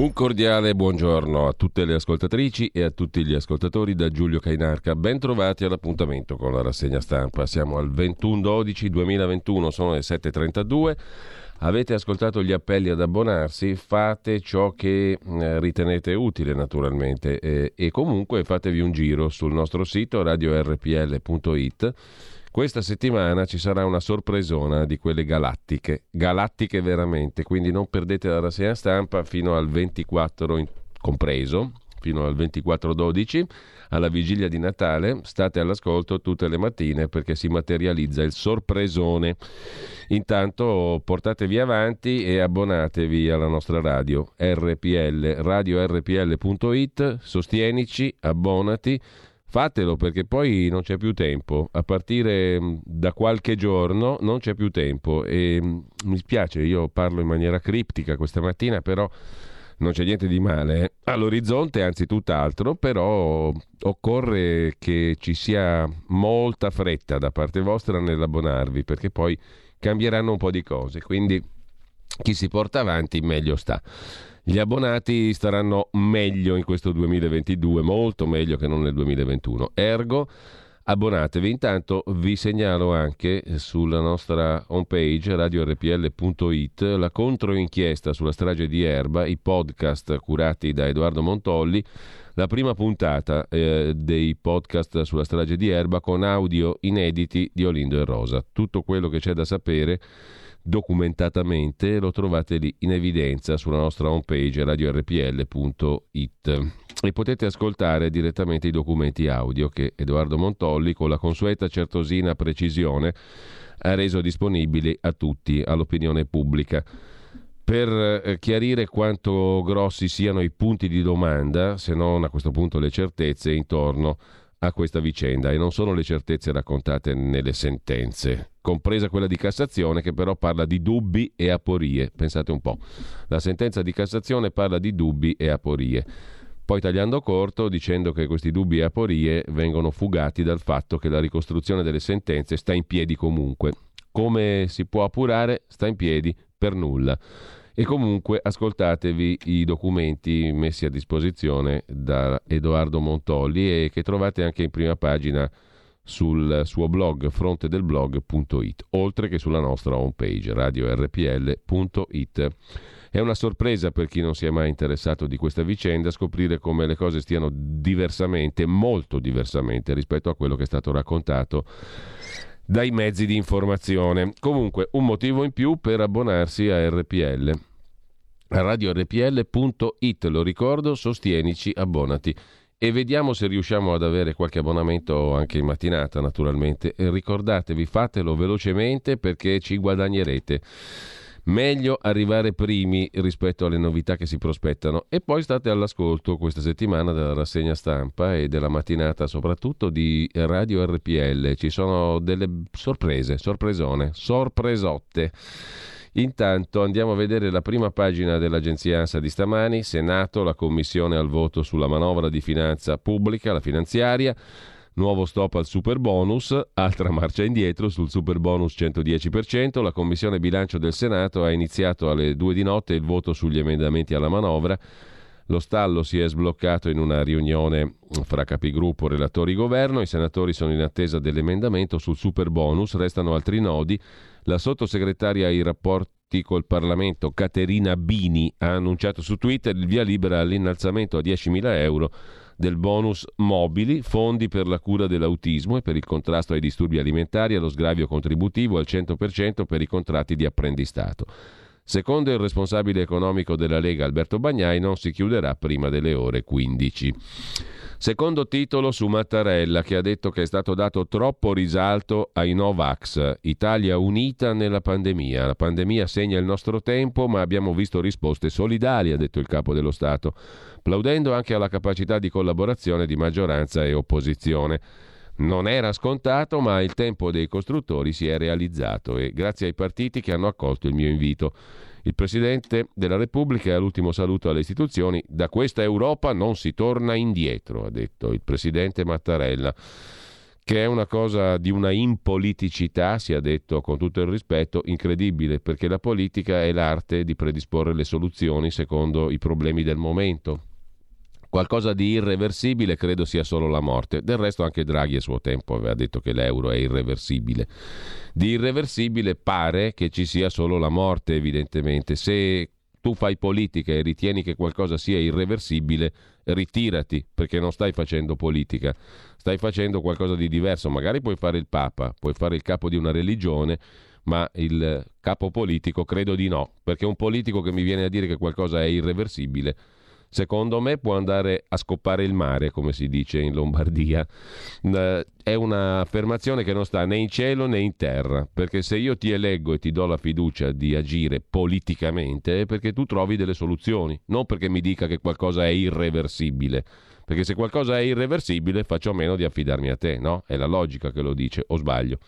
Un cordiale buongiorno a tutte le ascoltatrici e a tutti gli ascoltatori da Giulio Cainarca. Bentrovati all'appuntamento con la rassegna stampa. Siamo al 21/12/2021, sono le 7:32. Avete ascoltato gli appelli ad abbonarsi? Fate ciò che ritenete utile, naturalmente, e comunque fatevi un giro sul nostro sito radiorpl.it. Questa settimana ci sarà una sorpresona di quelle galattiche veramente, quindi non perdete la rassegna stampa fino al 24 compreso, fino al 24/12, alla vigilia di Natale. State all'ascolto tutte le mattine perché si materializza il sorpresone. Intanto portatevi avanti e abbonatevi alla nostra radio RPL, radiorpl.it, sostienici, abbonati. Fatelo perché poi non c'è più tempo, a partire da qualche giorno non c'è più tempo e mi spiace, io parlo in maniera criptica questa mattina, però non c'è niente di male all'orizzonte, anzi tutt'altro, però occorre che ci sia molta fretta da parte vostra nell'abbonarvi perché poi cambieranno un po' di cose, quindi chi si porta avanti meglio sta. Gli abbonati staranno meglio in questo 2022, molto meglio che non nel 2021. Ergo, abbonatevi. Intanto vi segnalo anche sulla nostra homepage radiorpl.it la controinchiesta sulla strage di Erba, i podcast curati da Edoardo Montolli, la prima puntata dei podcast sulla strage di Erba con audio inediti di Olindo e Rosa. Tutto quello che c'è da sapere documentatamente lo trovate lì in evidenza sulla nostra homepage radiorpl.it e potete ascoltare direttamente i documenti audio che Edoardo Montolli con la consueta certosina precisione ha reso disponibili a tutti, all'opinione pubblica. Per chiarire quanto grossi siano i punti di domanda, se non a questo punto le certezze intorno a questa vicenda, e non sono le certezze raccontate nelle sentenze, compresa quella di Cassazione che però parla di dubbi e aporie. Pensate un po', la sentenza di Cassazione parla di dubbi e aporie, poi tagliando corto dicendo che questi dubbi e aporie vengono fugati dal fatto che la ricostruzione delle sentenze sta in piedi comunque. Come si può appurare? Sta in piedi per nulla. E comunque ascoltatevi i documenti messi a disposizione da Edoardo Montolli e che trovate anche in prima pagina sul suo blog frontedelblog.it, oltre che sulla nostra homepage radiorpl.it. È una sorpresa per chi non si è mai interessato di questa vicenda scoprire come le cose stiano diversamente, molto diversamente rispetto a quello che è stato raccontato dai mezzi di informazione. Comunque, un motivo in più per abbonarsi a RPL, a radiorpl.it, lo ricordo, sostienici, abbonati. E vediamo se riusciamo ad avere qualche abbonamento anche in mattinata, naturalmente. E ricordatevi, fatelo velocemente perché ci guadagnerete. Meglio arrivare primi rispetto alle novità che si prospettano. E poi state all'ascolto questa settimana della rassegna stampa e della mattinata soprattutto di Radio RPL. Ci sono delle sorprese, sorpresone, sorpresotte. Intanto andiamo a vedere la prima pagina dell'agenzia ANSA di stamani. Senato, la commissione al voto sulla manovra di finanza pubblica, la finanziaria. Nuovo stop al superbonus, altra marcia indietro sul superbonus 110%. La Commissione Bilancio del Senato ha iniziato alle 2 di notte il voto sugli emendamenti alla manovra. Lo stallo si è sbloccato in una riunione fra capigruppo, relatori, governo. I senatori sono in attesa dell'emendamento sul superbonus, restano altri nodi. La sottosegretaria ai rapporti col Parlamento, Caterina Bini, ha annunciato su Twitter il via libera all'innalzamento a 10.000 euro del bonus mobili, fondi per la cura dell'autismo e per il contrasto ai disturbi alimentari, allo sgravio contributivo al 100% per i contratti di apprendistato. Secondo il responsabile economico della Lega, Alberto Bagnai, non si chiuderà prima delle ore 15. Secondo titolo su Mattarella, che ha detto che è stato dato troppo risalto ai Novax. Italia unita nella pandemia. La pandemia segna il nostro tempo, ma abbiamo visto risposte solidali, ha detto il capo dello Stato, plaudendo anche alla capacità di collaborazione di maggioranza e opposizione. Non era scontato, ma il tempo dei costruttori si è realizzato e grazie ai partiti che hanno accolto il mio invito. Il Presidente della Repubblica è l'ultimo saluto alle istituzioni. Da questa Europa non si torna indietro, ha detto il Presidente Mattarella, che è una cosa di una impoliticità, sia detto con tutto il rispetto, incredibile, perché la politica è l'arte di predisporre le soluzioni secondo i problemi del momento. Qualcosa di irreversibile credo sia solo la morte. Del resto anche Draghi a suo tempo aveva detto che l'euro è irreversibile. Di irreversibile pare che ci sia solo la morte, evidentemente. Se tu fai politica e ritieni che qualcosa sia irreversibile, ritirati, perché non stai facendo politica, stai facendo qualcosa di diverso. Magari puoi fare il Papa, puoi fare il capo di una religione, ma il capo politico credo di no, perché un politico che mi viene a dire che qualcosa è irreversibile, secondo me può andare a scoppare il mare, come si dice in Lombardia. È un'affermazione che non sta né in cielo né in terra, perché se io ti eleggo e ti do la fiducia di agire politicamente è perché tu trovi delle soluzioni, non perché mi dica che qualcosa è irreversibile, perché se qualcosa è irreversibile faccio a meno di affidarmi a te, no? È la logica che lo dice, o sbaglio?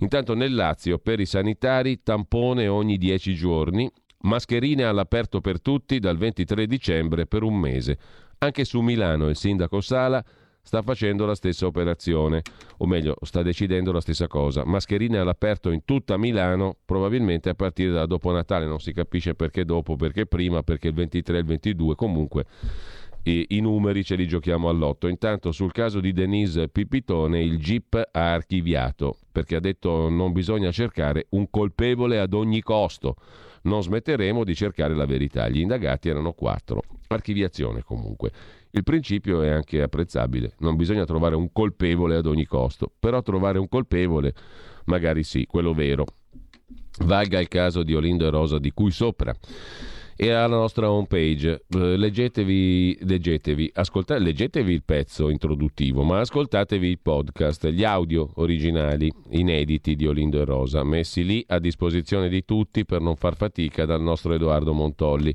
Intanto nel Lazio per i sanitari tampone ogni 10 giorni, mascherine all'aperto per tutti dal 23 dicembre per un mese. Anche su Milano il sindaco Sala sta facendo la stessa operazione, o meglio sta decidendo la stessa cosa. Mascherine all'aperto in tutta Milano, probabilmente a partire da dopo Natale, non si capisce perché dopo, perché prima, perché il 23 e il 22, comunque i numeri ce li giochiamo all'otto. Intanto sul caso di Denise Pipitone il GIP ha archiviato, perché ha detto non bisogna cercare un colpevole ad ogni costo. Non smetteremo di cercare la verità. Gli indagati erano 4. Archiviazione comunque. Il principio è anche apprezzabile. Non bisogna trovare un colpevole ad ogni costo, però trovare un colpevole, magari sì, quello vero. Valga il caso di Olindo e Rosa di cui sopra. E alla nostra homepage leggetevi il pezzo introduttivo, ma ascoltatevi i podcast, gli audio originali inediti di Olindo e Rosa, messi lì a disposizione di tutti per non far fatica dal nostro Edoardo Montolli.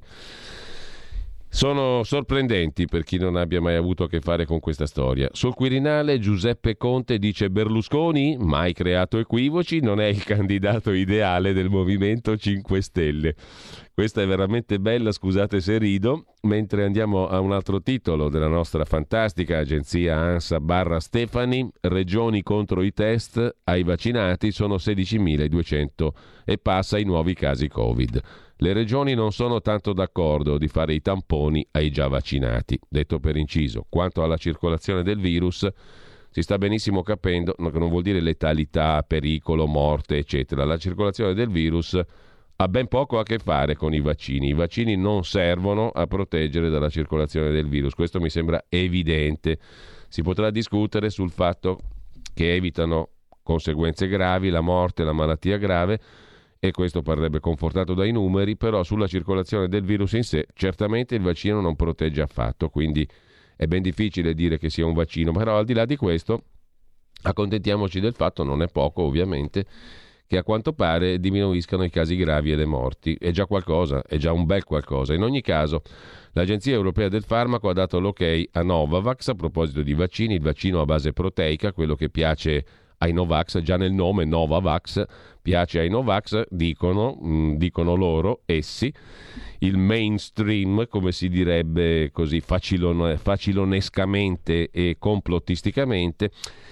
Sono sorprendenti per chi non abbia mai avuto a che fare con questa storia. Sul Quirinale Giuseppe Conte dice: Berlusconi, mai creato equivoci, non è il candidato ideale del Movimento 5 Stelle. Questa è veramente bella, scusate se rido, mentre andiamo a un altro titolo della nostra fantastica agenzia ANSA/Stefani, regioni contro i test, ai vaccinati sono 16.200 e passa i nuovi casi Covid. Le regioni non sono tanto d'accordo di fare i tamponi ai già vaccinati. Detto per inciso, quanto alla circolazione del virus, si sta benissimo capendo che non vuol dire letalità, pericolo, morte, eccetera. La circolazione del virus ha ben poco a che fare con i vaccini. I vaccini non servono a proteggere dalla circolazione del virus. Questo mi sembra evidente. Si potrà discutere sul fatto che evitano conseguenze gravi, la morte, la malattia grave, e questo parrebbe confortato dai numeri, però sulla circolazione del virus in sé certamente il vaccino non protegge affatto, quindi è ben difficile dire che sia un vaccino. Però al di là di questo accontentiamoci del fatto, non è poco ovviamente, che a quanto pare diminuiscano i casi gravi e le morti. È già qualcosa, è già un bel qualcosa. In ogni caso l'Agenzia Europea del Farmaco ha dato l'ok a Novavax a proposito di vaccini, il vaccino a base proteica, quello che piace ai Novax, già nel nome Novavax, piace ai Novax, dicono loro, essi, il mainstream, come si direbbe così facilonescamente e complottisticamente.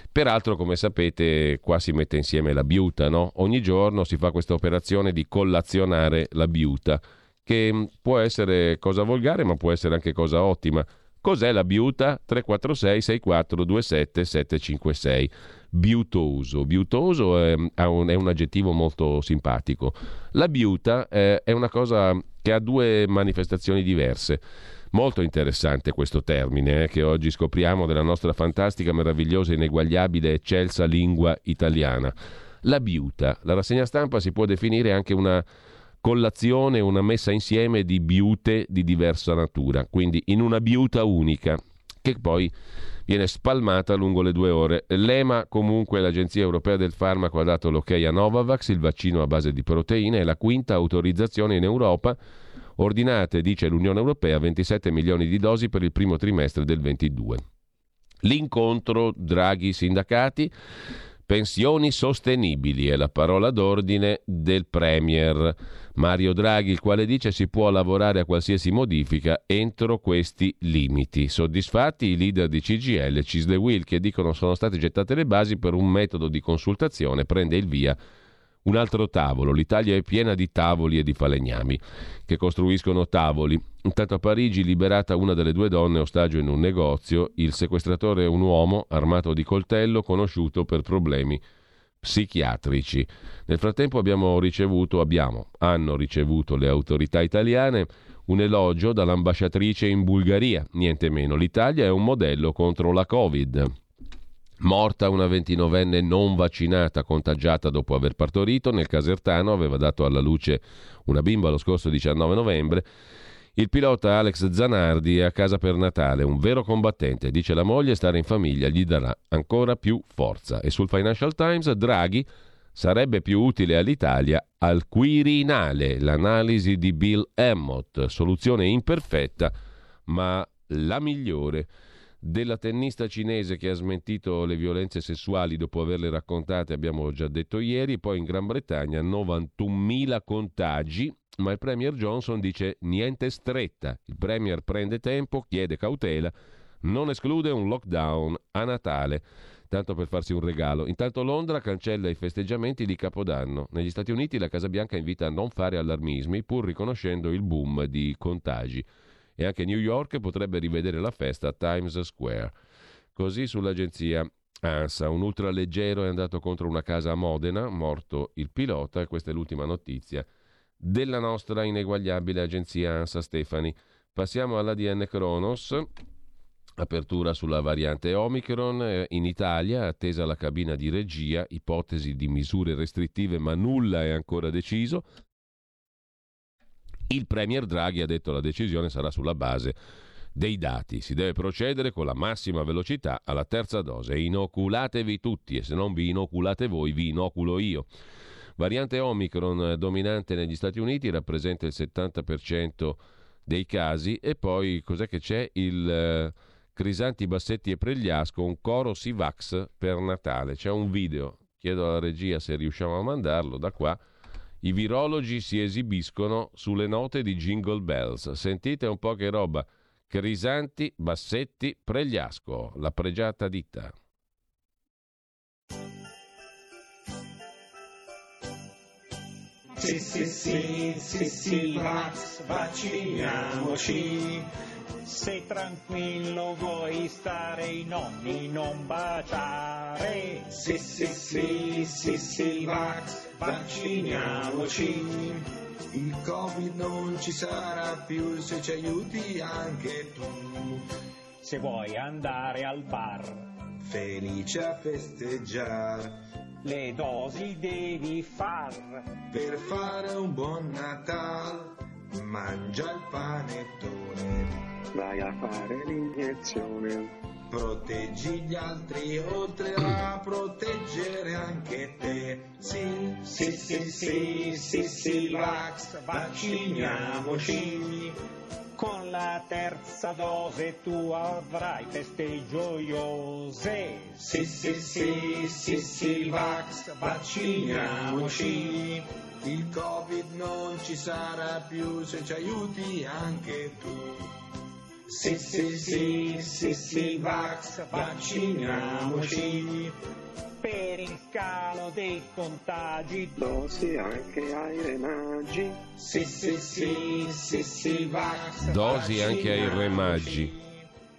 Peraltro, come sapete, qua si mette insieme la biuta, no? Ogni giorno si fa questa operazione di collazionare la biuta, che può essere cosa volgare, ma può essere anche cosa ottima. Cos'è la biuta? 346-6427-756. Biutoso. Biutoso è un aggettivo molto simpatico. La biuta è una cosa che ha due manifestazioni diverse. Molto interessante questo termine che oggi scopriamo della nostra fantastica, meravigliosa, ineguagliabile, eccelsa lingua italiana. La biuta. La rassegna stampa si può definire anche una collazione, una messa insieme di biute di diversa natura, quindi in una biuta unica che poi viene spalmata lungo le 2 ore. L'EMA, comunque l'Agenzia Europea del Farmaco, ha dato l'ok a Novavax, il vaccino a base di proteine, è la quinta autorizzazione in Europa. Ordinate, dice l'Unione Europea, 27 milioni di dosi per il primo trimestre del 22. L'incontro Draghi-sindacati Pensioni sostenibili è la parola d'ordine del Premier Mario Draghi, il quale dice si può lavorare a qualsiasi modifica entro questi limiti. Soddisfatti i leader di CGIL e CISL-UIL, che dicono sono state gettate le basi per un metodo di consultazione, prende il via un altro tavolo. L'Italia è piena di tavoli e di falegnami che costruiscono tavoli. Intanto a Parigi, liberata una delle due donne ostaggio in un negozio, il sequestratore è un uomo armato di coltello conosciuto per problemi psichiatrici. Nel frattempo hanno ricevuto le autorità italiane un elogio dall'ambasciatrice in Bulgaria, niente meno. L'Italia è un modello contro la Covid. Morta una 29enne non vaccinata, contagiata dopo aver partorito nel Casertano, aveva dato alla luce una bimba lo scorso 19 novembre. Il pilota Alex Zanardi è a casa per Natale, un vero combattente, dice la moglie, stare in famiglia gli darà ancora più forza. E sul Financial Times Draghi sarebbe più utile all'Italia al Quirinale, l'analisi di Bill Ammott, soluzione imperfetta ma la migliore. Della tennista cinese che ha smentito le violenze sessuali dopo averle raccontate abbiamo già detto ieri. Poi in Gran Bretagna 91.000 contagi, ma il Premier Johnson dice niente stretta, il Premier prende tempo, chiede cautela, non esclude un lockdown a Natale, tanto per farsi un regalo. Intanto Londra cancella i festeggiamenti di Capodanno. Negli Stati Uniti la Casa Bianca invita a non fare allarmismi pur riconoscendo il boom di contagi. E anche New York potrebbe rivedere la festa a Times Square. Così sull'agenzia ANSA, un ultraleggero è andato contro una casa a Modena, morto il pilota, e questa è l'ultima notizia della nostra ineguagliabile agenzia ANSA. Stefani, passiamo all'ADN Cronos, apertura sulla variante Omicron, in Italia attesa la cabina di regia, ipotesi di misure restrittive ma nulla è ancora deciso. Il Premier Draghi ha detto la decisione sarà sulla base dei dati, si deve procedere con la massima velocità alla terza dose, inoculatevi tutti e se non vi inoculate voi vi inoculo io. Variante Omicron dominante negli Stati Uniti, rappresenta il 70% dei casi. E poi cos'è che c'è? Il Crisanti, Bassetti e Pregliasco, un coro Sivax per Natale, c'è un video, chiedo alla regia se riusciamo a mandarlo da qua. I virologi si esibiscono sulle note di Jingle Bells. Sentite un po' che roba. Crisanti, Bassetti, Pregliasco, la pregiata ditta. Sì, sì, sì, sì, sì, vacciniamoci. Se tranquillo vuoi stare, i nonni non baciare. Sì, sì, sì, sì, sì, vacciniamoci. Il Covid non ci sarà più se ci aiuti anche tu. Se vuoi andare al bar, felice a festeggiare, le dosi devi far. Per fare un buon Natale, mangia il panettone, vai a fare l'iniezione, proteggi gli altri oltre a proteggere anche te. Sì, sì, sì, sì, sì, sì, vax, vacciniamoci. Con la terza dose tu avrai feste gioiose. Sì, sì, sì, sì, sì, vax, vacciniamoci. Il Covid non ci sarà più se ci aiuti anche tu. Sì, sì, sì, sì, sì, vax, vacciniamoci. Per il calo dei contagi, dosi anche ai remaggi. Sì, sì, sì, sì, sì, vax, dosi anche ai remaggi.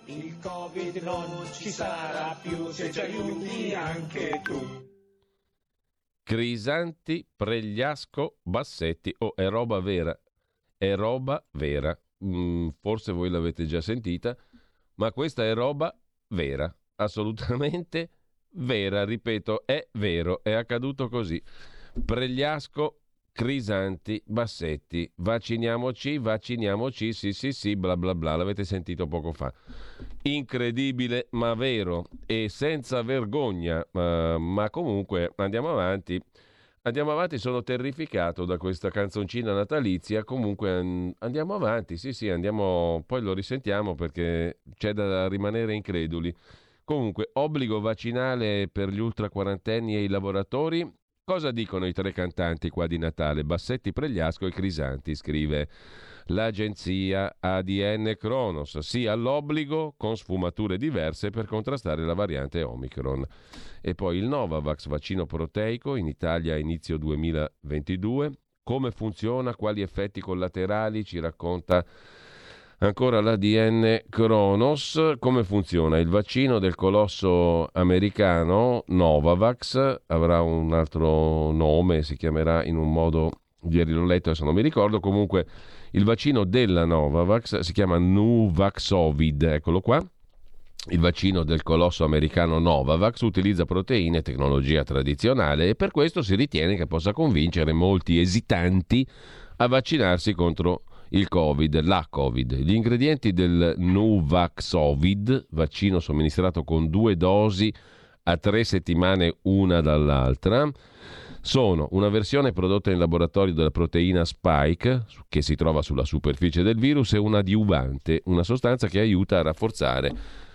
Il Covid non ci sarà più se ci aiuti anche tu. Crisanti, Pregliasco, Bassetti. Oh, è roba vera. È roba vera. Forse voi l'avete già sentita, ma questa è roba vera, assolutamente vera, ripeto, è vero, è accaduto così. Pregliasco, Crisanti, Bassetti, vacciniamoci, vacciniamoci, sì sì sì, bla bla bla, l'avete sentito poco fa. Incredibile ma vero e senza vergogna, ma comunque andiamo avanti. Andiamo avanti, sono terrificato da questa canzoncina natalizia, comunque andiamo avanti, sì sì, andiamo, poi lo risentiamo perché c'è da rimanere increduli. Comunque, obbligo vaccinale per gli ultra quarantenni e i lavoratori. Cosa dicono i tre cantanti qua di Natale? Bassetti, Pregliasco e Crisanti, scrive l'agenzia ADN Cronos. Sì all'obbligo con sfumature diverse per contrastare la variante Omicron. E poi il Novavax, vaccino proteico in Italia inizio 2022. Come funziona? Quali effetti collaterali? Ci racconta ancora l'ADN Cronos. Come funziona? Il vaccino del colosso americano Novavax, avrà un altro nome, si chiamerà in un modo, ieri l'ho letto, adesso non mi ricordo, comunque il vaccino della Novavax si chiama Nuvaxovid, eccolo qua. Il vaccino del colosso americano Novavax utilizza proteine e tecnologia tradizionale e per questo si ritiene che possa convincere molti esitanti a vaccinarsi contro il Covid, la Covid. Gli ingredienti del Nuvaxovid, vaccino somministrato con 2 dosi a 3 settimane una dall'altra, sono una versione prodotta in laboratorio della proteina spike che si trova sulla superficie del virus e un adiuvante, una sostanza che aiuta a rafforzare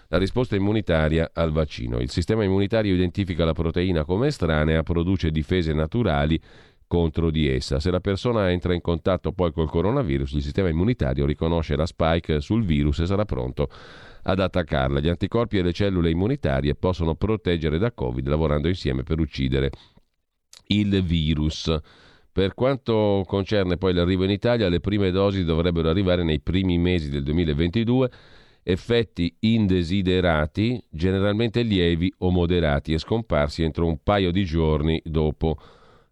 la risposta immunitaria al vaccino. Il sistema immunitario identifica la proteina come estranea, produce difese naturali contro di essa. Se la persona entra in contatto poi col coronavirus, il sistema immunitario riconosce la spike sul virus e sarà pronto ad attaccarla. Gli anticorpi e le cellule immunitarie possono proteggere da Covid lavorando insieme per uccidere il virus. Per quanto concerne poi l'arrivo in Italia, le prime dosi dovrebbero arrivare nei primi mesi del 2022. Effetti indesiderati, generalmente lievi o moderati e scomparsi entro un paio di giorni dopo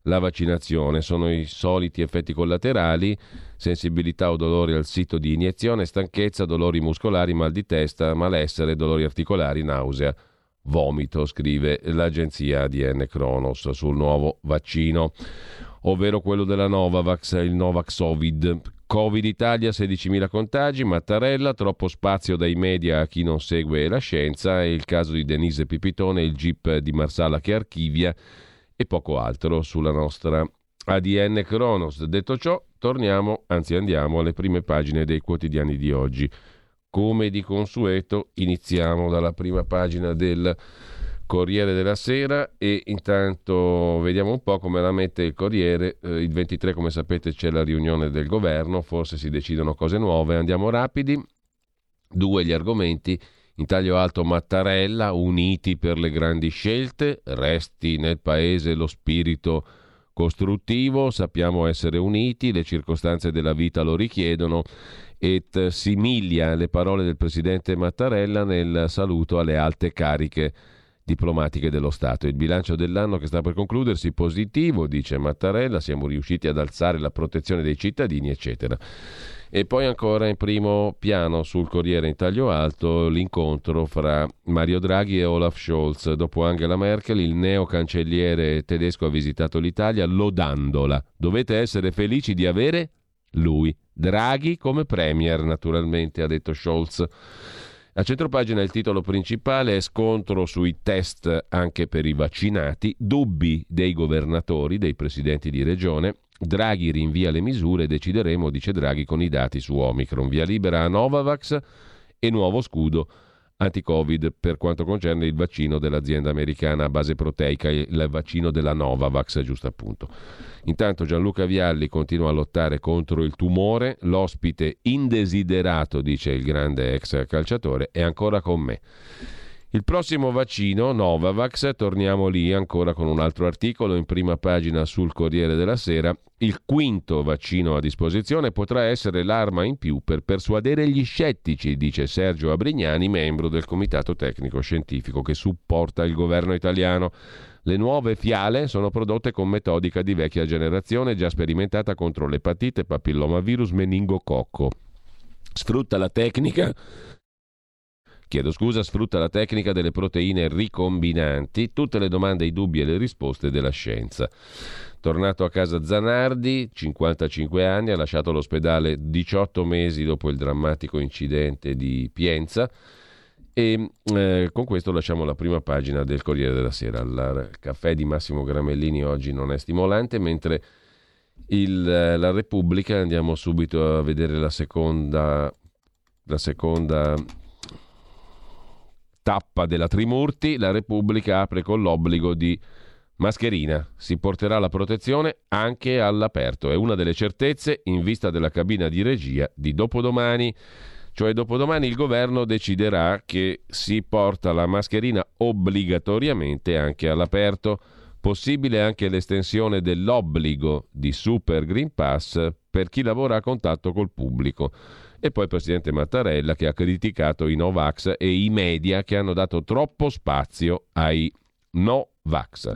la vaccinazione. Sono i soliti effetti collaterali, sensibilità o dolori al sito di iniezione, stanchezza, dolori muscolari, mal di testa, malessere, dolori articolari, nausea, vomito, scrive l'agenzia ADN Cronos sul nuovo vaccino, ovvero quello della Novavax, il Novaxovid. Covid Italia, 16.000 contagi, Mattarella, troppo spazio dai media a chi non segue la scienza, e il caso di Denise Pipitone, il GIP di Marsala che archivia, e poco altro sulla nostra ADN Cronos. Detto ciò, andiamo alle prime pagine dei quotidiani di oggi. Come di consueto, iniziamo dalla prima pagina del Corriere della Sera e intanto vediamo un po' come la mette il Corriere. Il 23, come sapete, c'è la riunione del governo, forse si decidono cose nuove. Andiamo rapidi. 2 gli argomenti. In taglio alto Mattarella, uniti per le grandi scelte, resti nel paese lo spirito costruttivo, sappiamo essere uniti, le circostanze della vita lo richiedono, et similia le parole del presidente Mattarella nel saluto alle alte cariche diplomatiche dello Stato. Il bilancio dell'anno che sta per concludersi positivo, dice Mattarella, siamo riusciti ad alzare la protezione dei cittadini, eccetera. E poi ancora in primo piano sul Corriere in taglio alto l'incontro fra Mario Draghi e Olaf Scholz. Dopo Angela Merkel, il neo cancelliere tedesco ha visitato l'Italia lodandola. Dovete essere felici di avere lui, Draghi, come premier, naturalmente, ha detto Scholz. A centropagina il titolo principale è scontro sui test anche per i vaccinati, dubbi dei governatori, dei presidenti di regione, Draghi rinvia le misure, decideremo, dice Draghi, con i dati su Omicron, via libera a Novavax e nuovo scudo anti-Covid per quanto concerne il vaccino dell'azienda americana a base proteica, il vaccino della Novavax, giusto appunto. Intanto Gianluca Vialli continua a lottare contro il tumore, l'ospite indesiderato, dice il grande ex calciatore, è ancora con me. Il prossimo vaccino, Novavax, torniamo lì ancora con un altro articolo in prima pagina sul Corriere della Sera. Il 5° vaccino a disposizione potrà essere l'arma in più per persuadere gli scettici, dice Sergio Abrignani, membro del comitato tecnico scientifico che supporta il governo italiano. Le nuove fiale sono prodotte con metodica di vecchia generazione già sperimentata contro l'epatite, papillomavirus, meningococco. Sfrutta la tecnica delle proteine ricombinanti, tutte le domande, i dubbi e le risposte della scienza. Tornato a casa Zanardi, 55 anni, ha lasciato l'ospedale 18 mesi dopo il drammatico incidente di Pienza e con questo lasciamo la prima pagina del Corriere della Sera. Il caffè di Massimo Gramellini oggi non è stimolante, mentre la Repubblica, andiamo subito a vedere la seconda tappa della Trimurti, la Repubblica apre con l'obbligo di mascherina. Si porterà la protezione anche all'aperto. È una delle certezze in vista della cabina di regia di dopodomani. Cioè dopodomani il governo deciderà che si porta la mascherina obbligatoriamente anche all'aperto. Possibile anche l'estensione dell'obbligo di Super Green Pass per chi lavora a contatto col pubblico. E poi il presidente Mattarella, che ha criticato i Novax e i media che hanno dato troppo spazio ai Novax.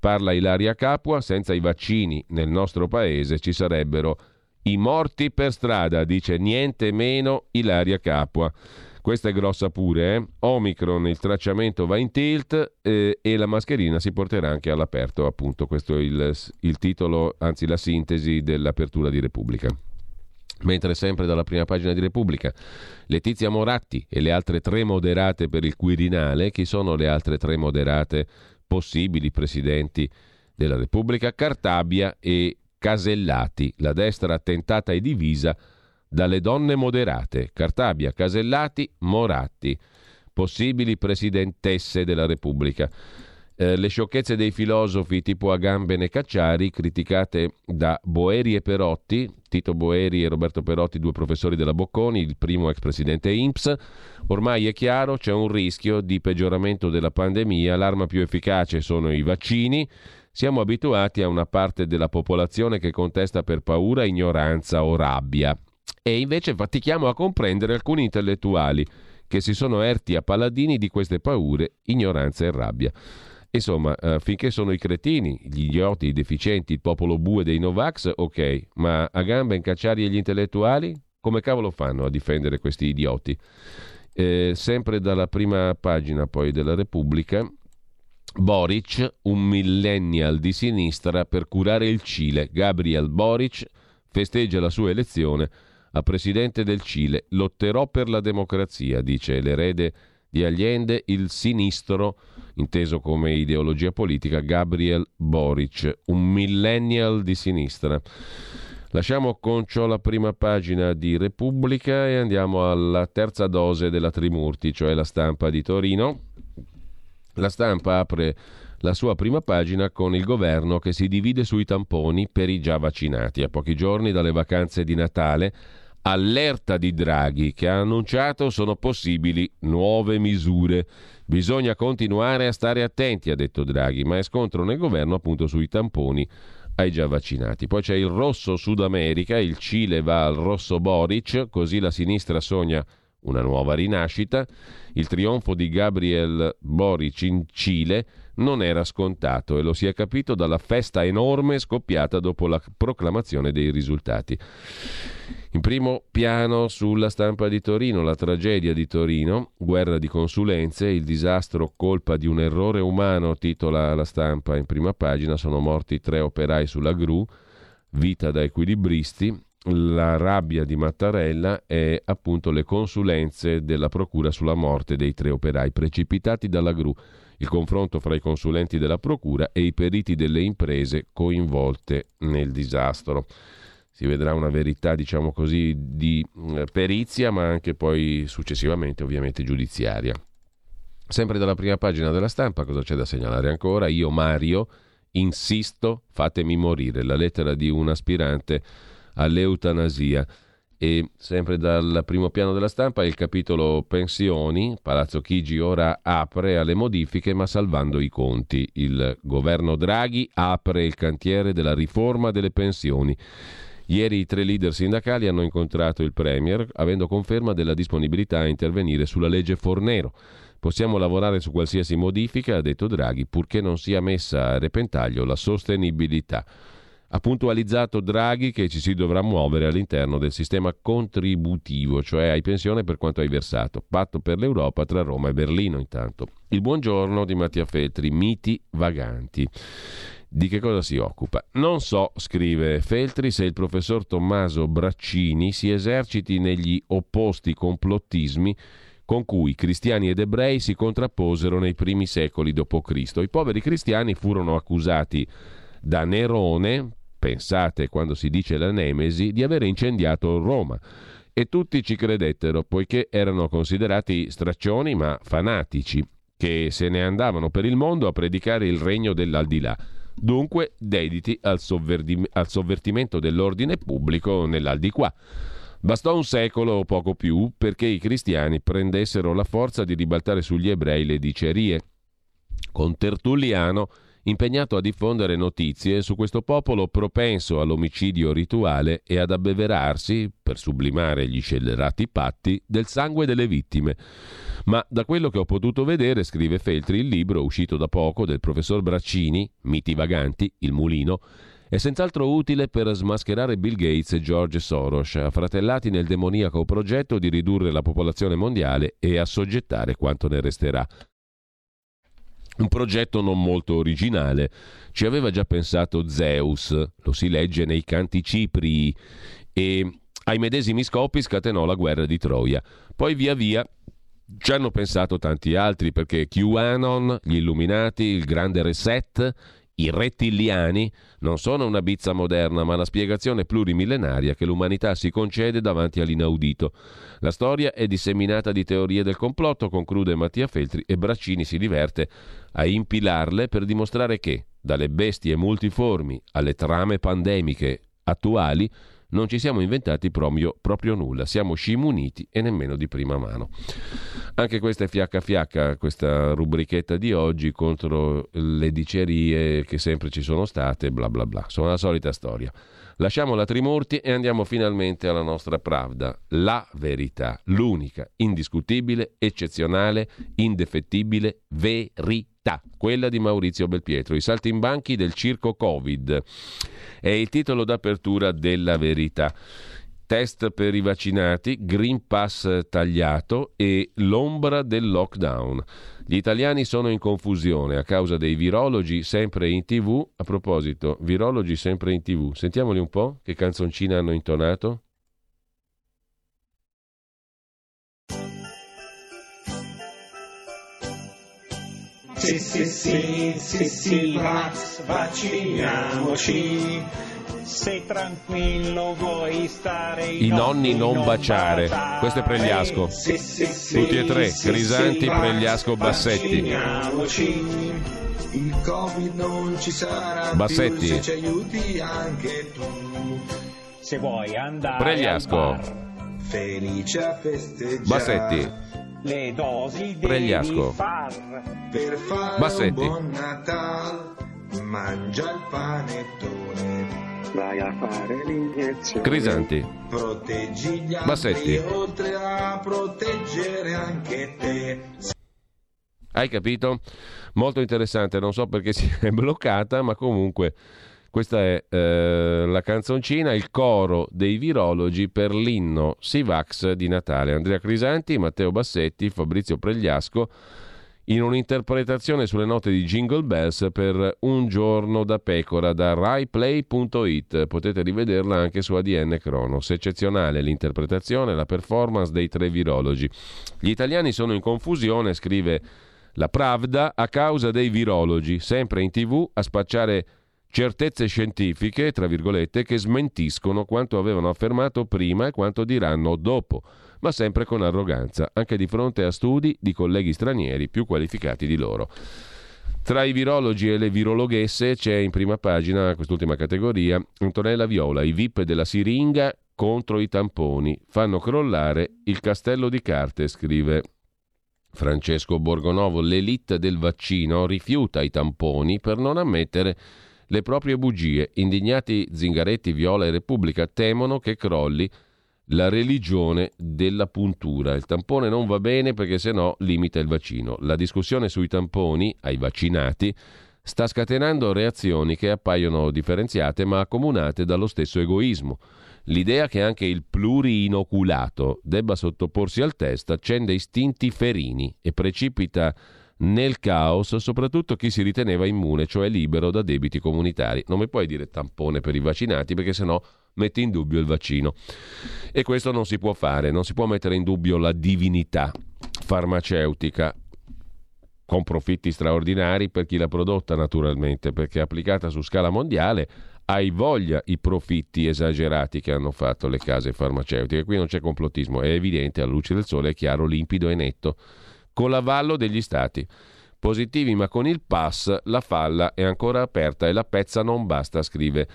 Parla Ilaria Capua: senza i vaccini nel nostro paese ci sarebbero i morti per strada, dice niente meno Ilaria Capua. Questa è grossa pure, eh? Omicron, il tracciamento va in tilt e la mascherina si porterà anche all'aperto, appunto. Questo è il titolo, anzi la sintesi dell'apertura di Repubblica. Mentre sempre dalla prima pagina di Repubblica, Letizia Moratti e le altre tre moderate per il Quirinale. Chi sono le altre tre moderate possibili presidenti della Repubblica? Cartabia e Casellati. La destra attentata e divisa dalle donne moderate. Cartabia, Casellati, Moratti, possibili presidentesse della Repubblica. Le sciocchezze dei filosofi tipo Agamben e Cacciari, criticate da Boeri e Perotti, Tito Boeri e Roberto Perotti, due professori della Bocconi, il primo ex presidente INPS. Ormai è chiaro, c'è un rischio di peggioramento della pandemia, l'arma più efficace sono i vaccini. Siamo abituati a una parte della popolazione che contesta per paura, ignoranza o rabbia. E invece fatichiamo a comprendere alcuni intellettuali che si sono erti a paladini di queste paure, ignoranza e rabbia. Insomma, finché sono i cretini, gli idioti, i deficienti, il popolo bue dei Novax, ok, ma Agamben, Cacciari e gli intellettuali come cavolo fanno a difendere questi idioti? Sempre dalla prima pagina poi della Repubblica, Boric, un millennial di sinistra per curare il Cile. Gabriel Boric festeggia la sua elezione a presidente del Cile. Lotterò per la democrazia, dice l'erede di Allende, il sinistro, inteso come ideologia politica, Gabriel Boric, un millennial di sinistra. Lasciamo con ciò la prima pagina di Repubblica e andiamo alla terza dose della Trimurti, cioè La Stampa di Torino. La Stampa apre la sua prima pagina con il governo che si divide sui tamponi per i già vaccinati. A pochi giorni dalle vacanze di Natale, allerta di Draghi, che ha annunciato sono possibili nuove misure. Bisogna continuare a stare attenti, ha detto Draghi, ma è scontro nel governo appunto sui tamponi ai già vaccinati. Poi c'è il rosso Sud America, il Cile va al rosso Boric, così la sinistra sogna una nuova rinascita. Il trionfo di Gabriel Boric in Cile non era scontato e lo si è capito dalla festa enorme scoppiata dopo la proclamazione dei risultati. In primo piano sulla Stampa di Torino, la tragedia di Torino, guerra di consulenze, il disastro colpa di un errore umano, titola La Stampa in prima pagina. Sono morti 3 operai sulla gru, vita da equilibristi. La rabbia di Mattarella è appunto le consulenze della procura sulla morte dei 3 operai precipitati dalla gru. Il confronto fra i consulenti della procura e i periti delle imprese coinvolte nel disastro. Si vedrà una verità, diciamo così, di perizia, ma anche poi successivamente ovviamente giudiziaria. Sempre dalla prima pagina della Stampa, cosa c'è da segnalare ancora? Io Mario insisto, fatemi morire, la lettera di un aspirante all'eutanasia. E sempre dal primo piano della Stampa il capitolo pensioni, Palazzo Chigi ora apre alle modifiche ma salvando i conti. Il governo Draghi apre il cantiere della riforma delle pensioni. Ieri i 3 leader sindacali hanno incontrato il Premier avendo conferma della disponibilità a intervenire sulla legge Fornero. Possiamo lavorare su qualsiasi modifica, ha detto Draghi, purché non sia messa a repentaglio la sostenibilità. Ha puntualizzato Draghi che ci si dovrà muovere all'interno del sistema contributivo, cioè hai pensione per quanto hai versato. Patto per l'Europa tra Roma e Berlino intanto. Il buongiorno di Mattia Feltri, miti vaganti. Di che cosa si occupa? Non so, scrive Feltri, se il professor Tommaso Braccini si eserciti negli opposti complottismi con cui cristiani ed ebrei si contrapposero nei primi secoli d.C. I poveri cristiani furono accusati da Nerone, pensate quando si dice la Nemesi, di aver incendiato Roma, E tutti ci credettero, poiché erano considerati straccioni ma fanatici, che se ne andavano per il mondo a predicare il regno dell'aldilà, dunque dediti al sovvertimento dell'ordine pubblico nell'aldiquà. Bastò un secolo o poco più perché i cristiani prendessero la forza di ribaltare sugli ebrei le dicerie, con Tertulliano impegnato a diffondere notizie su questo popolo propenso all'omicidio rituale e ad abbeverarsi, per sublimare gli scellerati patti, del sangue delle vittime. Ma da quello che ho potuto vedere, scrive Feltri, il libro, uscito da poco, del professor Braccini, Miti Vaganti, Il Mulino, è senz'altro utile per smascherare Bill Gates e George Soros, affratellati nel demoniaco progetto di ridurre la popolazione mondiale e assoggettare quanto ne resterà. Un progetto non molto originale, ci aveva già pensato Zeus, lo si legge nei Canti Ciprii, e ai medesimi scopi scatenò la guerra di Troia. Poi via via ci hanno pensato tanti altri, perché QAnon, gli Illuminati, il Grande Reset, i rettiliani non sono una bizza moderna, ma la spiegazione plurimillenaria che l'umanità si concede davanti all'inaudito. La storia è disseminata di teorie del complotto, conclude Mattia Feltri, e Braccini si diverte a impilarle per dimostrare che, dalle bestie multiformi alle trame pandemiche attuali, non ci siamo inventati proprio nulla, siamo scimuniti e nemmeno di prima mano. Anche questa è fiacca fiacca, questa rubrichetta di oggi contro le dicerie che sempre ci sono state, bla bla bla. Sono la solita storia. Lasciamo la Trimurti e andiamo finalmente alla nostra Pravda, la verità, l'unica, indiscutibile, eccezionale, indefettibile verità. Quella di Maurizio Belpietro, i saltimbanchi del circo Covid, è il titolo d'apertura della verità. Test per i vaccinati, Green Pass tagliato e l'ombra del lockdown. Gli italiani sono in confusione a causa dei virologi sempre in TV. A proposito, virologi sempre in TV, sentiamoli un po' che canzoncina hanno intonato. Sì, sì, sì, sì, sì, vacciniamoci. Sei tranquillo, vuoi stare i nonni non baciare. Questo è Pregliasco. Sì, sì, sì, tutti e tre, sì, Crisanti, sì, Pregliasco, Bassetti. Il Covid non ci sarà Bassetti. Più se ci aiuti anche tu. Se vuoi andare Pregliasco. Al bar, felice a festeggiare. Bassetti. Le dosi Pregliasco. Per fare Bassetti. Un buon Natale, mangia il panettone, vai a fare l'iniezione. Crisanti. Proteggi gli altri Bassetti. Oltre a proteggere anche te. Hai capito? Molto interessante, non so perché si è bloccata, ma comunque questa è la canzoncina, il coro dei virologi per l'inno Sivax di Natale. Andrea Crisanti, Matteo Bassetti, Fabrizio Pregliasco, in un'interpretazione sulle note di Jingle Bells per Un giorno da pecora, da raiplay.it. Potete rivederla anche su ADN Cronos. Eccezionale l'interpretazione, la performance dei tre virologi. Gli italiani sono in confusione, scrive la Pravda, a causa dei virologi, sempre in TV a spacciare certezze scientifiche, tra virgolette, che smentiscono quanto avevano affermato prima e quanto diranno dopo, ma sempre con arroganza, anche di fronte a studi di colleghi stranieri più qualificati di loro. Tra i virologi e le virologhesse c'è in prima pagina, quest'ultima categoria, Antonella Viola, i VIP della siringa contro i tamponi, fanno crollare il castello di carte, scrive Francesco Borgonovo, l'elite del vaccino rifiuta i tamponi per non ammettere le proprie bugie. Indignati Zingaretti, Viola e Repubblica temono che crolli la religione della puntura. Il tampone non va bene perché sennò limita il vaccino. La discussione sui tamponi ai vaccinati sta scatenando reazioni che appaiono differenziate ma accomunate dallo stesso egoismo. L'idea che anche il pluriinoculato debba sottoporsi al test accende istinti ferini e precipita nel caos soprattutto chi si riteneva immune, cioè libero da debiti comunitari. Non mi puoi dire tampone per i vaccinati perché sennò metti in dubbio il vaccino, e questo non si può fare. Non si può mettere in dubbio la divinità farmaceutica con profitti straordinari per chi l'ha prodotta, naturalmente, perché applicata su scala mondiale Hai voglia i profitti esagerati che hanno fatto le case farmaceutiche. Qui non c'è complottismo, è evidente, alla luce del sole, è chiaro, limpido e netto. Con l'avallo degli stati. Positivi ma con il pass, la falla è ancora aperta e la pezza non basta, scrive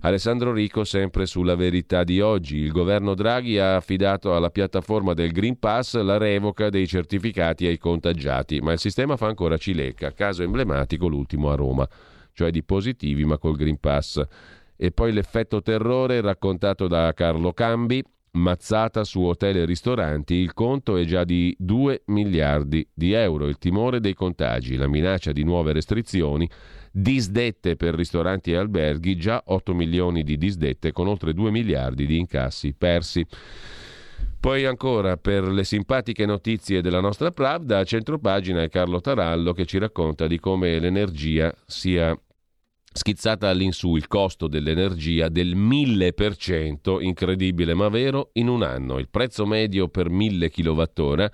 Alessandro Rico sempre sulla Verità di oggi. Il governo Draghi ha affidato alla piattaforma del Green Pass la revoca dei certificati ai contagiati, ma il sistema fa ancora cilecca. Caso emblematico l'ultimo a Roma, cioè di positivi ma col Green Pass. E poi l'effetto terrore raccontato da Carlo Cambi, mazzata su hotel e ristoranti, il conto è già di 2 miliardi di euro, il timore dei contagi, la minaccia di nuove restrizioni, disdette per ristoranti e alberghi, già 8 milioni di disdette con oltre 2 miliardi di incassi persi. Poi ancora per le simpatiche notizie della nostra Pravda, a centropagina è Carlo Tarallo che ci racconta di come l'energia sia schizzata all'insù, il costo dell'energia del 1000%, incredibile ma vero, in un anno. Il prezzo medio per 1000 kWh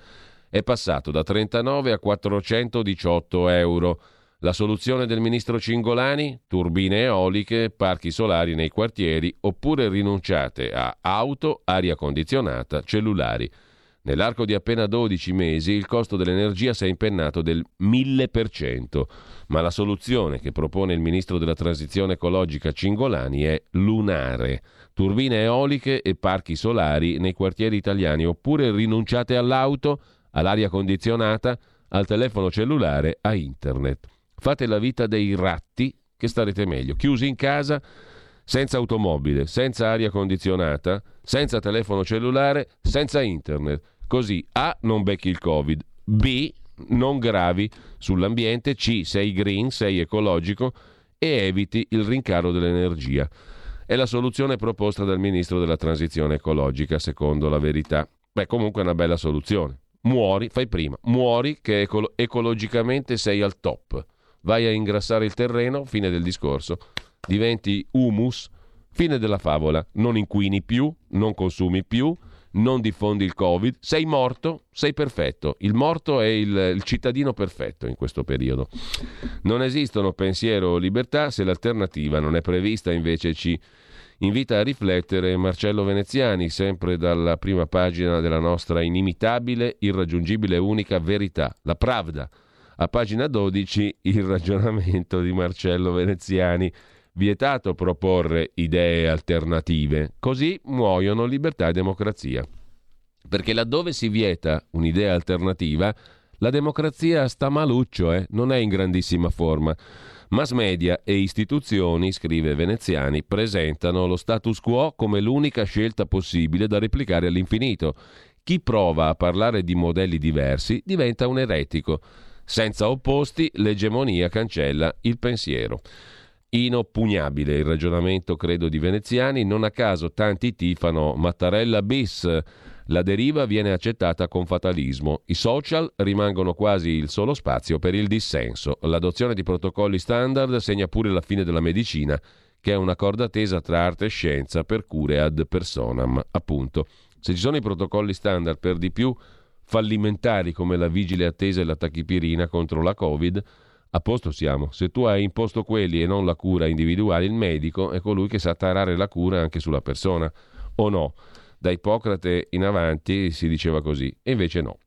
è passato da 39 a 418 euro. La soluzione del ministro Cingolani? Turbine eoliche, parchi solari nei quartieri, oppure rinunciate a auto, aria condizionata, cellulari. Nell'arco di appena 12 mesi il costo dell'energia si è impennato del 1000%, ma la soluzione che propone il ministro della transizione ecologica Cingolani è lunare. Turbine eoliche e parchi solari nei quartieri italiani, oppure rinunciate all'auto, all'aria condizionata, al telefono cellulare, a internet. Fate la vita dei ratti che starete meglio, chiusi in casa, senza automobile, senza aria condizionata, senza telefono cellulare, senza internet. Così A. non becchi il Covid, B. non gravi sull'ambiente, C. sei green, sei ecologico e eviti il rincaro dell'energia. È la soluzione proposta dal ministro della transizione ecologica, secondo La Verità. Beh, comunque è una bella soluzione. Muori, fai prima, muori che ecologicamente sei al top. Vai a ingrassare il terreno, fine del discorso. Diventi humus, fine della favola. Non inquini più, non consumi più, non diffondi il Covid. Sei morto, sei perfetto. Il morto è il cittadino perfetto in questo periodo. Non esistono pensiero o libertà se l'alternativa non è prevista, invece ci invita a riflettere Marcello Veneziani, sempre dalla prima pagina della nostra inimitabile, irraggiungibile e unica Verità, la Pravda. A pagina 12 il ragionamento di Marcello Veneziani. Vietato proporre idee alternative, così muoiono libertà e democrazia. Perché laddove si vieta un'idea alternativa, la democrazia sta maluccio, non è in grandissima forma. Mass media e istituzioni, scrive Veneziani, presentano lo status quo come l'unica scelta possibile da replicare all'infinito. Chi prova a parlare di modelli diversi diventa un eretico. Senza opposti, l'egemonia cancella il pensiero. Inoppugnabile il ragionamento, credo, di Veneziani. Non a caso tanti tifano Mattarella bis. La deriva viene accettata con fatalismo. I social rimangono quasi il solo spazio per il dissenso. L'adozione di protocolli standard segna pure la fine della medicina, che è una corda tesa tra arte e scienza per cure ad personam. Appunto, se ci sono i protocolli standard, per di più fallimentari, come la vigile attesa e la tachipirina contro la Covid, a posto siamo. Se tu hai imposto quelli e non la cura individuale, il medico è colui che sa tarare la cura anche sulla persona, o no? Da Ippocrate in avanti si diceva così, e invece no.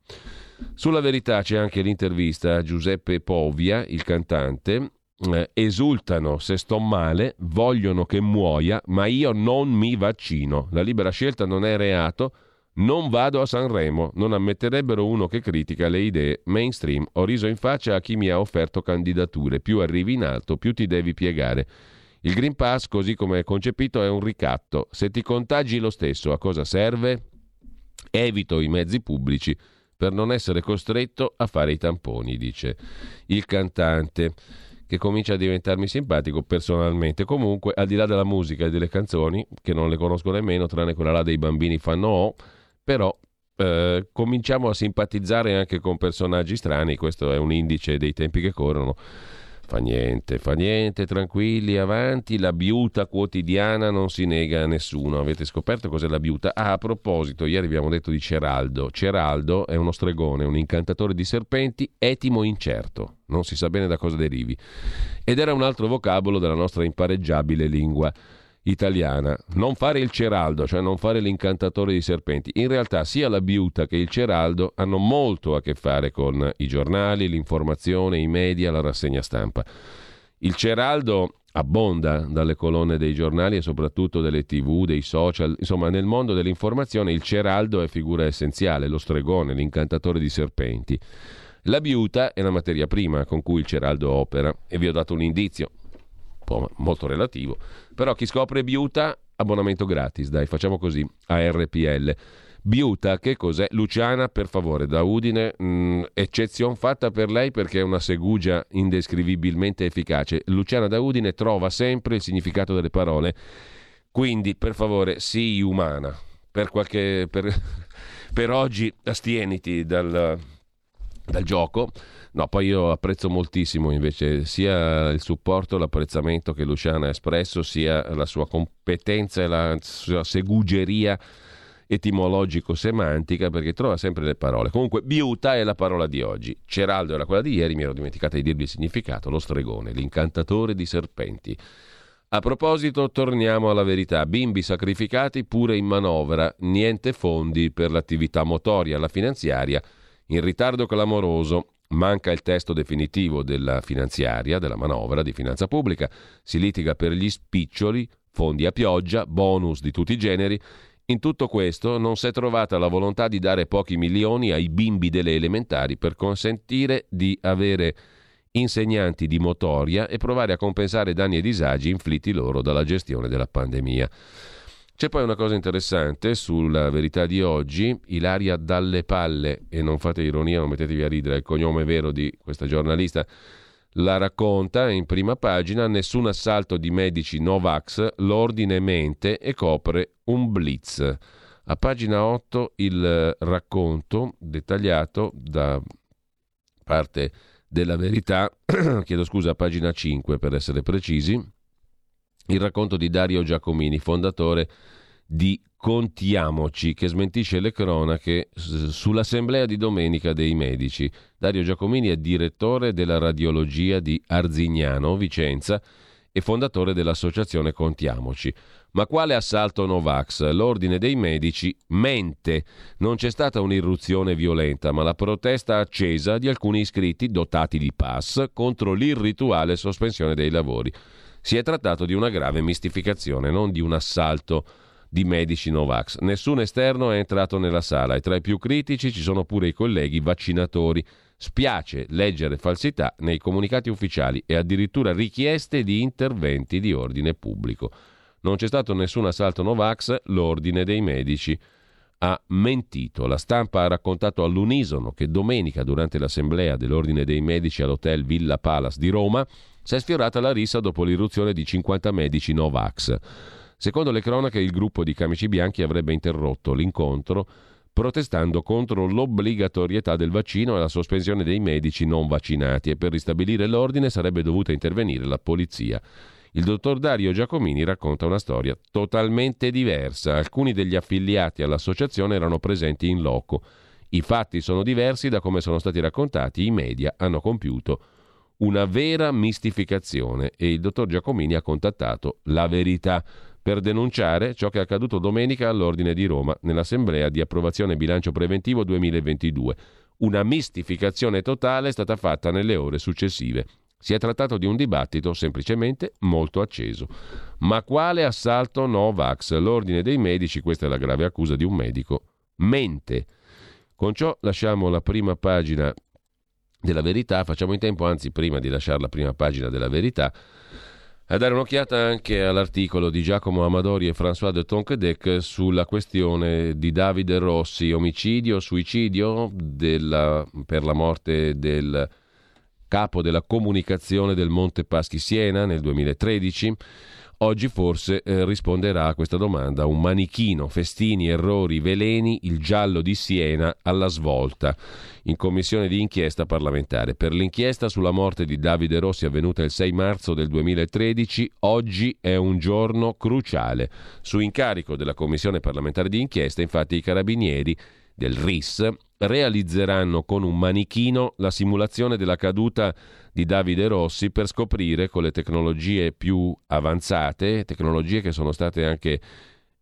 Sulla Verità c'è anche l'intervista a Giuseppe Povia, il cantante. Esultano se sto male, vogliono che muoia, ma io non mi vaccino. La libera scelta non è reato. Non vado a Sanremo, non ammetterebbero uno che critica le idee mainstream. Ho riso in faccia a chi mi ha offerto candidature. Più arrivi in alto, più ti devi piegare. Il Green Pass, così come è concepito, è un ricatto. Se ti contagi lo stesso, a cosa serve? Evito i mezzi pubblici per non essere costretto a fare i tamponi, dice il cantante, che comincia a diventarmi simpatico personalmente. Comunque, al di là della musica e delle canzoni, che non le conosco nemmeno, tranne quella là dei bambini fanno o. Però cominciamo a simpatizzare anche con personaggi strani, questo è un indice dei tempi che corrono. Fa niente, tranquilli, avanti, la biuta quotidiana non si nega a nessuno. Avete scoperto cos'è la biuta? Ah, a proposito, ieri abbiamo detto di Ceraldo. Ceraldo è uno stregone, un incantatore di serpenti, etimo incerto, non si sa bene da cosa derivi. Ed era un altro vocabolo della nostra impareggiabile lingua italiana. Non fare il Ceraldo, cioè non fare l'incantatore di serpenti. In realtà sia la biuta che il Ceraldo hanno molto a che fare con i giornali, l'informazione, i media, la rassegna stampa. Il Ceraldo abbonda dalle colonne dei giornali e soprattutto delle TV, dei social, insomma nel mondo dell'informazione il Ceraldo è figura essenziale, lo stregone, l'incantatore di serpenti. La biuta è la materia prima con cui il Ceraldo opera e vi ho dato un indizio. Molto relativo, però chi scopre biuta, abbonamento gratis, dai, facciamo così a RPL. Biuta, che cos'è? Luciana, per favore, da Udine, eccezion fatta per lei perché è una segugia indescrivibilmente efficace. Luciana da Udine trova sempre il significato delle parole, quindi per favore sii umana, per oggi astieniti dal gioco. No, poi io apprezzo moltissimo invece sia il supporto, l'apprezzamento che Luciana ha espresso, sia la sua competenza e la sua segugeria etimologico-semantica, perché trova sempre le parole. Comunque, biuta è la parola di oggi. Ceraldo era quella di ieri, mi ero dimenticata di dirvi il significato, lo stregone, l'incantatore di serpenti. A proposito, torniamo alla verità. Bimbi sacrificati pure in manovra, niente fondi per l'attività motoria, la finanziaria in ritardo clamoroso. Manca il testo definitivo della finanziaria, della manovra di finanza pubblica, si litiga per gli spiccioli, fondi a pioggia, bonus di tutti i generi. In tutto questo non si è trovata la volontà di dare pochi milioni ai bimbi delle elementari per consentire di avere insegnanti di motoria e provare a compensare danni e disagi inflitti loro dalla gestione della pandemia. C'è poi una cosa interessante sulla verità di oggi, Ilaria Dalle Palle, e non fate ironia, non mettetevi a ridere, il cognome vero di questa giornalista, la racconta in prima pagina, nessun assalto di medici Novax, l'ordine mente e copre un blitz. A pagina 8 il racconto dettagliato da parte della verità, chiedo scusa, a pagina 5 per essere precisi, il racconto di Dario Giacomini, fondatore di Contiamoci, che smentisce le cronache sull'assemblea di domenica dei medici. Dario Giacomini è direttore della radiologia di Arzignano, Vicenza, e fondatore dell'associazione Contiamoci. Ma quale assalto Novax? L'ordine dei medici mente. Non c'è stata un'irruzione violenta, ma la protesta accesa di alcuni iscritti dotati di pass contro l'irrituale sospensione dei lavori. Si è trattato di una grave mistificazione, non di un assalto di medici Novax. Nessun esterno è entrato nella sala e tra i più critici ci sono pure i colleghi vaccinatori. Spiace leggere falsità nei comunicati ufficiali e addirittura richieste di interventi di ordine pubblico. Non c'è stato nessun assalto Novax, l'ordine dei medici ha mentito. La stampa ha raccontato all'unisono che domenica, durante l'assemblea dell'ordine dei medici all'hotel Villa Palace di Roma, si è sfiorata la rissa dopo l'irruzione di 50 medici Novax. Secondo le cronache, il gruppo di camici bianchi avrebbe interrotto l'incontro protestando contro l'obbligatorietà del vaccino e la sospensione dei medici non vaccinati e per ristabilire l'ordine sarebbe dovuta intervenire la polizia. Il dottor Dario Giacomini racconta una storia totalmente diversa. Alcuni degli affiliati all'associazione erano presenti in loco. I fatti sono diversi da come sono stati raccontati. I media hanno compiuto una vera mistificazione e il dottor Giacomini ha contattato La Verità per denunciare ciò che è accaduto domenica all'Ordine di Roma nell'assemblea di approvazione bilancio preventivo 2022. Una mistificazione totale è stata fatta nelle ore successive. Si è trattato di un dibattito semplicemente molto acceso. Ma quale assalto Novax? L'ordine dei medici, questa è la grave accusa di un medico, mente. Con ciò lasciamo la prima pagina della verità, facciamo in tempo, anzi prima di lasciare la prima pagina della verità, a dare un'occhiata anche all'articolo di Giacomo Amadori e François de Tonquedec sulla questione di Davide Rossi, omicidio, suicidio per la morte del capo della comunicazione del Monte Paschi Siena nel 2013. Oggi forse risponderà a questa domanda un manichino, festini, errori, veleni, il giallo di Siena alla svolta in commissione di inchiesta parlamentare. Per l'inchiesta sulla morte di Davide Rossi avvenuta il 6 marzo del 2013, oggi è un giorno cruciale. Su incarico della commissione parlamentare di inchiesta, infatti, i carabinieri del RIS realizzeranno con un manichino la simulazione della caduta di Davide Rossi per scoprire con le tecnologie più avanzate, tecnologie che sono state anche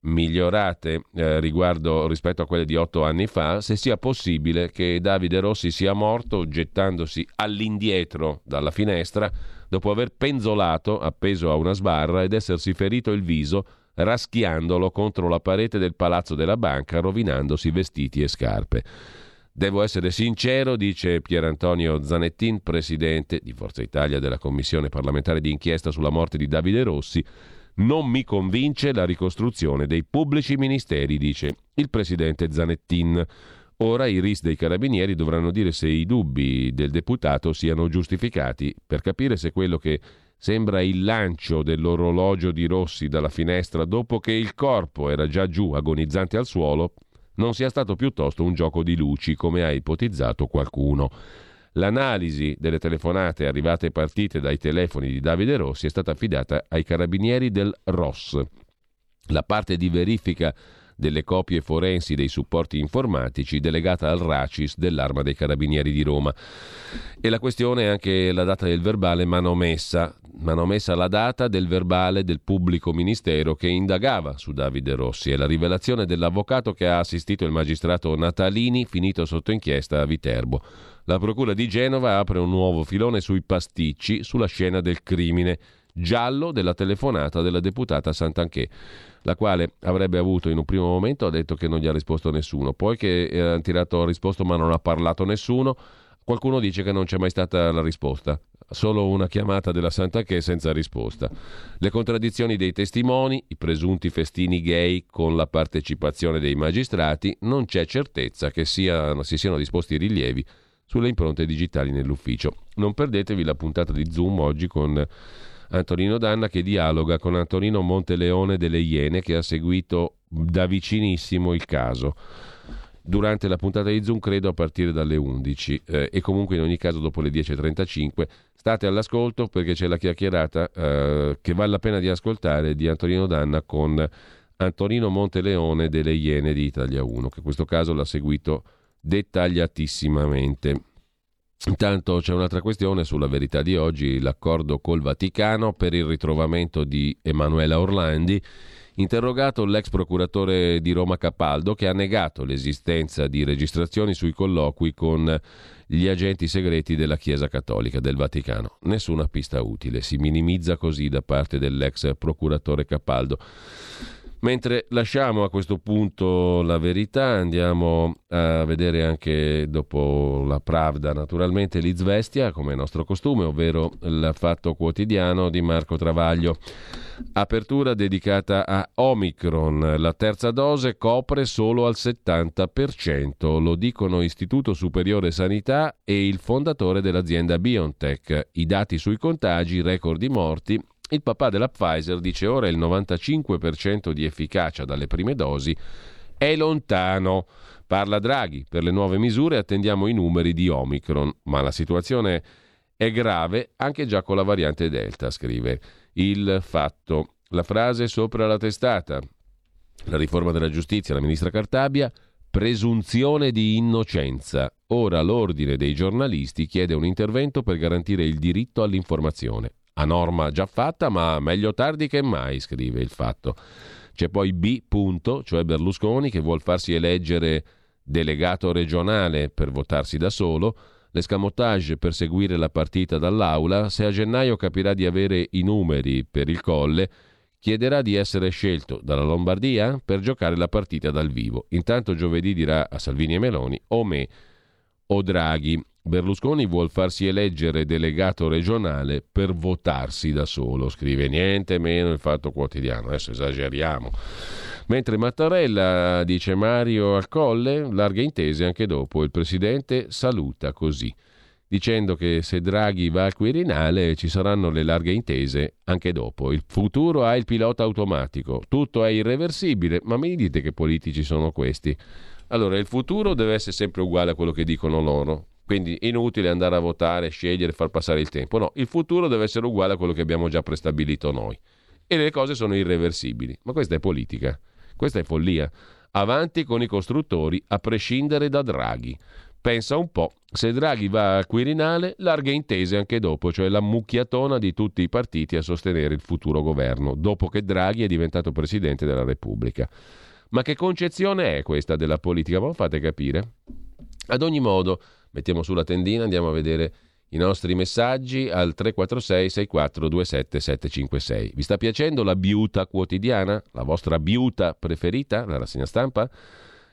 migliorate rispetto a quelle di 8 anni fa, se sia possibile che Davide Rossi sia morto gettandosi all'indietro dalla finestra dopo aver penzolato appeso a una sbarra ed essersi ferito il viso raschiandolo contro la parete del palazzo della banca, rovinandosi vestiti e scarpe. Devo essere sincero, dice Pierantonio Zanettin, presidente di Forza Italia della commissione parlamentare di inchiesta sulla morte di Davide Rossi, non mi convince la ricostruzione dei pubblici ministeri, dice il presidente Zanettin. Ora i RIS dei carabinieri dovranno dire se i dubbi del deputato siano giustificati, per capire se quello che sembra il lancio dell'orologio di Rossi dalla finestra dopo che il corpo era già giù agonizzante al suolo non sia stato piuttosto un gioco di luci, come ha ipotizzato qualcuno. L'analisi delle telefonate arrivate e partite dai telefoni di Davide Rossi è stata affidata ai carabinieri del ROS. La parte di verifica delle copie forensi dei supporti informatici delegata al RACIS dell'Arma dei Carabinieri di Roma. E la questione è anche la data del verbale manomessa. Manomessa la data del verbale del pubblico ministero che indagava su Davide Rossi e la rivelazione dell'avvocato che ha assistito il magistrato Natalini, finito sotto inchiesta a Viterbo. La procura di Genova apre un nuovo filone sui pasticci sulla scena del crimine. Giallo della telefonata della deputata Santanchè, la quale avrebbe avuto in un primo momento, ha detto che non gli ha risposto nessuno, poi che ha tirato la risposta ma non ha parlato nessuno, qualcuno dice che non c'è mai stata la risposta, solo una chiamata della Santanchè senza risposta. Le contraddizioni dei testimoni, i presunti festini gay con la partecipazione dei magistrati, non c'è certezza che si siano disposti i rilievi sulle impronte digitali nell'ufficio. Non perdetevi la puntata di Zoom oggi con Antonino Danna che dialoga con Antonino Monteleone delle Iene, che ha seguito da vicinissimo il caso durante la puntata di Zoom, credo a partire dalle 11 e comunque in ogni caso dopo le 10.35. State all'ascolto perché c'è la chiacchierata che vale la pena di ascoltare di Antonino Danna con Antonino Monteleone delle Iene di Italia 1, che in questo caso l'ha seguito dettagliatissimamente. Intanto c'è un'altra questione sulla Verità di oggi, l'accordo col Vaticano per il ritrovamento di Emanuela Orlandi. Interrogato l'ex procuratore di Roma Capaldo, che ha negato l'esistenza di registrazioni sui colloqui con gli agenti segreti della Chiesa Cattolica del Vaticano. Nessuna pista utile, si minimizza così da parte dell'ex procuratore Capaldo. Mentre lasciamo a questo punto la Verità, andiamo a vedere anche, dopo la Pravda naturalmente, l'Izvestia, come è nostro costume, ovvero il Fatto Quotidiano di Marco Travaglio. Apertura dedicata a Omicron, la terza dose copre solo al 70%, lo dicono Istituto Superiore Sanità e il fondatore dell'azienda BioNTech. I dati sui contagi, record di morti. Il papà della Pfizer dice ora il 95% di efficacia dalle prime dosi è lontano. Parla Draghi, per le nuove misure attendiamo i numeri di Omicron, ma la situazione è grave anche già con la variante Delta, scrive Il Fatto. La frase sopra la testata. La riforma della giustizia, la ministra Cartabia, presunzione di innocenza. Ora l'ordine dei giornalisti chiede un intervento per garantire il diritto all'informazione. A norma già fatta, ma meglio tardi che mai, scrive Il Fatto. C'è poi B. cioè Berlusconi, che vuol farsi eleggere delegato regionale per votarsi da solo, l'escamotage per seguire la partita dall'aula. Se a gennaio capirà di avere i numeri per il Colle, chiederà di essere scelto dalla Lombardia per giocare la partita dal vivo. Intanto giovedì dirà a Salvini e Meloni o me o Draghi. Berlusconi vuol farsi eleggere delegato regionale per votarsi da solo, scrive niente meno Il Fatto Quotidiano. Adesso esageriamo. Mentre Mattarella, dice Mario al Colle, larghe intese anche dopo, il presidente saluta così. dicendo che se Draghi va al Quirinale ci saranno le larghe intese anche dopo. Il futuro ha il pilota automatico, tutto è irreversibile, ma mi dite che politici sono questi? Allora, il futuro deve essere sempre uguale a quello che dicono loro, quindi inutile andare a votare, scegliere, far passare il tempo. No, il futuro deve essere uguale a quello che abbiamo già prestabilito noi e le cose sono irreversibili. Ma questa è politica, questa è follia. Avanti con i costruttori, a prescindere da Draghi. Pensa un po', se Draghi va al Quirinale, larghe intese anche dopo, cioè la mucchiatona di tutti i partiti a sostenere il futuro governo, dopo che Draghi è diventato Presidente della Repubblica. Ma che concezione è questa della politica? Ma lo fate capire? Ad ogni modo, mettiamo sulla tendina, andiamo a vedere i nostri messaggi al 346 6427 756. Vi sta piacendo la biuta quotidiana? La vostra biuta preferita? La rassegna stampa?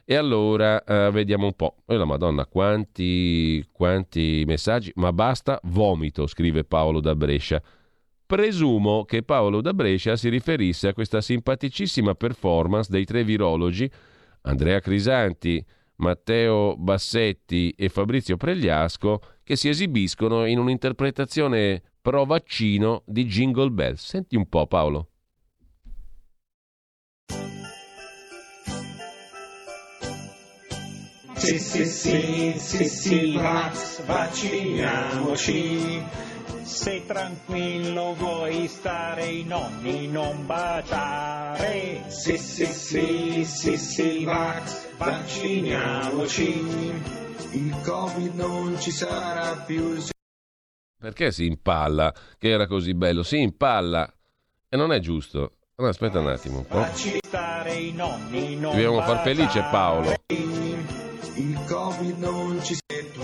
E allora vediamo un po'. E la Madonna, quanti messaggi, ma basta vomito, scrive Paolo da Brescia. Presumo che Paolo da Brescia si riferisse a questa simpaticissima performance dei tre virologi, Andrea Crisanti, Matteo Bassetti e Fabrizio Pregliasco, che si esibiscono in un'interpretazione pro vaccino di Jingle Bell. Senti un po', Paolo. Sì, sì, sì, sì, sì, vacciniamoci. Se tranquillo vuoi stare, i nonni non baciare. Sì, sì, sì, sì, sì, vacciniamoci. Il Covid non ci sarà più. Perché si impalla? Che era così bello. Si impalla. E non è giusto. Allora, aspetta un attimo un po'. Dobbiamo far felice Paolo. Il Covid non ci sei tu.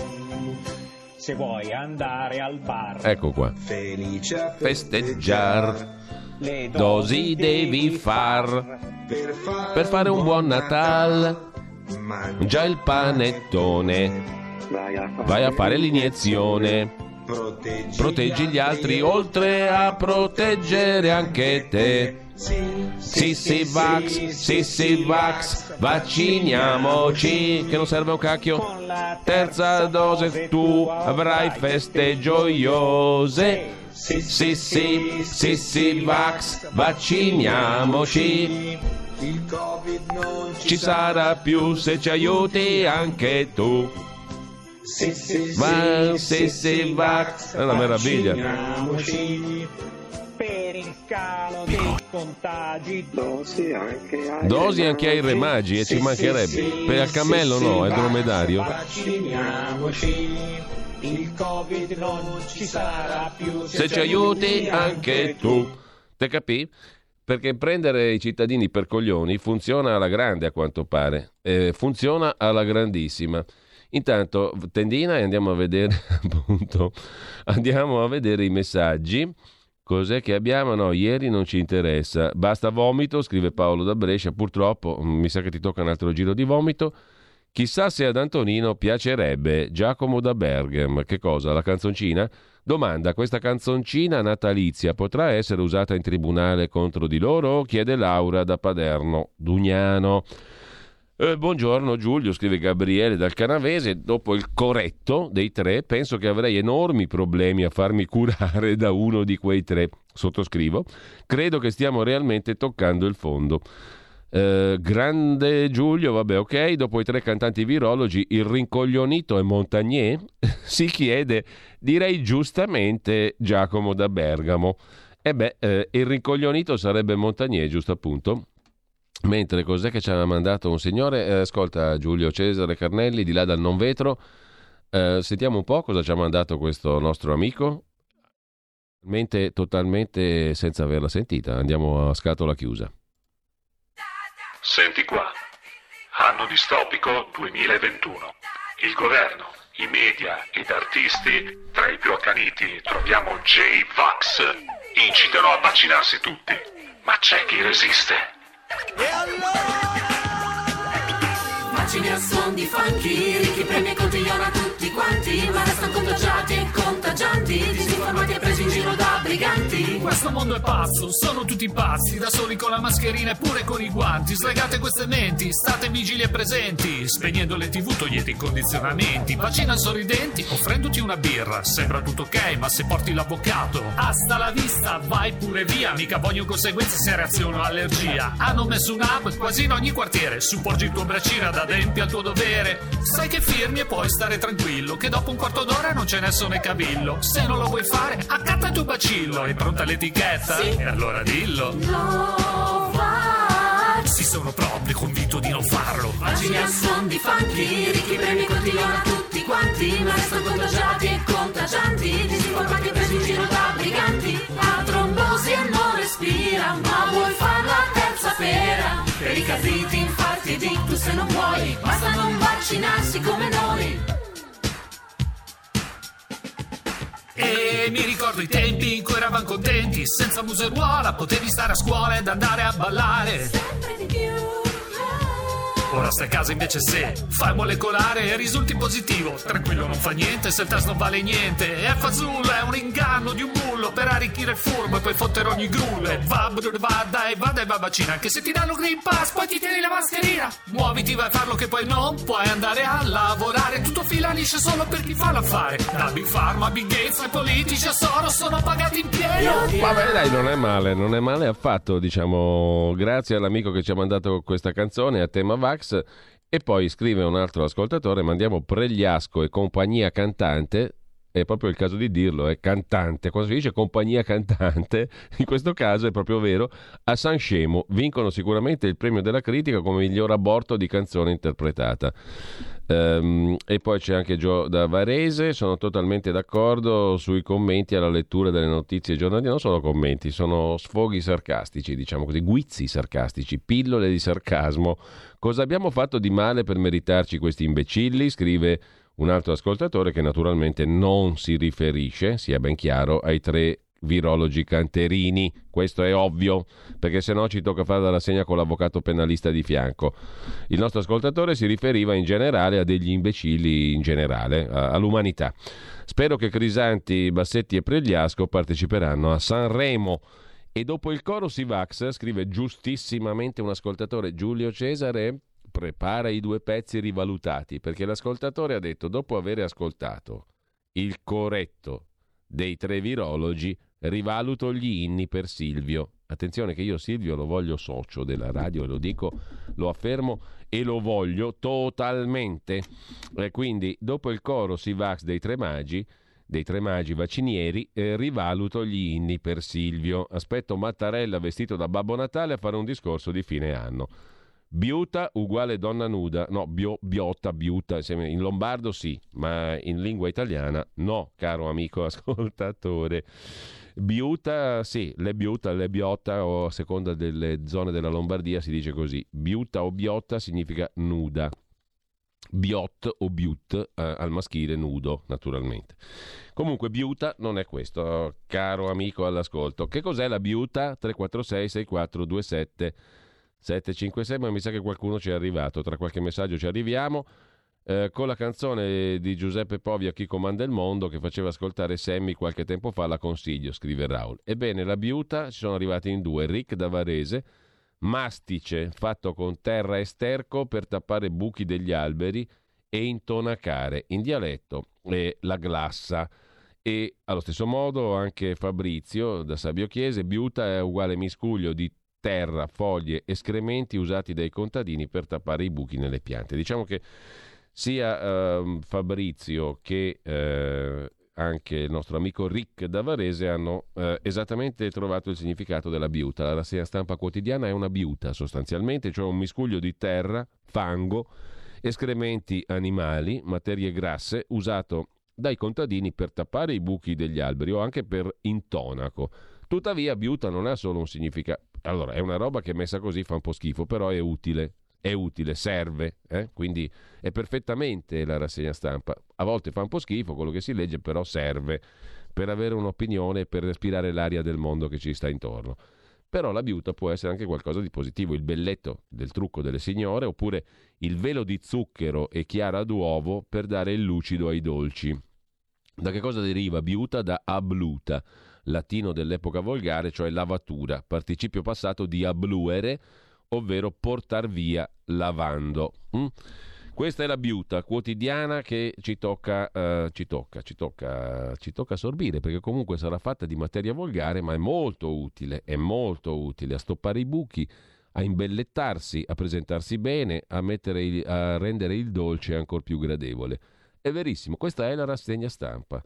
Se vuoi andare al bar, ecco qua, felice a festeggiar, le dosi devi far, per fare un buon Natal, mangia il panettone, vai a fare l'iniezione, proteggi gli altri oltre a proteggere anche te. Sì, sì, vax, vacciniamoci, che non serve un cacchio. Terza dose tu avrai feste gioiose. Sì, sì, vax, vacciniamoci. Il Covid non ci sarà più se ci aiuti anche tu. Sì, sì, vax, è una meraviglia. Per il calo dei contagi, dosi anche ai re magi, e ci mancherebbe. Per il cammello no, è dromedario. Il Covid non ci sarà più se ci aiuti anche tu. Te capì? Perché prendere i cittadini per coglioni funziona alla grande, a quanto pare. Funziona alla grandissima. Intanto tendina e andiamo a vedere appunto. Andiamo a vedere i messaggi. Cos'è che abbiamo? No, ieri non ci interessa. Basta vomito, scrive Paolo da Brescia. Purtroppo, mi sa che ti tocca un altro giro di vomito. Chissà se ad Antonino piacerebbe. Giacomo da Bergamo. Che cosa? La canzoncina? Domanda, questa canzoncina natalizia potrà essere usata in tribunale contro di loro? Chiede Laura da Paderno, Dugnano. Buongiorno Giulio, scrive Gabriele dal Canavese, dopo il corretto dei tre penso che avrei enormi problemi a farmi curare da uno di quei tre, sottoscrivo, credo che stiamo realmente toccando il fondo. Grande Giulio, vabbè, ok, dopo i tre cantanti virologi il rincoglionito e Montagnier si chiede, direi giustamente, Giacomo da Bergamo. Il rincoglionito sarebbe Montagnier, giusto appunto. Mentre cos'è che ci aveva mandato un signore? Ascolta Giulio, Cesare Carnelli di là dal non vetro, sentiamo un po' cosa ci ha mandato questo nostro amico, mente totalmente senza averla sentita. Andiamo a scatola chiusa. Senti qua, anno distopico 2021, il governo, i media ed artisti tra i più accaniti, troviamo J-Vax, incitano a vaccinarsi tutti, ma c'è chi resiste. E allora vaccini a suon di funky, ricchi premi e contigliano a tutti quanti. avanti, ma restano contagiati e contagianti, disinformati e presi in giro da briganti. Questo mondo è pazzo, sono tutti pazzi, da soli con la mascherina e pure con i guanti. Slegate queste menti, state vigili e presenti, spegnendo le tv, togliete i condizionamenti. Vaccina sorridenti, offrendoti una birra, sembra tutto ok, ma se porti l'avvocato hasta la vista, vai pure via, mica voglio conseguenze se reazione o allergia. Hanno messo un'app quasi in ogni quartiere, supporgi il tuo braccino ad adempi al tuo dovere, sai che firmi e puoi stare tranquillo, che dopo un quarto d'ora non ce n'è sono e cavillo. Se non lo vuoi fare, accatta il tuo bacillo, hai pronta l'etichetta? Sì. E allora dillo. No, si sono proprio convinto di non farlo. Vacina son di fanchi, ricchi premi continuano tutti quanti, ma restano contagiati e contagianti, disinformati e presi in giro da briganti. Ha trombosi e non respira, ma vuoi far la terza pera? Per i casiti, infarti e ictus se non vuoi, basta non vaccinarsi come noi. E mi ricordo i tempi in cui eravamo contenti, senza museruola potevi stare a scuola ed andare a ballare. Sempre di più. Ora stai a casa invece se fai molecolare e risulti positivo, tranquillo non fa niente se il test non vale niente. E fazzullo è un inganno di un bullo per arricchire il furbo e poi fottere ogni grullo. E va vaccina, anche se ti danno Green Pass poi ti tieni la mascherina. Muoviti, vai a farlo che poi non puoi andare a lavorare, tutto fila liscia solo per chi fa l'affare. Da Big Pharma, Big Gates, ai politici e Soros sono pagati in pieno. Vabbè dai, non è male affatto, diciamo, grazie all'amico che ci ha mandato questa canzone a tema Vax. E poi scrive un altro ascoltatore, mandiamo Pregliasco e compagnia cantante, è proprio il caso di dirlo, è cantante, quando si dice compagnia cantante, in questo caso è proprio vero, a San Scemo vincono sicuramente il premio della critica come miglior aborto di canzone interpretata. E poi c'è anche Gio da Varese, sono totalmente d'accordo sui commenti alla lettura delle notizie giornaliere, non sono commenti, sono sfoghi sarcastici, diciamo così, guizzi sarcastici, pillole di sarcasmo. Cosa abbiamo fatto di male per meritarci questi imbecilli? Scrive un altro ascoltatore che naturalmente non si riferisce, sia ben chiaro, ai tre virologi canterini, questo è ovvio, perché se no ci tocca fare la rassegna con l'avvocato penalista di fianco. Il nostro ascoltatore si riferiva in generale a degli imbecilli in generale, all'umanità. Spero che Crisanti, Bassetti e Pregliasco parteciperanno a Sanremo. E dopo il coro Sivax, scrive giustissimamente un ascoltatore, Giulio Cesare, prepara i due pezzi rivalutati, perché l'ascoltatore ha detto, dopo aver ascoltato il corretto dei tre virologi, rivaluto gli inni per Silvio. Attenzione che io Silvio lo voglio socio della radio, e lo dico, lo affermo e lo voglio totalmente. E quindi dopo il coro Sivax dei tre magi vaccinieri, rivaluto gli inni per Silvio. Aspetto Mattarella vestito da Babbo Natale a fare un discorso di fine anno. Biuta uguale donna nuda, no, biota, biuta, in lombardo sì, ma in lingua italiana no, caro amico ascoltatore. Biuta sì, le biuta, le biota, o a seconda delle zone della Lombardia si dice così. Biuta o biota significa nuda, biot o biut al maschile nudo naturalmente. Comunque biuta non è questo, caro amico all'ascolto. Che cos'è la biuta? 346 6427 756, ma mi sa che qualcuno ci è arrivato, tra qualche messaggio ci arriviamo, con la canzone di Giuseppe Povia Chi comanda il mondo che faceva ascoltare Sammy qualche tempo fa, la consiglio, scrive Raul. Ebbene, la biuta ci sono arrivati in due, Rick da Varese, mastice fatto con terra e sterco per tappare buchi degli alberi e intonacare in dialetto, e la glassa. E allo stesso modo anche Fabrizio da Sabio Chiese, biuta è uguale miscuglio di terra, foglie, escrementi usati dai contadini per tappare i buchi nelle piante. Diciamo che sia Fabrizio che anche il nostro amico Rick da Varese hanno esattamente trovato il significato della biuta. La rassegna stampa quotidiana è una biuta sostanzialmente, cioè un miscuglio di terra, fango, escrementi animali, materie grasse, usato dai contadini per tappare i buchi degli alberi o anche per intonaco. Tuttavia biuta non ha solo un significato. Allora, è una roba che messa così fa un po' schifo, però è utile, serve, eh? Quindi è perfettamente la rassegna stampa. A volte fa un po' schifo quello che si legge, però serve per avere un'opinione, per respirare l'aria del mondo che ci sta intorno. Però la biuta può essere anche qualcosa di positivo, il belletto del trucco delle signore, oppure il velo di zucchero e chiara d'uovo per dare il lucido ai dolci. Da che cosa deriva biuta? Da abluta, latino dell'epoca volgare, cioè lavatura, participio passato di abluere, ovvero portar via lavando. Questa è la biuta quotidiana che ci tocca assorbire, perché comunque sarà fatta di materia volgare, ma è molto utile a stoppare i buchi, a imbellettarsi, a presentarsi bene, a rendere il dolce ancora più gradevole. È verissimo, questa è la rassegna stampa,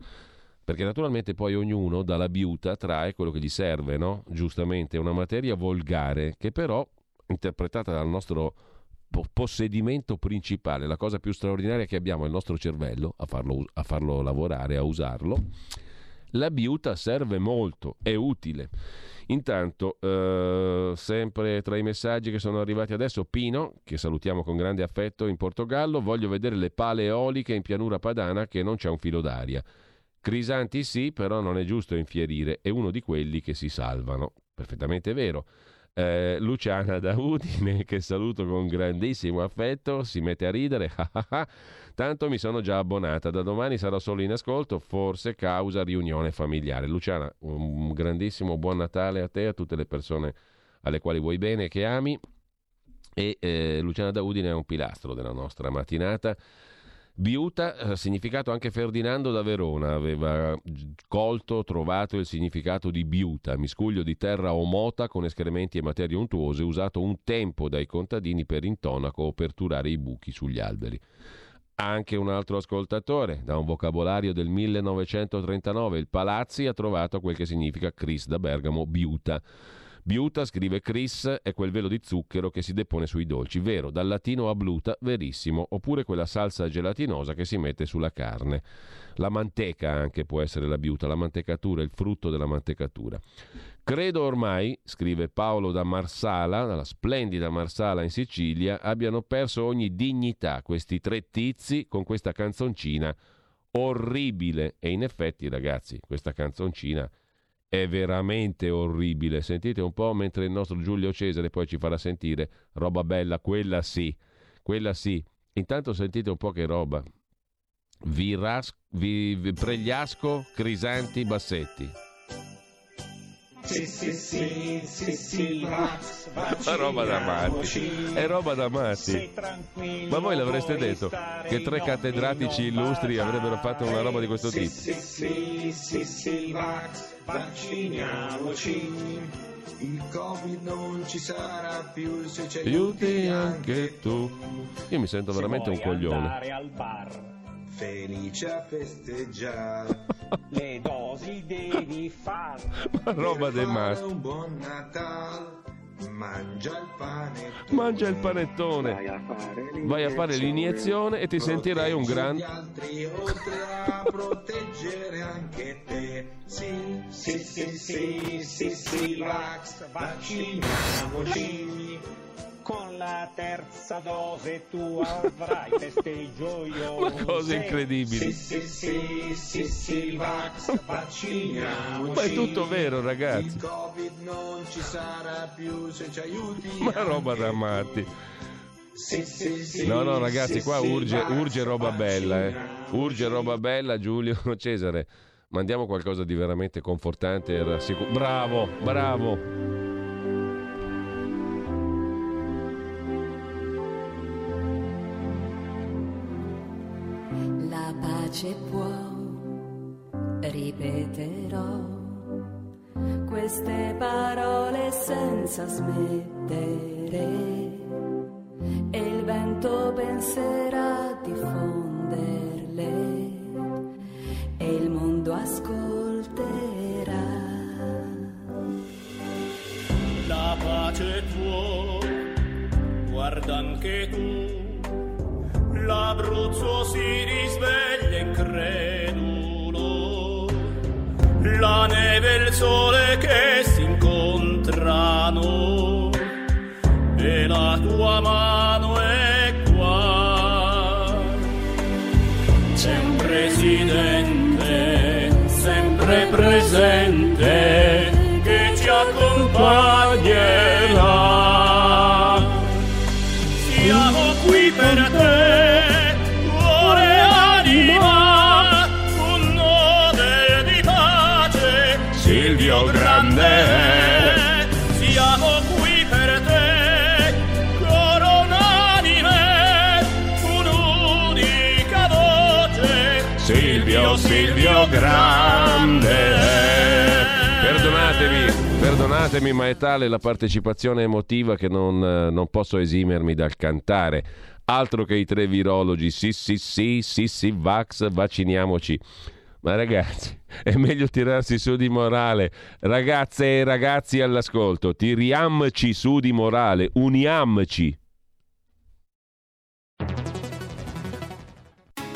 perché naturalmente poi ognuno dalla biuta trae quello che gli serve, no? Giustamente, una materia volgare che però, interpretata dal nostro possedimento principale, la cosa più straordinaria che abbiamo è il nostro cervello, a farlo lavorare, a usarlo, la biuta serve molto, è utile. Intanto, sempre tra i messaggi che sono arrivati adesso, Pino, che salutiamo con grande affetto in Portogallo, voglio vedere le pale eoliche in pianura padana che non c'è un filo d'aria. Crisanti sì, però non è giusto infierire, è uno di quelli che si salvano. Perfettamente vero. Luciana da Udine, che saluto con grandissimo affetto, si mette a ridere. Tanto mi sono già abbonata, da domani sarò solo in ascolto, forse causa riunione familiare. Luciana, un grandissimo buon Natale a te, a tutte le persone alle quali vuoi bene, che ami, e Luciana da Udine è un pilastro della nostra mattinata. Biuta, significato anche Ferdinando da Verona aveva trovato il significato di biuta, miscuglio di terra omota con escrementi e materie untuose usato un tempo dai contadini per intonaco o per turare i buchi sugli alberi. Anche un altro ascoltatore, da un vocabolario del 1939, il Palazzi ha trovato quel che significa, Chris da Bergamo, biuta. Biuta, scrive Chris, è quel velo di zucchero che si depone sui dolci, vero, dal latino abluta, verissimo, oppure quella salsa gelatinosa che si mette sulla carne. La manteca anche può essere la biuta, la mantecatura, il frutto della mantecatura. Credo ormai, scrive Paolo da Marsala, dalla splendida Marsala in Sicilia, abbiano perso ogni dignità questi tre tizi con questa canzoncina orribile. E in effetti, ragazzi, questa canzoncina è veramente orribile. Sentite un po', mentre il nostro Giulio Cesare poi ci farà sentire roba bella, quella sì. Intanto sentite un po' che roba. Pregliasco, Crisanti, Bassetti. Sì, è roba da matti. Ma voi l'avreste detto che tre cattedratici illustri avrebbero fatto una roba di questo tipo? Sì, vacciniamoci. Il Covid non ci sarà più se c'è aiuti anche tu. Io mi sento veramente un coglione. Al bar. Felice a festeggiare, le dosi devi far. Ma roba dei matti. Un buon Natale, mangia il panettone. Vai a fare l'iniezione e ti sentirai un grande. Oltre a proteggere anche te. Sì, vax, vacciniamoci. Con la terza dose tu avrai feste gioioso. Ma cose incredibili. Sì, vax, vacciniamoci. Ma è tutto vero, ragazzi. Il Covid non ci sarà più se ci aiuti. Ma roba da matti. No, ragazzi, qua urge roba bella, Urge roba bella, Giulio Cesare. Mandiamo qualcosa di veramente confortante e rassicurante. Bravo. Se può, ripeterò queste parole senza smettere, e il vento penserà a diffonderle, e il mondo ascolterà. La pace tua, guarda anche tu. L'Abruzzo si risveglia incredulo, la neve e il sole che si incontrano, e la tua mano è qua. C'è un presidente sempre presente che ci accompagna. accompagnerà. Siamo qui per te, cuore e anima, un nome di pace, Silvio Grande. Silvio Grande. Perdonatemi, ma è tale la partecipazione emotiva che non posso esimermi dal cantare. Altro che i tre virologi, sì, vax, vacciniamoci. Ma ragazzi, è meglio tirarsi su di morale. Ragazze e ragazzi all'ascolto, tiriamci su di morale, uniamci.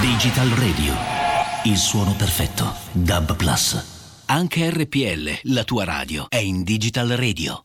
Digital Radio, il suono perfetto. DAB Plus. Anche RPL, la tua radio, è in Digital Radio.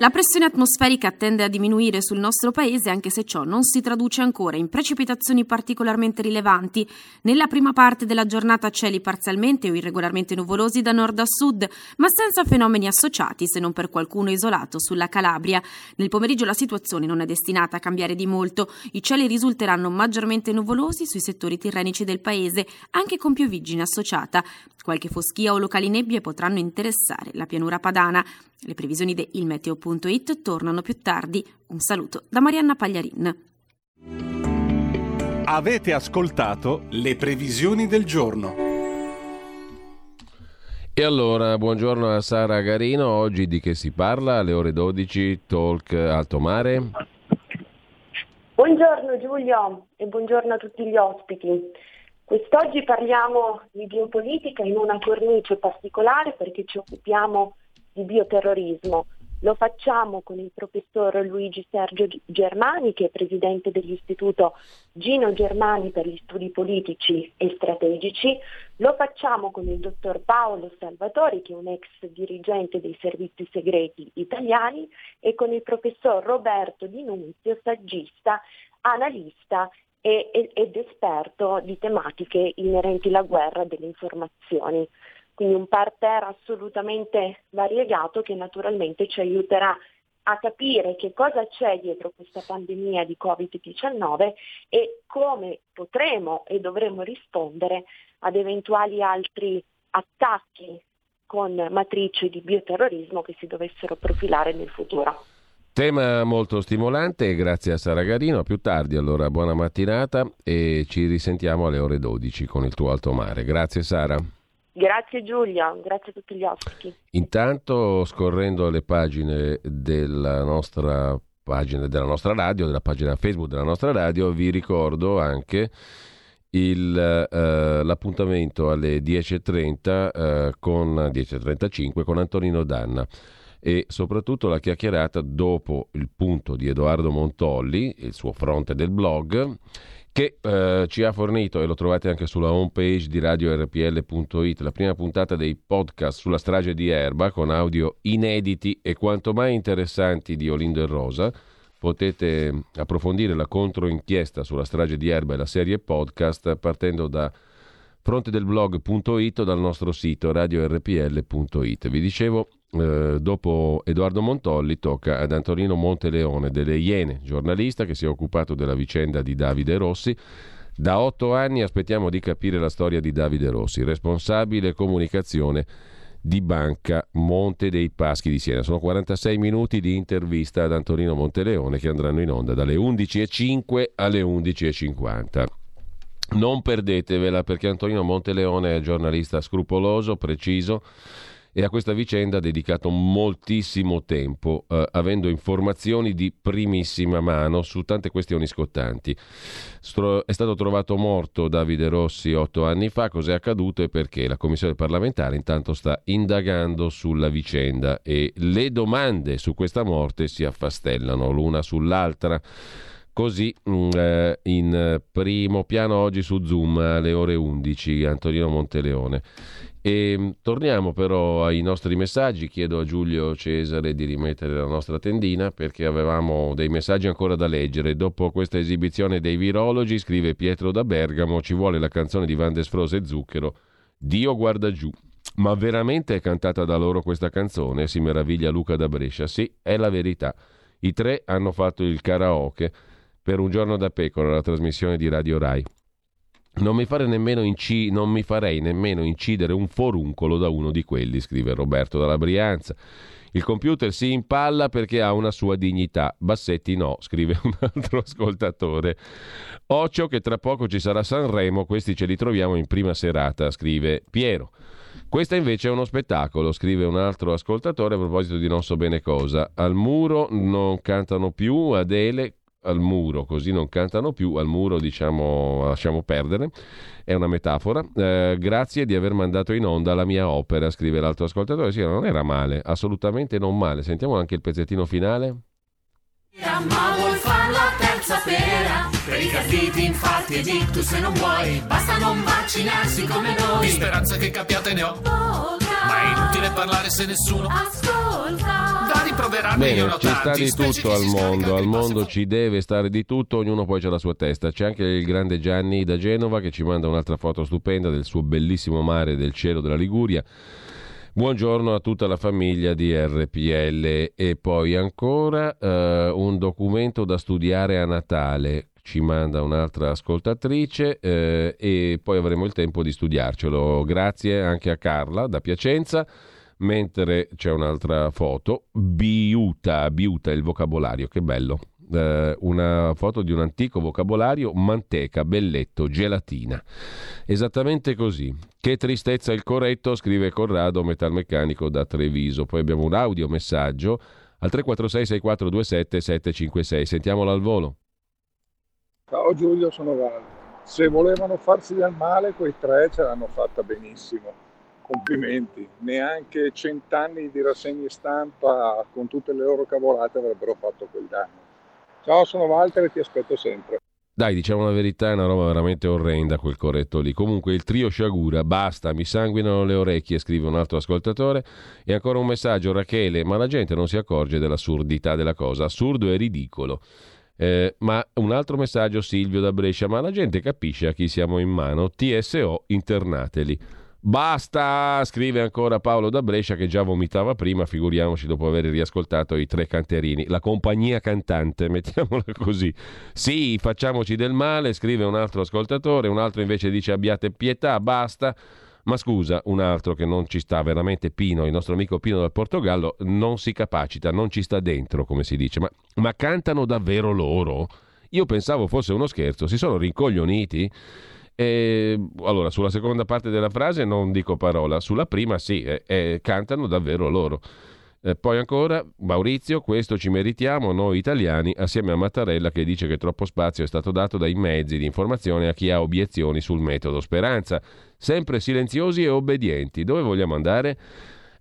La pressione atmosferica tende a diminuire sul nostro paese, anche se ciò non si traduce ancora in precipitazioni particolarmente rilevanti. Nella prima parte della giornata cieli parzialmente o irregolarmente nuvolosi da nord a sud, ma senza fenomeni associati, se non per qualcuno isolato sulla Calabria. Nel pomeriggio la situazione non è destinata a cambiare di molto. I cieli risulteranno maggiormente nuvolosi sui settori tirrenici del paese, anche con pioviggine associata. Qualche foschia o locali nebbie potranno interessare la pianura padana. Le previsioni di Il Meteo.it tornano più tardi. Un saluto da Marianna Pagliarin. Avete ascoltato le previsioni del giorno. E allora, buongiorno a Sara Garino. Oggi di che si parla? Alle ore 12, Talk Alto Mare. Buongiorno Giulio e buongiorno a tutti gli ospiti. Quest'oggi parliamo di biopolitica in una cornice particolare perché ci occupiamo di bioterrorismo. Lo facciamo con il professor Luigi Sergio Germani, che è presidente dell'Istituto Gino Germani per gli studi politici e strategici. Lo facciamo con il dottor Paolo Salvatori, che è un ex dirigente dei servizi segreti italiani, e con il professor Roberto Di Nunzio, saggista, analista ed esperto di tematiche inerenti alla guerra delle informazioni. Quindi un parterre assolutamente variegato che naturalmente ci aiuterà a capire che cosa c'è dietro questa pandemia di Covid-19 e come potremo e dovremo rispondere ad eventuali altri attacchi con matrici di bioterrorismo che si dovessero profilare nel futuro. Tema molto stimolante, grazie a Sara Garino. A più tardi, allora, buona mattinata e ci risentiamo alle ore 12 con il tuo Alto Mare. Grazie Sara. Grazie Giulia, grazie a tutti gli ospiti. Intanto, scorrendo le pagine della nostra radio, della pagina Facebook della nostra radio, vi ricordo anche l'appuntamento alle 10:35 con Antonino Danna. E soprattutto la chiacchierata dopo il punto di Edoardo Montolli, il suo fronte del blog, che ci ha fornito, e lo trovate anche sulla home page di radiorpl.it, la prima puntata dei podcast sulla strage di Erba, con audio inediti e quanto mai interessanti di Olindo e Rosa. Potete approfondire la controinchiesta sulla strage di Erba e la serie podcast partendo da frontedelblog.it o dal nostro sito radiorpl.it. Vi dicevo, dopo Edoardo Montolli tocca ad Antonino Monteleone delle Iene, giornalista che si è occupato della vicenda di Davide Rossi. Da 8 anni aspettiamo di capire la storia di Davide Rossi, responsabile comunicazione di Banca Monte dei Paschi di Siena. Sono 46 minuti di intervista ad Antonino Monteleone che andranno in onda dalle 11:05 alle 11:50. Non perdetevela, perché Antonino Monteleone è giornalista scrupoloso, preciso, e a questa vicenda ha dedicato moltissimo tempo, avendo informazioni di primissima mano su tante questioni scottanti. È stato trovato morto Davide Rossi 8 anni fa. Cos'è accaduto e perché? La commissione parlamentare intanto sta indagando sulla vicenda e le domande su questa morte si affastellano l'una sull'altra. Così in primo piano oggi su Zoom alle ore 11 Antonino Monteleone. E torniamo però ai nostri messaggi. Chiedo a Giulio Cesare di rimettere la nostra tendina perché avevamo dei messaggi ancora da leggere. Dopo questa esibizione dei virologi, scrive Pietro da Bergamo, ci vuole la canzone di Van Desfros e Zucchero, Dio guarda giù. Ma veramente è cantata da loro questa canzone? Si meraviglia Luca da Brescia. Sì, è la verità. I tre hanno fatto il karaoke per Un giorno da pecora, la trasmissione di Radio Rai. Non mi farei nemmeno incidere un foruncolo da uno di quelli, scrive Roberto dalla Brianza. Il computer si impalla perché ha una sua dignità. Bassetti no, scrive un altro ascoltatore. Occhio che tra poco ci sarà Sanremo, questi ce li troviamo in prima serata, scrive Piero. Questa invece è uno spettacolo, scrive un altro ascoltatore a proposito di non so bene cosa. Al muro non cantano più, Adele. Al muro, così non cantano più, al muro, diciamo, lasciamo perdere, è una metafora. Grazie di aver mandato in onda la mia opera, scrive l'altro ascoltatore. Sì, non era male, assolutamente non male. Sentiamo anche il pezzettino finale. Ma vuol far la terza pera per i carditi, infarti e ictus, se non vuoi basta non vaccinarsi come noi. Di speranza che capiate ne ho poca, ma è inutile parlare se nessuno ascolta. Da riproverarmi io ci sta di tutto al mondo, al mondo ci deve stare di tutto, ognuno poi c'ha la sua testa. C'è anche il grande Gianni da Genova che ci manda un'altra foto stupenda del suo bellissimo mare, del cielo della Liguria. Buongiorno a tutta la famiglia di RPL. E poi ancora un documento da studiare a Natale, ci manda un'altra ascoltatrice, e poi avremo il tempo di studiarcelo. Grazie anche a Carla da Piacenza. Mentre c'è un'altra foto, biuta il vocabolario, che bello, una foto di un antico vocabolario, manteca, belletto, gelatina, esattamente così. Che tristezza il corretto, scrive Corrado metalmeccanico da Treviso. Poi abbiamo un audiomessaggio al 346 6427 756, sentiamolo al volo. Ciao Giulio, sono Val. Se volevano farsi del male quei tre ce l'hanno fatta benissimo, complimenti. Neanche 100 anni di rassegne stampa con tutte le loro cavolate avrebbero fatto quel danno. Ciao, sono Walter e ti aspetto sempre. Dai, diciamo la verità, è una roba veramente orrenda quel corretto lì. Comunque il trio sciagura, basta, mi sanguinano le orecchie, scrive un altro ascoltatore. E ancora un messaggio, Rachele, ma la gente non si accorge dell'assurdità della cosa, assurdo e ridicolo. Ma un altro messaggio, Silvio da Brescia, ma la gente capisce a chi siamo in mano, TSO internateli. Basta, scrive ancora Paolo da Brescia, che già vomitava prima, figuriamoci dopo aver riascoltato i tre canterini, la compagnia cantante, mettiamola così. Sì, facciamoci del male, scrive un altro ascoltatore, un altro invece dice abbiate pietà, basta. Ma scusa, un altro che non ci sta veramente, Pino, il nostro amico Pino dal Portogallo, non si capacita, non ci sta dentro, come si dice, ma cantano davvero loro? Io pensavo fosse uno scherzo, si sono rincoglioniti. Allora, sulla seconda parte della frase non dico parola, sulla prima sì, cantano davvero loro. Poi ancora Maurizio, questo ci meritiamo noi italiani assieme a Mattarella, che dice che troppo spazio è stato dato dai mezzi di informazione a chi ha obiezioni sul metodo Speranza, sempre silenziosi e obbedienti. Dove vogliamo andare?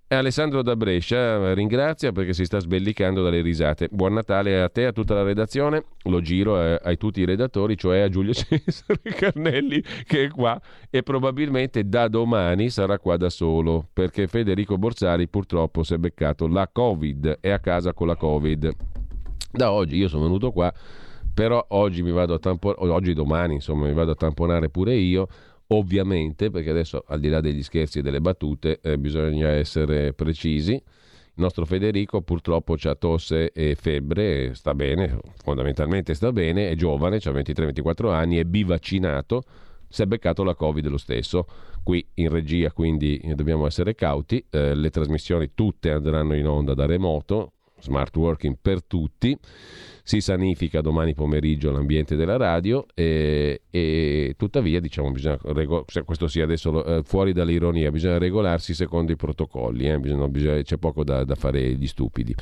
Alessandro da Brescia ringrazia perché si sta sbellicando dalle risate. Buon Natale a te, a tutta la redazione, lo giro a tutti i redattori, cioè a Giulio Cesare Carnelli, che è qua e probabilmente da domani sarà qua da solo perché Federico Borsari purtroppo si è beccato la Covid, è a casa con la Covid da oggi. Io sono venuto qua, però oggi mi vado a tamponare, oggi domani insomma mi vado a tamponare pure io, ovviamente, perché adesso al di là degli scherzi e delle battute bisogna essere precisi. Il nostro Federico purtroppo ha tosse e febbre, sta bene, fondamentalmente sta bene, è giovane, ha 23-24 anni, è bivaccinato, si è beccato la Covid lo stesso. Qui in regia quindi dobbiamo essere cauti, le trasmissioni tutte andranno in onda da remoto, smart working per tutti, si sanifica domani pomeriggio l'ambiente della radio e tuttavia diciamo bisogna questo sia adesso fuori dall'ironia, bisogna regolarsi secondo i protocolli, c'è poco da fare gli stupidi,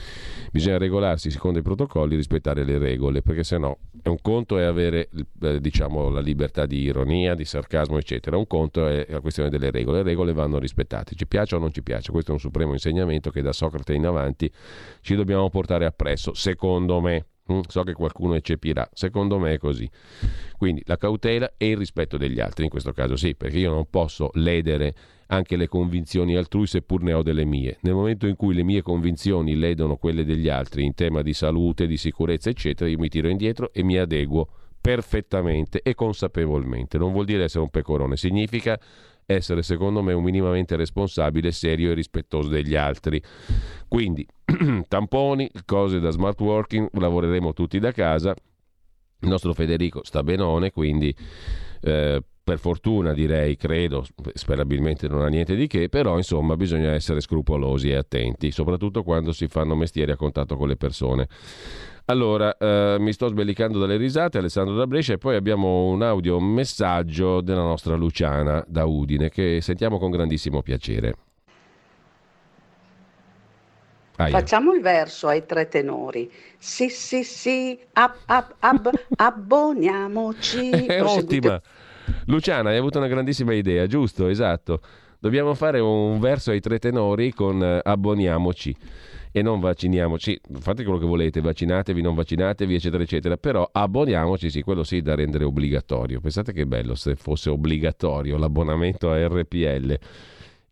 bisogna regolarsi secondo i protocolli, rispettare le regole, perché sennò è un conto è avere diciamo la libertà di ironia, di sarcasmo eccetera, un conto è la questione delle regole, le regole vanno rispettate, ci piaccia o non ci piaccia, questo è un supremo insegnamento che da Socrate in avanti ci dobbiamo portare appresso, secondo me. So che qualcuno eccepirà, secondo me è così, quindi la cautela e il rispetto degli altri, in questo caso sì, perché io non posso ledere anche le convinzioni altrui seppur ne ho delle mie. Nel momento in cui le mie convinzioni ledono quelle degli altri in tema di salute, di sicurezza eccetera, io mi tiro indietro e mi adeguo perfettamente e consapevolmente. Non vuol dire essere un pecorone, significa essere secondo me un minimamente responsabile, serio e rispettoso degli altri. Quindi tamponi, cose da smart working, lavoreremo tutti da casa, il nostro Federico sta benone, quindi per fortuna direi, credo, sperabilmente non ha niente di che, però insomma bisogna essere scrupolosi e attenti, soprattutto quando si fanno mestieri a contatto con le persone. Allora, mi sto sbellicando dalle risate, Alessandro da Brescia, e poi abbiamo un audio messaggio della nostra Luciana da Udine che sentiamo con grandissimo piacere. Aia. Facciamo il verso ai tre tenori. Sì, sì, sì, abboniamoci. È ottima. Luciana, hai avuto una grandissima idea, giusto? Esatto. Dobbiamo fare un verso ai tre tenori con abboniamoci. E non vacciniamoci, fate quello che volete, vaccinatevi, non vaccinatevi, eccetera, eccetera, però abboniamoci, sì, quello sì, da rendere obbligatorio. Pensate che bello se fosse obbligatorio l'abbonamento a RPL.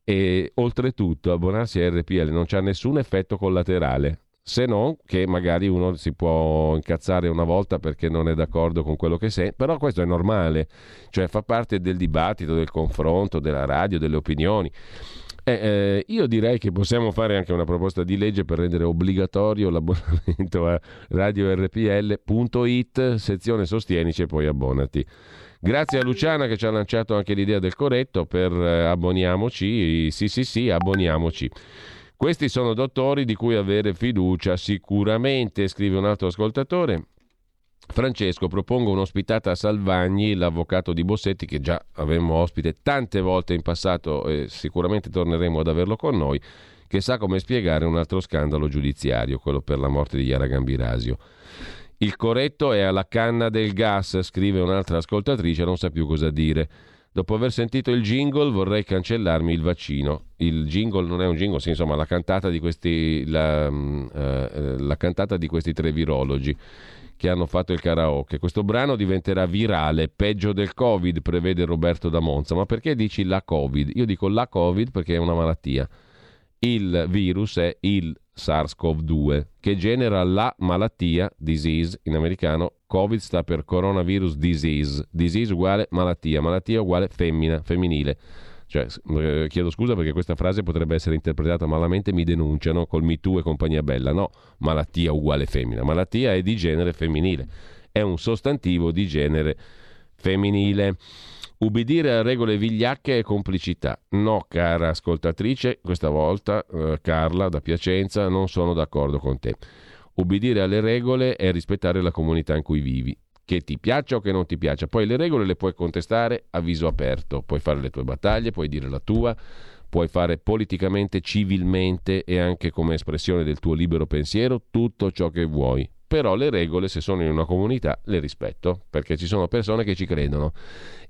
E oltretutto abbonarsi a RPL non c'ha nessun effetto collaterale, se non che magari uno si può incazzare una volta perché non è d'accordo con quello che sente, però questo è normale, cioè fa parte del dibattito, del confronto, della radio, delle opinioni. Io direi che possiamo fare anche una proposta di legge per rendere obbligatorio l'abbonamento a radiorpl.it, sezione sostienici e poi abbonati. Grazie a Luciana che ci ha lanciato anche l'idea del corretto per abboniamoci, sì sì sì, abboniamoci. Questi sono dottori di cui avere fiducia sicuramente, scrive un altro ascoltatore. Francesco, propongo un'ospitata a Salvagni, l'avvocato di Bassetti, che già avevamo ospite tante volte in passato e sicuramente torneremo ad averlo con noi, che sa come spiegare un altro scandalo giudiziario, quello per la morte di Chiara Gambirasio. Il corretto è alla canna del gas, scrive un'altra ascoltatrice, non sa più cosa dire. Dopo aver sentito il jingle vorrei cancellarmi il vaccino. Il jingle non è un jingle, sì, insomma la cantata di questi la cantata di questi tre virologi che hanno fatto il karaoke. Questo brano diventerà virale, peggio del Covid, prevede Roberto da Monza. Ma perché dici la Covid? Io dico la Covid perché è una malattia. Il virus è il SARS-CoV-2 che genera la malattia, disease in americano. Covid sta per coronavirus disease, disease uguale malattia, malattia uguale femmina, femminile. Cioè, chiedo scusa perché questa frase potrebbe essere interpretata malamente, mi denunciano col Me Too e compagnia bella. No, malattia uguale femmina. Malattia è di genere femminile, è un sostantivo di genere femminile. Ubbidire a regole vigliacche e complicità. No, cara ascoltatrice, questa volta Carla da Piacenza, non sono d'accordo con te. Ubbidire alle regole è rispettare la comunità in cui vivi, che ti piaccia o che non ti piaccia. Poi le regole le puoi contestare a viso aperto, puoi fare le tue battaglie, puoi dire la tua, puoi fare politicamente, civilmente e anche come espressione del tuo libero pensiero tutto ciò che vuoi. Però le regole, se sono in una comunità, le rispetto, perché ci sono persone che ci credono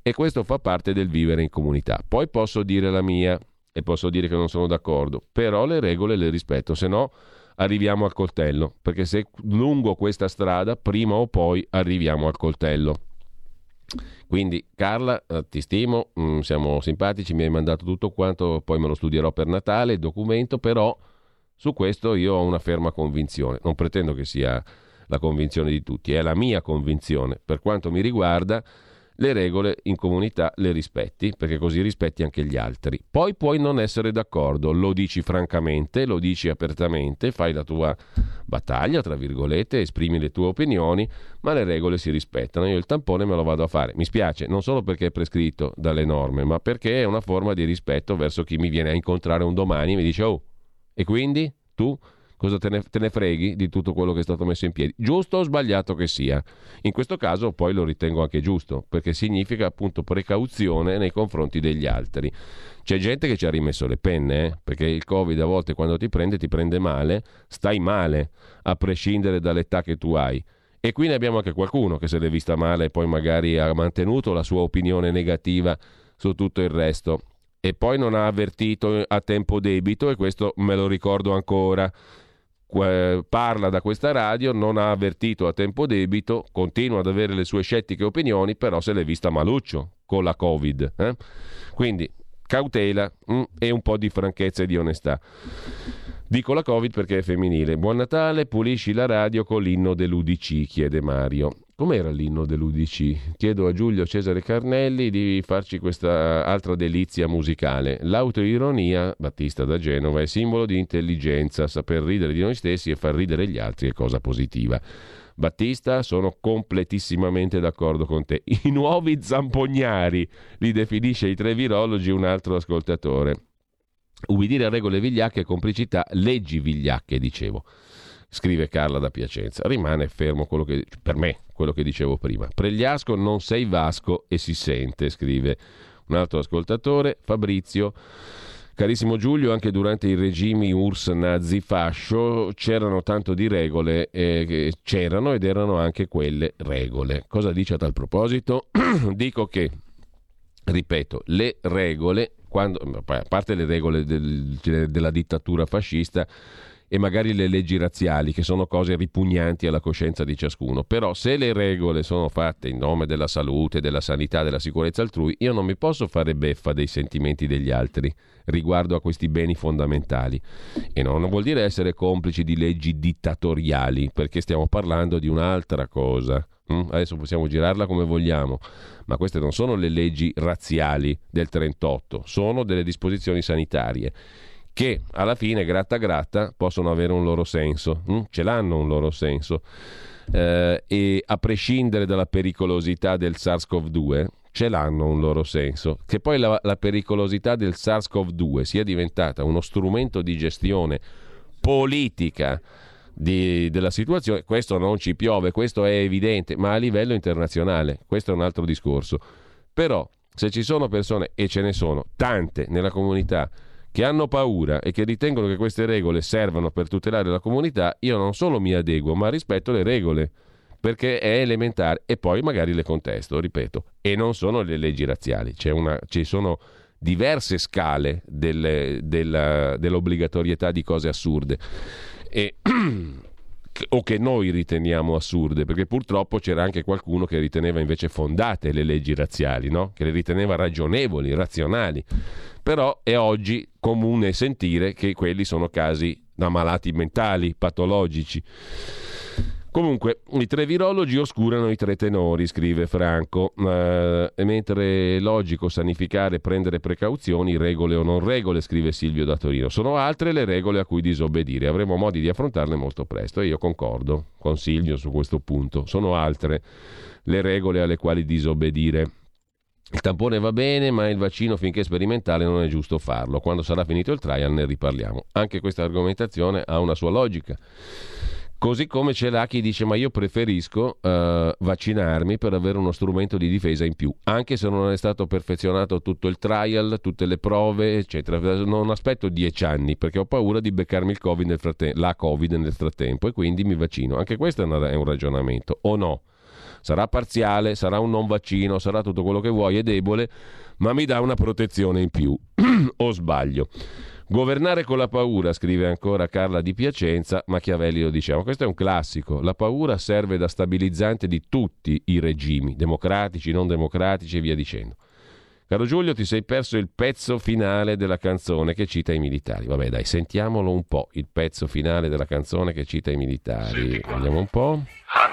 e questo fa parte del vivere in comunità. Poi posso dire la mia e posso dire che non sono d'accordo, però le regole le rispetto, se no arriviamo al coltello, perché se lungo questa strada prima o poi arriviamo al coltello. Quindi Carla, ti stimo, siamo simpatici, mi hai mandato tutto quanto, poi me lo studierò per Natale il documento, però su questo io ho una ferma convinzione, non pretendo che sia la convinzione di tutti, è la mia convinzione. Per quanto mi riguarda, le regole in comunità le rispetti, perché così rispetti anche gli altri. Poi puoi non essere d'accordo, lo dici francamente, lo dici apertamente, fai la tua battaglia, tra virgolette, esprimi le tue opinioni, ma le regole si rispettano. Io il tampone me lo vado a fare, mi spiace, non solo perché è prescritto dalle norme, ma perché è una forma di rispetto verso chi mi viene a incontrare un domani e mi dice: oh, e quindi tu cosa te ne freghi di tutto quello che è stato messo in piedi, giusto o sbagliato che sia. In questo caso poi lo ritengo anche giusto, perché significa appunto precauzione nei confronti degli altri. C'è gente che ci ha rimesso le penne, perché il Covid a volte quando ti prende male, stai male, a prescindere dall'età che tu hai. E qui ne abbiamo anche qualcuno che se l'è vista male e poi magari ha mantenuto la sua opinione negativa su tutto il resto. E poi non ha avvertito a tempo debito, e questo me lo ricordo ancora. Parla da questa radio, non ha avvertito a tempo debito, continua ad avere le sue scettiche opinioni, però se l'è vista maluccio con la Covid. Quindi cautela e un po' di franchezza e di onestà. Dico la Covid perché è femminile. Buon Natale, pulisci la radio con l'inno dell'UDC, chiede Mario. Com'era l'inno dell'UDC? Chiedo a Giulio Cesare Carnelli di farci questa altra delizia musicale. L'autoironia, Battista da Genova, è simbolo di intelligenza, saper ridere di noi stessi e far ridere gli altri è cosa positiva. Battista, sono completissimamente d'accordo con te. I nuovi zampognari, li definisce i tre virologi un altro ascoltatore. Ubbidire a regole vigliacche e complicità, leggi vigliacche, dicevo, scrive Carla da Piacenza. Rimane fermo quello che, per me, quello che dicevo prima. Pregliasco, non sei Vasco e si sente, scrive un altro ascoltatore. Fabrizio: carissimo Giulio, anche durante i regimi URSS, nazi, fascio c'erano tanto di regole, c'erano ed erano anche quelle regole. Cosa dice a tal proposito? Dico che, ripeto, le regole, quando, a parte le regole della dittatura fascista e magari le leggi razziali, che sono cose ripugnanti alla coscienza di ciascuno, però se le regole sono fatte in nome della salute, della sanità, della sicurezza altrui, io non mi posso fare beffa dei sentimenti degli altri riguardo a questi beni fondamentali. E non vuol dire essere complici di leggi dittatoriali, perché stiamo parlando di un'altra cosa. Adesso possiamo girarla come vogliamo, ma queste non sono le leggi razziali del 38, sono delle disposizioni sanitarie che alla fine, gratta gratta, possono avere un loro senso, ce l'hanno un loro senso, e a prescindere dalla pericolosità del SARS-CoV-2 ce l'hanno un loro senso. Che poi la pericolosità del SARS-CoV-2 sia diventata uno strumento di gestione politica della situazione, questo non ci piove, questo è evidente, ma a livello internazionale questo è un altro discorso. Però se ci sono persone, e ce ne sono tante nella comunità, che hanno paura e che ritengono che queste regole servano per tutelare la comunità, io non solo mi adeguo, ma rispetto le regole, perché è elementare, e poi magari le contesto, ripeto, e non sono le leggi razziali. Ci sono diverse scale dell'obbligatorietà di cose assurde o che noi riteniamo assurde, perché purtroppo c'era anche qualcuno che riteneva invece fondate le leggi razziali, no? Che le riteneva ragionevoli, razionali. Però è oggi comune sentire che quelli sono casi da malati mentali, patologici. Comunque, i tre virologi oscurano i tre tenori, scrive Franco. E mentre è logico sanificare e prendere precauzioni, regole o non regole, scrive Silvio da Torino, sono altre le regole a cui disobbedire. Avremo modi di affrontarle molto presto. E io concordo con Silvio su questo punto. Sono altre le regole alle quali disobbedire. Il tampone va bene, ma il vaccino finché è sperimentale non è giusto farlo. Quando sarà finito il trial ne riparliamo. Anche questa argomentazione ha una sua logica. Così come ce l'ha chi dice ma io preferisco vaccinarmi per avere uno strumento di difesa in più, anche se non è stato perfezionato tutto il trial, tutte le prove, eccetera. Non aspetto 10 anni perché ho paura di beccarmi il COVID nel frattempo e quindi mi vaccino. Anche questo è un ragionamento, o no? Sarà parziale, sarà un non vaccino, sarà tutto quello che vuoi, è debole, ma mi dà una protezione in più, o sbaglio? Governare con la paura, scrive ancora Carla di Piacenza, Machiavelli lo diceva, questo è un classico, la paura serve da stabilizzante di tutti i regimi, democratici, non democratici e via dicendo. Caro Giulio, ti sei perso il pezzo finale della canzone che cita i militari. Vabbè dai, sentiamolo un po', il pezzo finale della canzone che cita i militari. Vediamo un po'.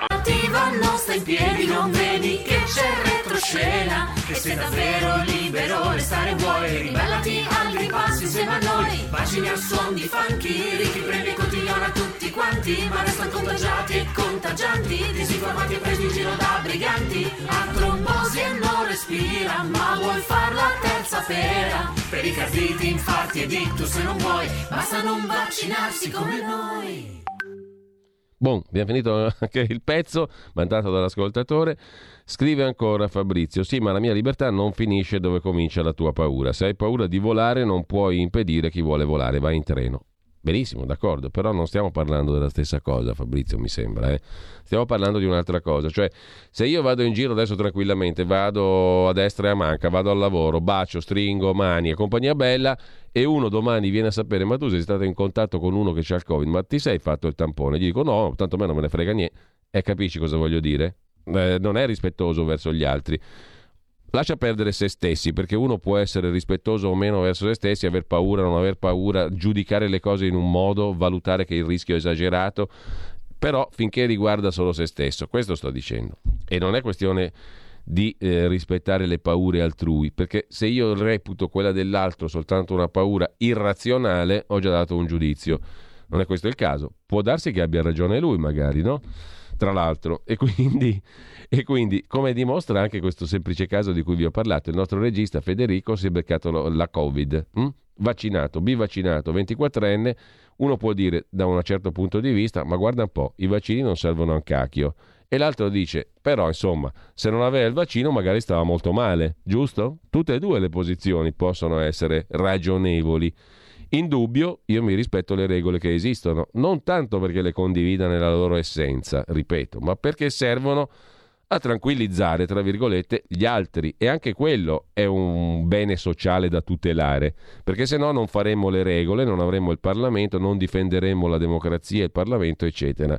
Attivano, sta in piedi, non vedi che c'è retroscena, che sei davvero libero, restare vuoi, ribellati al Green Pass insieme a noi, bacini al suon di funky, ricchi premi continuano a tutti quanti, ma restano contagiati e contagianti, disinformati e presi in giro da briganti, ha trombosi e non respira, ma vuoi far la terza pera, per i carditi, infarti e ictus se non vuoi, basta non vaccinarsi come noi. Buon, abbiamo finito anche il pezzo mandato dall'ascoltatore. Scrive ancora Fabrizio, sì ma la mia libertà non finisce dove comincia la tua paura, se hai paura di volare non puoi impedire chi vuole volare, vai in treno. Benissimo, d'accordo, però non stiamo parlando della stessa cosa, Fabrizio, mi sembra, eh? Stiamo parlando di un'altra cosa, cioè se io vado in giro adesso tranquillamente, vado a destra e a manca, vado al lavoro, bacio, stringo, mani e compagnia bella, e uno domani viene a sapere ma tu sei stato in contatto con uno che c'ha il Covid, ma ti sei fatto il tampone? Gli dico no, tanto a me non me ne frega niente, e capisci cosa voglio dire? Non è rispettoso verso gli altri. Lascia perdere se stessi, perché uno può essere rispettoso o meno verso se stessi, aver paura, non aver paura, giudicare le cose in un modo, valutare che il rischio è esagerato, però finché riguarda solo se stesso, questo sto dicendo. E non è questione di rispettare le paure altrui, perché se io reputo quella dell'altro soltanto una paura irrazionale, ho già dato un giudizio. Non è questo il caso. Può darsi che abbia ragione lui, magari, no? Tra l'altro, e quindi come dimostra anche questo semplice caso di cui vi ho parlato, il nostro regista Federico si è beccato la Covid, vaccinato, bivaccinato, 24enne, uno può dire da un certo punto di vista, ma guarda un po', i vaccini non servono a un cacchio, e l'altro dice, però insomma, se non aveva il vaccino magari stava molto male, giusto? Tutte e due le posizioni possono essere ragionevoli. In dubbio io mi rispetto le regole che esistono, non tanto perché le condivida nella loro essenza, ripeto, ma perché servono a tranquillizzare, tra virgolette, gli altri, e anche quello è un bene sociale da tutelare, perché se no non faremmo le regole, non avremmo il Parlamento, non difenderemmo la democrazia, il Parlamento, eccetera.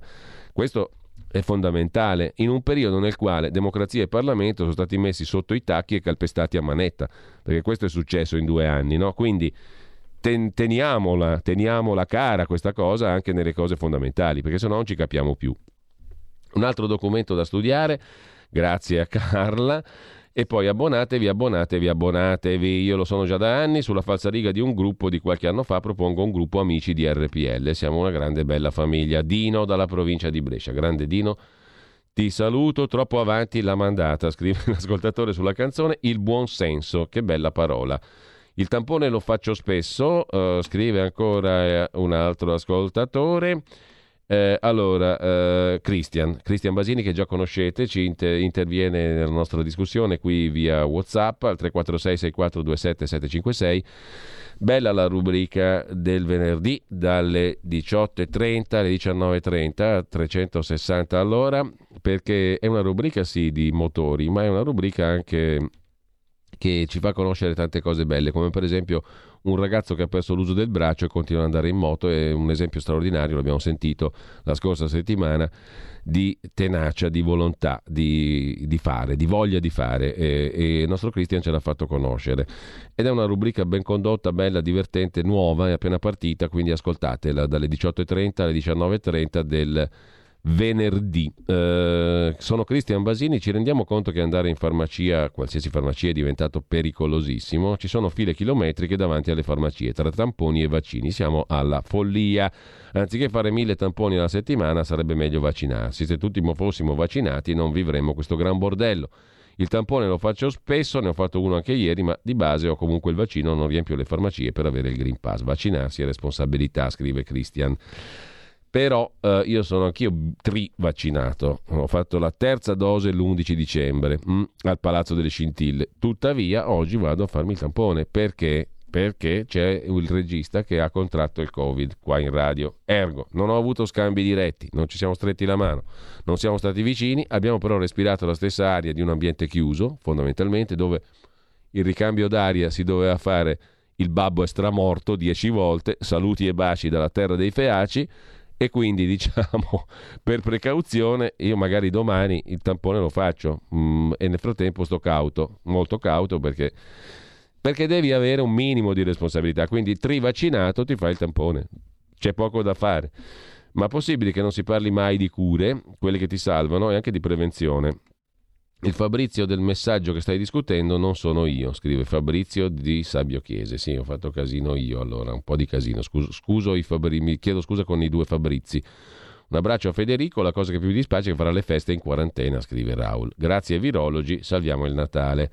Questo è fondamentale in un periodo nel quale democrazia e Parlamento sono stati messi sotto i tacchi e calpestati a manetta, perché questo è successo in 2 anni, no? Quindi teniamola cara questa cosa anche nelle cose fondamentali, perché se no non ci capiamo più. Un altro documento da studiare, grazie a Carla. E poi abbonatevi, io lo sono già da anni, sulla falsariga di un gruppo di qualche anno fa propongo un gruppo amici di RPL, siamo una grande bella famiglia. Dino dalla provincia di Brescia, grande Dino, ti saluto, troppo avanti la mandata, scrive l'ascoltatore sulla canzone Il buon senso, che bella parola. Il tampone lo faccio spesso, scrive ancora un altro ascoltatore. Cristian Basini, che già conoscete, ci interviene nella nostra discussione qui via WhatsApp al 346 6427 756. Bella la rubrica del venerdì dalle 18.30 alle 19.30, 360 all'ora, perché è una rubrica sì di motori, ma è una rubrica anche che ci fa conoscere tante cose belle, come per esempio un ragazzo che ha perso l'uso del braccio e continua ad andare in moto, è un esempio straordinario, l'abbiamo sentito la scorsa settimana, di tenacia, di volontà, di fare, di voglia di fare, e il nostro Christian ce l'ha fatto conoscere, ed è una rubrica ben condotta, bella, divertente, nuova, è appena partita, quindi ascoltatela dalle 18.30 alle 19.30 del venerdì. Sono Cristian Basini. Ci rendiamo conto che andare in farmacia, qualsiasi farmacia, è diventato pericolosissimo. Ci sono file chilometriche davanti alle farmacie tra tamponi e vaccini. Siamo alla follia. Anziché fare 1000 tamponi alla settimana sarebbe meglio vaccinarsi. Se tutti fossimo vaccinati non vivremmo questo gran bordello. Il tampone lo faccio spesso, ne ho fatto uno anche ieri, ma di base ho comunque il vaccino, non riempio le farmacie per avere il Green Pass. Vaccinarsi è responsabilità, scrive Cristian. Però io sono anch'io vaccinato, ho fatto la terza dose l'11 dicembre al Palazzo delle Scintille, tuttavia oggi vado a farmi il tampone, perché c'è il regista che ha contratto il Covid qua in radio, ergo non ho avuto scambi diretti, non ci siamo stretti la mano, non siamo stati vicini, abbiamo però respirato la stessa aria di un ambiente chiuso, fondamentalmente, dove il ricambio d'aria si doveva fare il babbo è stramorto 10 volte, saluti e baci dalla terra dei feaci. E quindi, diciamo, per precauzione, io magari domani il tampone lo faccio e nel frattempo sto cauto, molto cauto, perché devi avere un minimo di responsabilità. Quindi trivaccinato ti fai il tampone, c'è poco da fare. Ma è possibile che non si parli mai di cure, quelle che ti salvano, e anche di prevenzione? Il Fabrizio del messaggio che stai discutendo non sono io, scrive Fabrizio di Sabbio Chiese. Sì, ho fatto casino io, allora, un po' di casino. Mi chiedo scusa con i due Fabrizi. Un abbraccio a Federico, la cosa che più mi dispiace è che farà le feste in quarantena, scrive Raul. Grazie ai virologi, salviamo il Natale.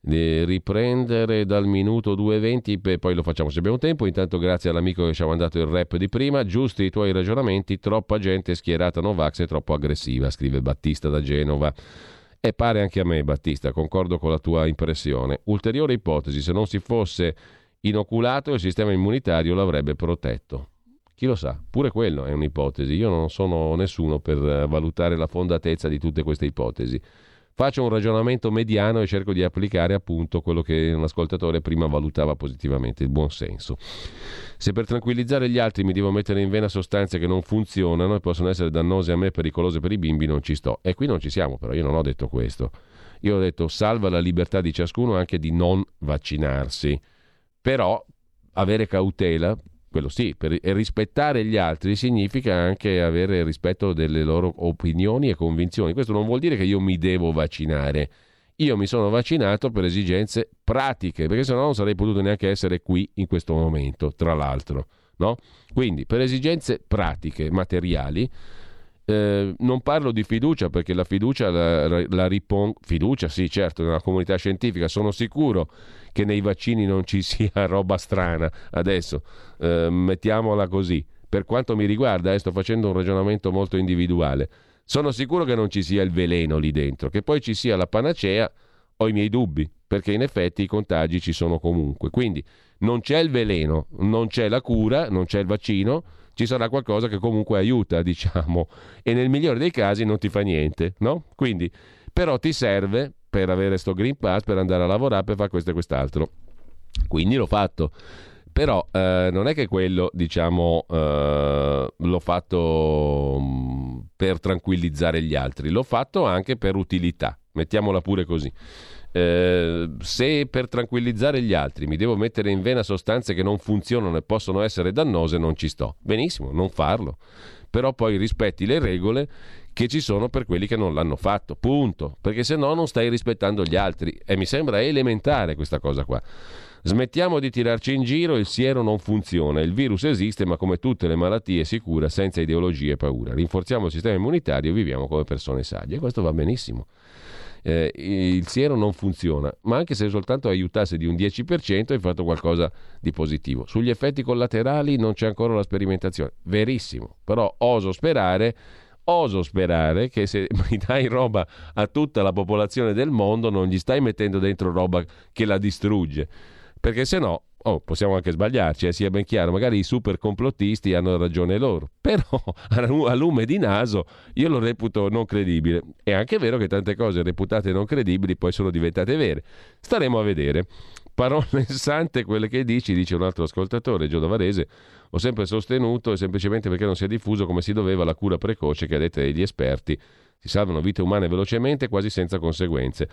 Riprendere dal minuto 2.20, poi lo facciamo se abbiamo tempo. Intanto grazie all'amico che ci ha mandato il rap di prima. Giusti i tuoi ragionamenti, troppa gente schierata Novax è troppo aggressiva, scrive Battista da Genova. E pare anche a me, Battista, concordo con la tua impressione. Ulteriore ipotesi, se non si fosse inoculato il sistema immunitario l'avrebbe protetto. Chi lo sa, pure quello è un'ipotesi. Io non sono nessuno per valutare la fondatezza di tutte queste ipotesi. Faccio un ragionamento mediano e cerco di applicare appunto quello che un ascoltatore prima valutava positivamente, il buon senso. Se per tranquillizzare gli altri mi devo mettere in vena sostanze che non funzionano e possono essere dannose a me e pericolose per i bimbi, non ci sto. E qui non ci siamo, però io non ho detto questo. Io ho detto salva la libertà di ciascuno anche di non vaccinarsi. Però avere cautela, quello sì, e rispettare gli altri significa anche avere rispetto delle loro opinioni e convinzioni. Questo non vuol dire che io mi devo vaccinare. Io mi sono vaccinato per esigenze pratiche, perché sennò non sarei potuto neanche essere qui in questo momento, tra l'altro, no? Quindi per esigenze pratiche, materiali, non parlo di fiducia, perché la fiducia la ripongo. Fiducia sì, certo, nella comunità scientifica sono sicuro che nei vaccini non ci sia roba strana, adesso mettiamola così. Per quanto mi riguarda, sto facendo un ragionamento molto individuale. Sono sicuro che non ci sia il veleno lì dentro. Che poi ci sia la panacea, ho i miei dubbi, perché in effetti i contagi ci sono comunque. Quindi non c'è il veleno, non c'è la cura, non c'è il vaccino, ci sarà qualcosa che comunque aiuta, diciamo, e nel migliore dei casi non ti fa niente, no? Quindi, però ti serve per avere sto Green Pass, per andare a lavorare, per fare questo e quest'altro. Quindi l'ho fatto. Però non è che quello, diciamo, l'ho fatto per tranquillizzare gli altri, l'ho fatto anche per utilità, mettiamola pure così. Se per tranquillizzare gli altri mi devo mettere in vena sostanze che non funzionano e possono essere dannose, non ci sto. Benissimo, non farlo. Però poi rispetti le regole che ci sono per quelli che non l'hanno fatto, punto. Perché se no non stai rispettando gli altri. E mi sembra elementare questa cosa qua. Smettiamo di tirarci in giro, il siero non funziona, il virus esiste ma come tutte le malattie si cura senza ideologie e paura. Rinforziamo il sistema immunitario e viviamo come persone sagge. E questo va benissimo. Il siero non funziona, ma anche se soltanto aiutasse di un 10% hai fatto qualcosa di positivo. Sugli effetti collaterali non c'è ancora la sperimentazione, verissimo, però oso sperare che se dai roba a tutta la popolazione del mondo non gli stai mettendo dentro roba che la distrugge, perché se no possiamo anche sbagliarci, sia ben chiaro, magari i super complottisti hanno ragione loro, però a lume di naso io lo reputo non credibile. È anche vero che tante cose reputate non credibili poi sono diventate vere, staremo a vedere. parole sante quelle che dici, dice un altro ascoltatore, Gio da Varese. Ho sempre sostenuto, e semplicemente perché non si è diffuso come si doveva, la cura precoce che a detta degli esperti si salvano vite umane velocemente, quasi senza conseguenze.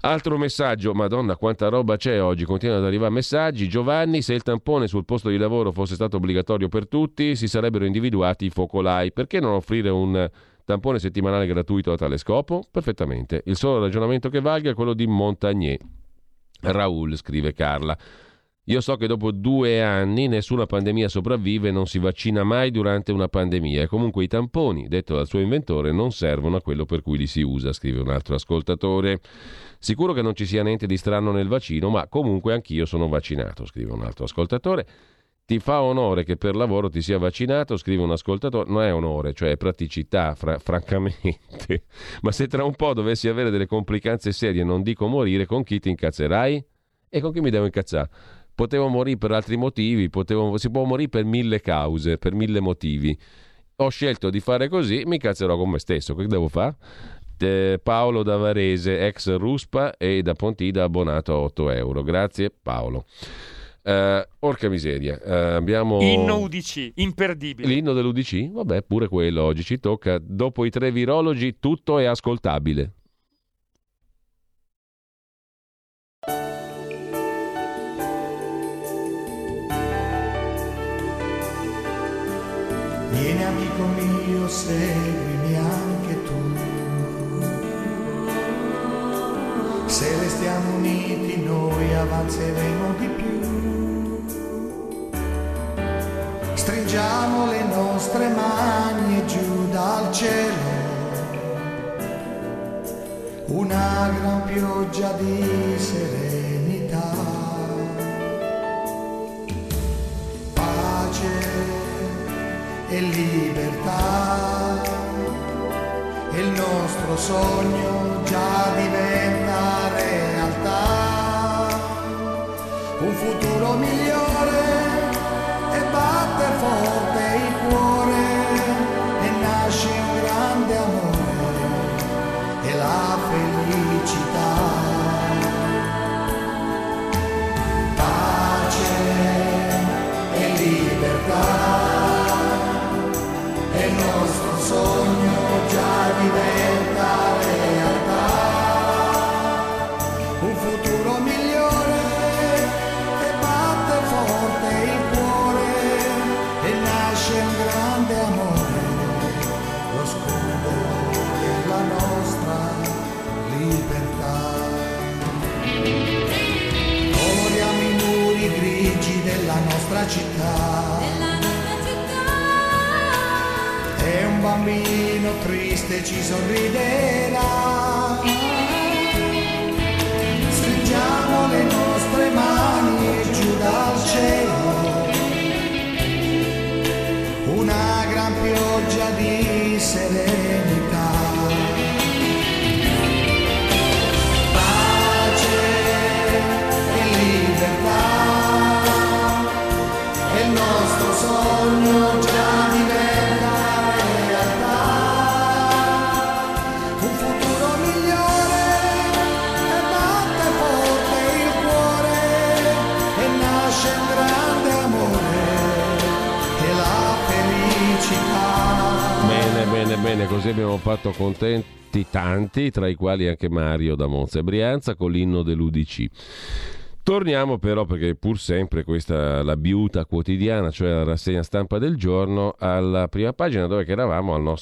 Altro messaggio, Madonna quanta roba c'è oggi, continuano ad arrivare messaggi. Giovanni, se il tampone sul posto di lavoro fosse stato obbligatorio per tutti si sarebbero individuati i focolai, perché non offrire un tampone settimanale gratuito a tale scopo? Perfettamente, il solo ragionamento che valga è quello di Montagnier. Raul, scrive Carla, io so che dopo 2 anni nessuna pandemia sopravvive, non si vaccina mai durante una pandemia e comunque i tamponi, detto dal suo inventore, non servono a quello per cui li si usa, scrive un altro ascoltatore. Sicuro che non ci sia niente di strano nel vaccino, ma comunque anch'io sono vaccinato, scrive un altro ascoltatore. Ti fa onore che per lavoro ti sia vaccinato, scrive un ascoltatore. Non è onore, cioè è praticità, francamente. Ma se tra un po' dovessi avere delle complicanze serie, non dico morire, con chi ti incazzerai? E con chi mi devo incazzare? Potevo morire per altri motivi, si può morire per 1000 cause, per 1000 motivi. Ho scelto di fare così, mi incazzerò con me stesso. Che devo fare? Paolo da Varese, ex Ruspa e da Pontida abbonato a €8. Grazie Paolo. Orca miseria, abbiamo inno UDC, imperdibile l'inno dell'UDC, vabbè pure quello oggi ci tocca. Dopo i 3 virologi tutto è ascoltabile. Vieni amico mio, seguimi anche tu, se restiamo uniti noi avanzeremo di più. Stringiamo le nostre mani giù dal cielo, una gran pioggia di serenità. Pace e libertà, e il nostro sogno già diventa realtà. Un futuro migliore, batte forte il cuore e nasce un grande amore e la felicità. Pace e libertà, e il nostro sogno già diventa realtà. Un futuro migliore e batte forte il cuore, c'è un grande amore, lo scudo della nostra libertà. Coloriamo i muri grigi della nostra città, e un bambino triste ci sorriderà. Stringiamo le nostre mani giù dal cielo, una gran pioggia di serenità. Pace e libertà, e il nostro sogno già diventa realtà. Un futuro migliore e batte forte il cuore e nasce il grande amore e la felicità. Bene, bene, bene, così abbiamo fatto contenti tanti, tra i quali anche Mario da Monza e Brianza con l'inno dell'UDC. Torniamo però, perché pur sempre questa la biuta quotidiana, cioè la rassegna stampa del giorno, alla prima pagina dove che eravamo, alla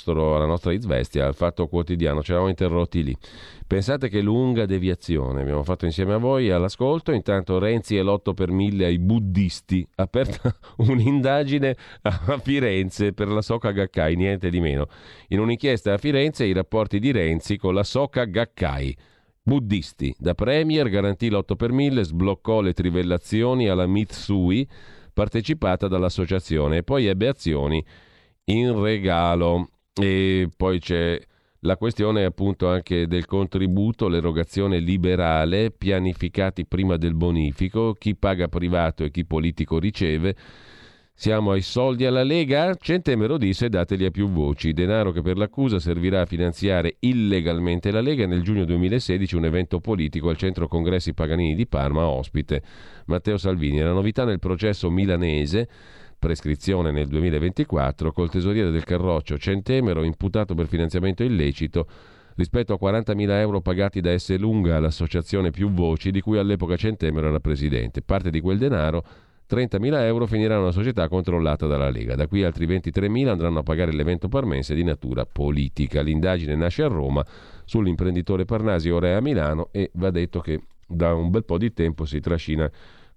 nostra Izvestia, al Fatto Quotidiano, ci eravamo interrotti lì. Pensate che lunga deviazione abbiamo fatto insieme a voi all'ascolto. Intanto Renzi e l'8 per 1000 ai buddisti, aperta un'indagine a Firenze per la Soka Gakkai, niente di meno. In un'inchiesta a Firenze i rapporti di Renzi con la Soka Gakkai. Buddisti, da premier garantì l'8 per 1000, sbloccò le trivellazioni alla Mitsui partecipata dall'associazione e poi ebbe azioni in regalo. E poi c'è la questione appunto anche del contributo, l'erogazione liberale, pianificati prima del bonifico, chi paga privato e chi politico riceve. Siamo ai soldi alla Lega? Centemero disse dateli a più voci, denaro che per l'accusa servirà a finanziare illegalmente la Lega. Nel giugno 2016 un evento politico al centro congressi Paganini di Parma, ospite Matteo Salvini. La novità nel processo milanese, prescrizione nel 2024, col tesoriere del Carroccio Centemero imputato per finanziamento illecito rispetto a 40.000 euro pagati da S. Lunga all'associazione Più Voci, di cui all'epoca Centemero era presidente. Parte di quel denaro, 30.000 euro, finirà una società controllata dalla Lega. Da qui altri 23.000 andranno a pagare l'evento parmense di natura politica. L'indagine nasce a Roma sull'imprenditore Parnasi, ora è a Milano, e va detto che da un bel po' di tempo si trascina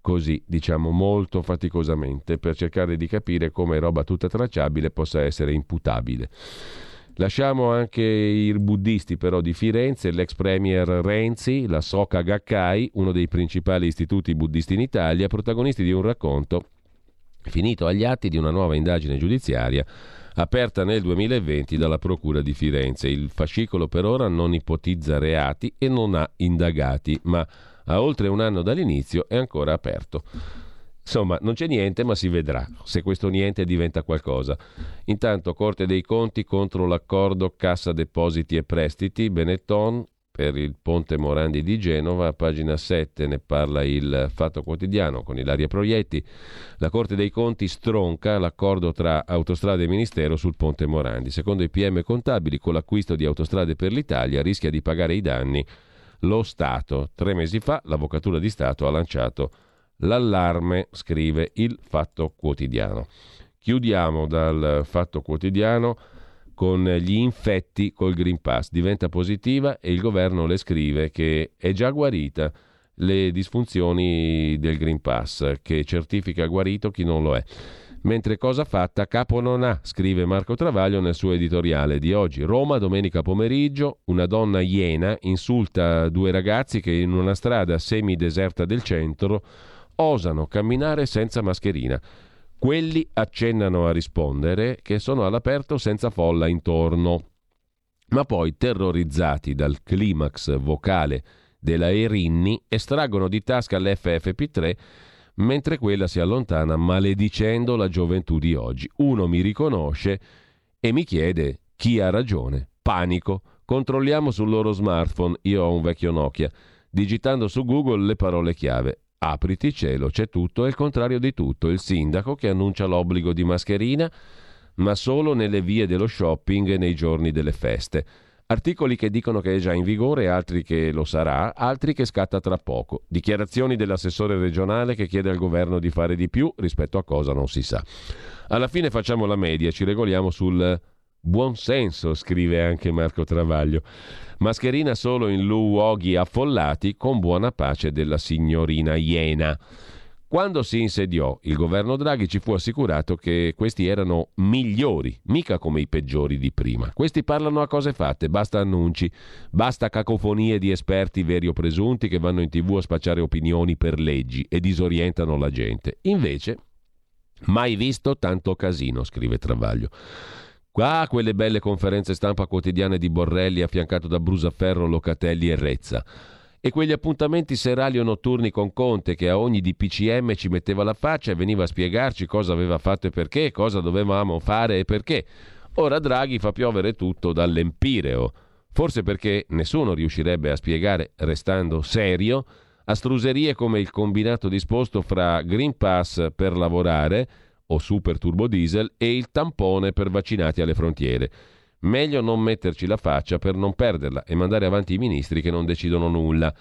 così, diciamo molto faticosamente, per cercare di capire come roba tutta tracciabile possa essere imputabile. Lasciamo anche i buddisti però di Firenze, l'ex premier Renzi, la Soka Gakkai, uno dei principali istituti buddisti in Italia, protagonisti di un racconto finito agli atti di una nuova indagine giudiziaria aperta nel 2020 dalla Procura di Firenze. Il fascicolo per ora non ipotizza reati e non ha indagati, ma a oltre un anno dall'inizio è ancora aperto. Insomma, non c'è niente, ma si vedrà se questo niente diventa qualcosa. Intanto, Corte dei Conti contro l'accordo Cassa Depositi e Prestiti. Benetton per il Ponte Morandi di Genova, a pagina 7 ne parla il Fatto Quotidiano con Ilaria Proietti. La Corte dei Conti stronca l'accordo tra Autostrade e Ministero sul Ponte Morandi. Secondo i PM contabili, con l'acquisto di Autostrade per l'Italia rischia di pagare i danni lo Stato. 3 mesi fa l'Avvocatura di Stato ha lanciato l'allarme, scrive il Fatto Quotidiano. Chiudiamo dal Fatto Quotidiano con gli infetti col Green Pass. Diventa positiva e il governo le scrive che è già guarita. Le disfunzioni del Green Pass, che certifica guarito chi non lo è. Mentre cosa fatta capo non ha, scrive Marco Travaglio nel suo editoriale di oggi. Roma, domenica pomeriggio, una donna iena insulta 2 ragazzi che in una strada semideserta del centro osano camminare senza mascherina. Quelli accennano a rispondere che sono all'aperto senza folla intorno, ma poi, terrorizzati dal climax vocale della Erinni, estraggono di tasca l'FFP3 mentre quella si allontana, maledicendo la gioventù di oggi. Uno mi riconosce e mi chiede chi ha ragione. Panico. Controlliamo sul loro smartphone, io ho un vecchio Nokia, digitando su Google le parole chiave. Apriti cielo, c'è tutto e il contrario di tutto. Il sindaco che annuncia l'obbligo di mascherina, ma solo nelle vie dello shopping e nei giorni delle feste. Articoli che dicono che è già in vigore, altri che lo sarà, altri che scatta tra poco. Dichiarazioni dell'assessore regionale che chiede al governo di fare di più, rispetto a cosa non si sa. Alla fine facciamo la media, ci regoliamo sul buon senso, scrive anche Marco Travaglio. Mascherina solo in luoghi affollati, con buona pace della signorina iena. Quando si insediò il governo Draghi ci fu assicurato che questi erano migliori, mica come i peggiori di prima. Questi parlano a cose fatte, basta annunci, basta cacofonie di esperti veri o presunti che vanno in TV a spacciare opinioni per leggi e disorientano la gente. Invece, mai visto tanto casino, scrive Travaglio. Ah, quelle belle conferenze stampa quotidiane di Borrelli affiancato da Brusaferro, Locatelli e Rezza, e quegli appuntamenti serali o notturni con Conte che a ogni DPCM ci metteva la faccia e veniva a spiegarci cosa aveva fatto e perché, cosa dovevamo fare e perché. Ora Draghi fa piovere tutto dall'Empireo, forse perché nessuno riuscirebbe a spiegare, restando serio, astruserie come il combinato disposto fra Green Pass per lavorare o super turbo diesel e il tampone per vaccinati alle frontiere. Meglio non metterci la faccia per non perderla e mandare avanti i ministri che non decidono nulla.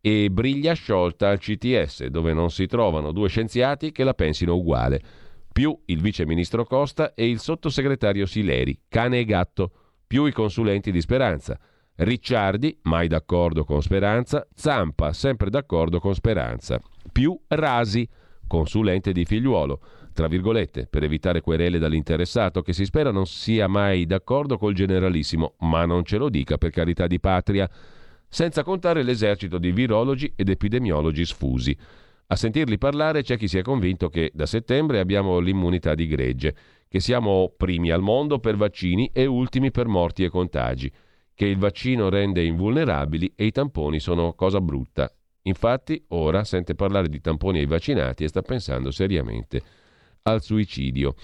E briglia sciolta al CTS, dove non si trovano 2 scienziati che la pensino uguale, più il viceministro Costa e il sottosegretario Sileri, cane e gatto, più i consulenti di Speranza. Ricciardi, mai d'accordo con Speranza, Zampa, sempre d'accordo con Speranza, più Rasi, consulente di Figliuolo, tra virgolette, per evitare querele dall'interessato, che si spera non sia mai d'accordo col generalissimo, ma non ce lo dica per carità di patria, senza contare l'esercito di virologi ed epidemiologi sfusi. A sentirli parlare c'è chi si è convinto che da settembre abbiamo l'immunità di gregge, che siamo primi al mondo per vaccini e ultimi per morti e contagi, che il vaccino rende invulnerabili e i tamponi sono cosa brutta. Infatti ora sente parlare di tamponi ai vaccinati e sta pensando seriamente al suicidio.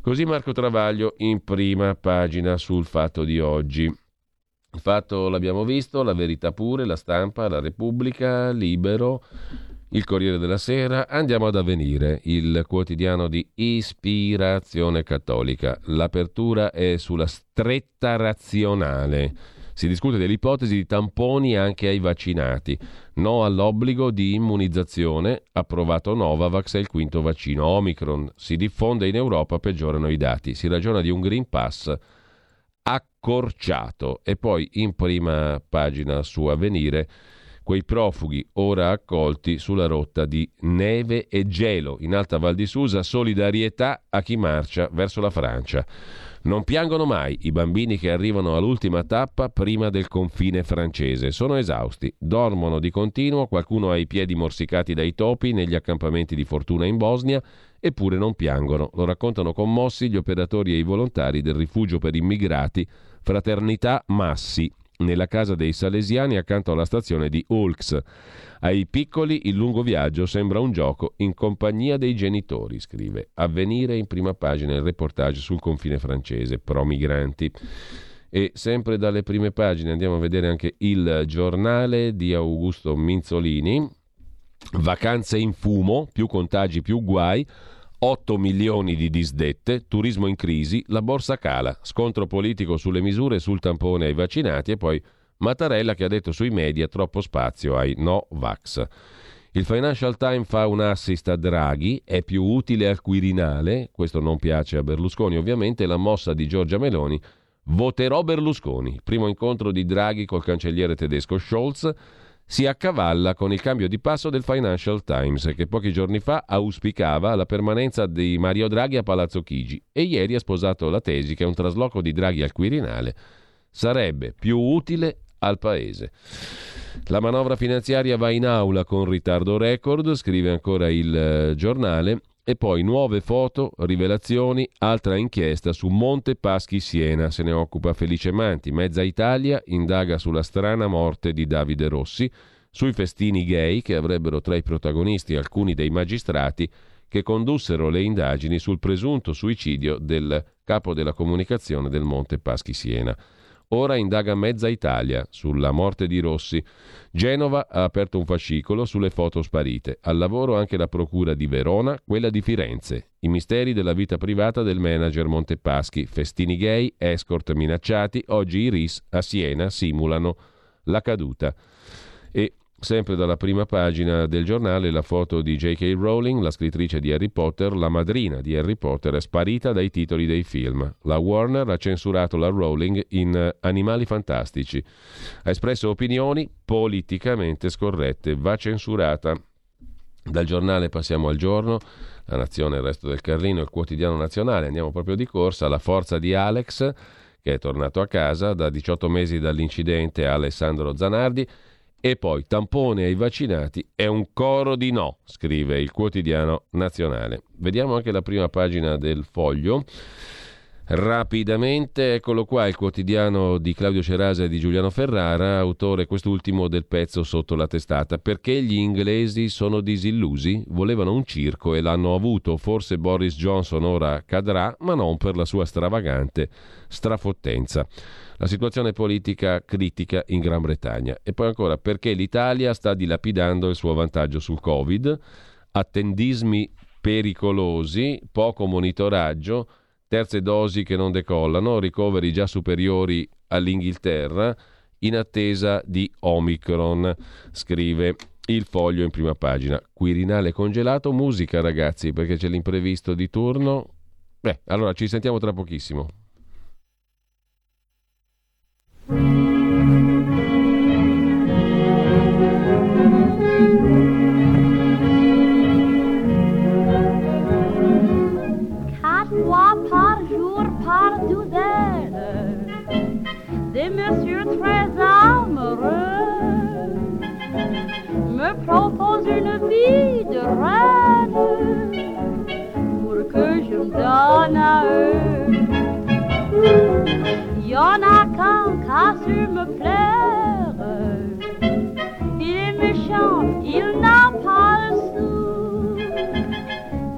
Così Marco Travaglio in prima pagina sul Fatto di oggi. Il Fatto l'abbiamo visto, La Verità pure, La Stampa, La Repubblica, Libero, il Corriere della Sera. Andiamo ad Avvenire, il quotidiano di ispirazione cattolica. L'apertura è sulla stretta razionale. Si discute dell'ipotesi di tamponi anche ai vaccinati. No all'obbligo di immunizzazione, approvato Novavax, è il quinto vaccino. Omicron si diffonde in Europa, peggiorano i dati. Si ragiona di un Green Pass accorciato. E poi in prima pagina su Avvenire, quei profughi ora accolti sulla rotta di neve e gelo. In Alta Val di Susa, solidarietà a chi marcia verso la Francia. Non piangono mai i bambini che arrivano all'ultima tappa prima del confine francese. Sono esausti, dormono di continuo, qualcuno ha i piedi morsicati dai topi negli accampamenti di fortuna in Bosnia, eppure non piangono. Lo raccontano commossi gli operatori e i volontari del rifugio per immigrati Fraternità Massi, nella casa dei Salesiani accanto alla stazione di Ulx. Ai piccoli il lungo viaggio sembra un gioco in compagnia dei genitori, scrive Avvenire in prima pagina il reportage sul confine francese pro migranti. E sempre dalle prime pagine andiamo a vedere anche Il Giornale di Augusto Minzolini. Vacanze in fumo, più contagi più guai, 8 milioni di disdette, turismo in crisi, la borsa cala, scontro politico sulle misure, sul tampone ai vaccinati e poi Mattarella che ha detto sui media troppo spazio ai no vax. Il Financial Times fa un assist a Draghi, è più utile al Quirinale, questo non piace a Berlusconi ovviamente, la mossa di Giorgia Meloni, voterò Berlusconi, primo incontro di Draghi col cancelliere tedesco Scholz, si accavalla con il cambio di passo del Financial Times che pochi giorni fa auspicava la permanenza di Mario Draghi a Palazzo Chigi e ieri ha sposato la tesi che un trasloco di Draghi al Quirinale sarebbe più utile al Paese. La manovra finanziaria va in aula con ritardo record, scrive ancora Il Giornale, e poi nuove foto, rivelazioni, altra inchiesta su Monte Paschi Siena, se ne occupa Felice Manti. Mezza Italia indaga sulla strana morte di Davide Rossi, sui festini gay che avrebbero tra i protagonisti alcuni dei magistrati che condussero le indagini sul presunto suicidio del capo della comunicazione del Monte Paschi Siena. Ora indaga Mezza Italia sulla morte di Rossi. Genova ha aperto un fascicolo sulle foto sparite. Al lavoro anche la procura di Verona, quella di Firenze. I misteri della vita privata del manager Montepaschi. Festini gay, escort minacciati. Oggi i RIS a Siena simulano la caduta. E sempre dalla prima pagina del Giornale la foto di J.K. Rowling, la scrittrice di Harry Potter, la madrina di Harry Potter, è sparita dai titoli dei film. La Warner ha censurato la Rowling in Animali Fantastici. Ha espresso opinioni politicamente scorrette, va censurata. Dal Giornale passiamo al Giorno, La Nazione, Il Resto del Carlino, Il Quotidiano Nazionale. Andiamo proprio di corsa, La Forza di Alex, che è tornato a casa da 18 mesi dall'incidente a Alessandro Zanardi. E poi tampone ai vaccinati è un coro di no, scrive il Quotidiano Nazionale. Vediamo anche la prima pagina del Foglio. Rapidamente, eccolo qua, il quotidiano di Claudio Cerasa e di Giuliano Ferrara, autore quest'ultimo del pezzo sotto la testata. Perché gli inglesi sono disillusi? Volevano un circo e l'hanno avuto. Forse Boris Johnson ora cadrà, ma non per la sua stravagante strafottenza. La situazione politica critica in Gran Bretagna. E poi ancora, perché l'Italia sta dilapidando il suo vantaggio sul Covid, attendismi pericolosi, poco monitoraggio, terze dosi che non decollano, ricoveri già superiori all'Inghilterra in attesa di Omicron, scrive Il Foglio in prima pagina. Quirinale congelato, musica ragazzi, perché c'è l'imprevisto di turno. Beh, allora ci sentiamo tra pochissimo. Des messieurs très amoureux me proposent une vie de rêve pour que je me donne à eux. Y en a qu'un qu'a su me plaire, il est méchant, il n'a pas le sou.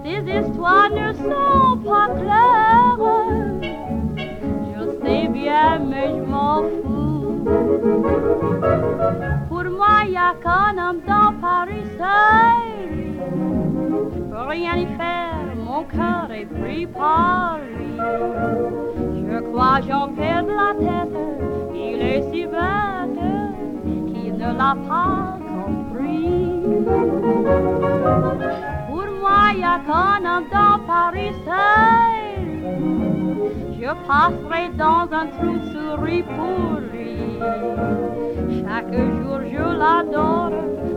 Ces histoires toi ne sont pas claires. Je sais bien, mais je m'en fous. Pour moi, y a qu'un homme dans Paris seul. Je peux rien y faire, mon cœur est pris par lui. Je crois j'en perds la tête, il est si bête qu'il ne l'a pas compris. Y'a qu'un homme dans Paris seul. Je passerai dans un trou de souris pour lui. Chaque jour je l'adore,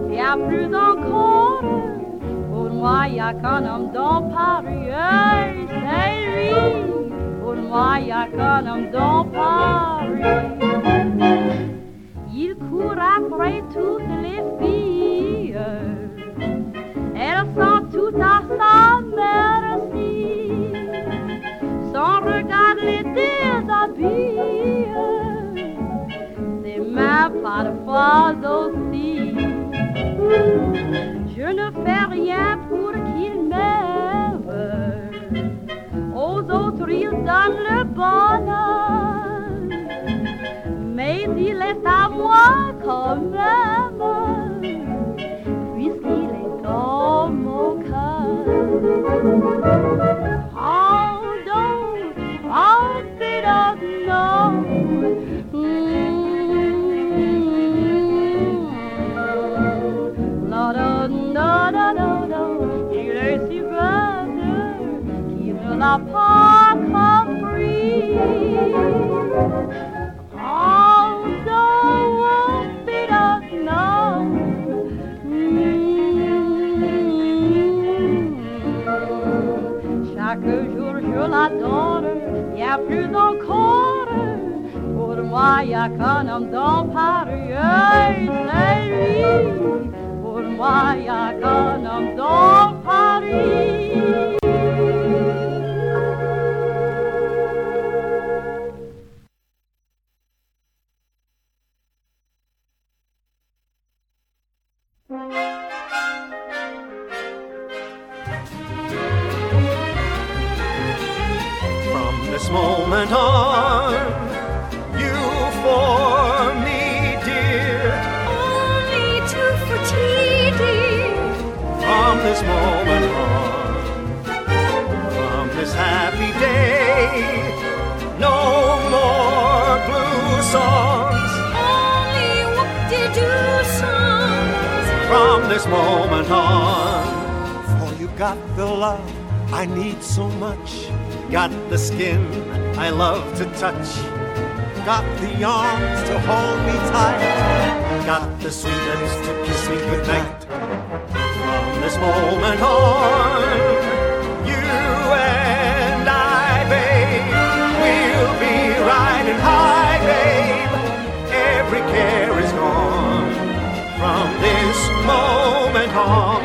bien plus encore. Pour moi y'a qu'un homme dans Paris, c'est lui. Pour moi y'a qu'un homme dans Paris. Il court après toutes les filles. Elles sont toutes à sa merci. Son regard les déshabille, ses mains parfois aussi. Je ne fais rien pour qu'il m'aime. Aux autres il donne le bonheur, mais il est à moi quand même, puisqu'il est dans mon cœur. All they don't know. La da da da da da. Il est si bête qu'il ne l'a pas compris. All they don't know. Chaque jour je l'adore, bien plus encore. Pour moi y'a qu'un homme dans Paris, c'est lui. Pour moi y'a qu'un homme dans Paris. This moment on, you for me, dear, only two for tea, dear. From this moment on, from this happy day, no more blue songs, only whoop-de-doo songs. From this moment on, for you got the love I need so much. Got the skin I love to touch. Got the arms to hold me tight. Got the sweet lips to kiss me goodnight. From this moment on, you and I, babe, we'll be riding high, babe. Every care is gone from this moment on.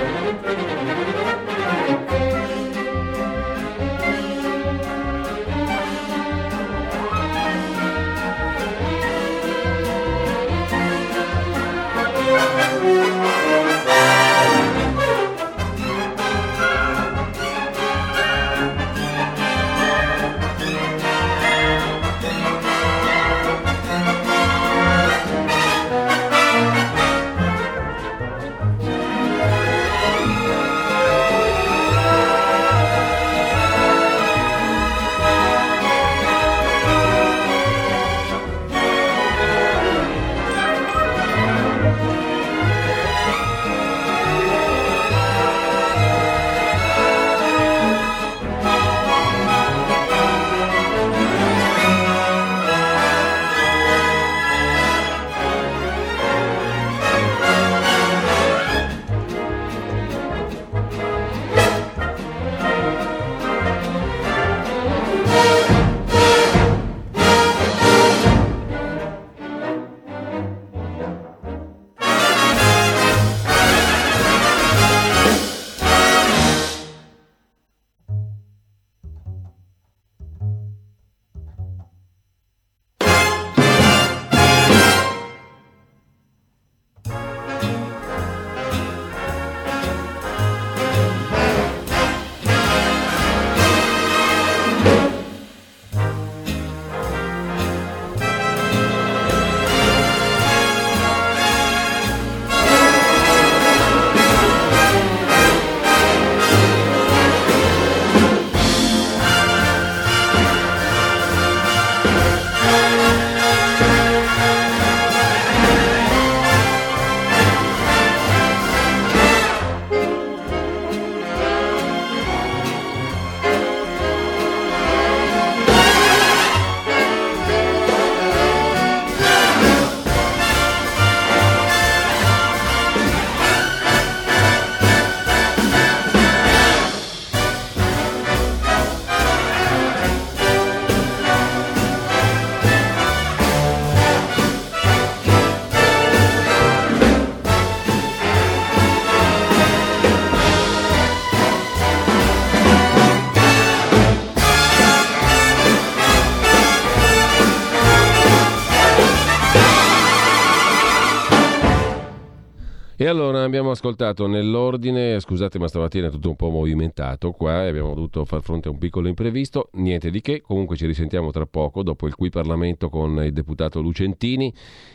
E allora abbiamo ascoltato nell'ordine, scusate ma stamattina è tutto un po' movimentato qua e abbiamo dovuto far fronte a un piccolo imprevisto, niente di che, comunque ci risentiamo tra poco dopo il Qui Parlamento con il deputato Lucentini,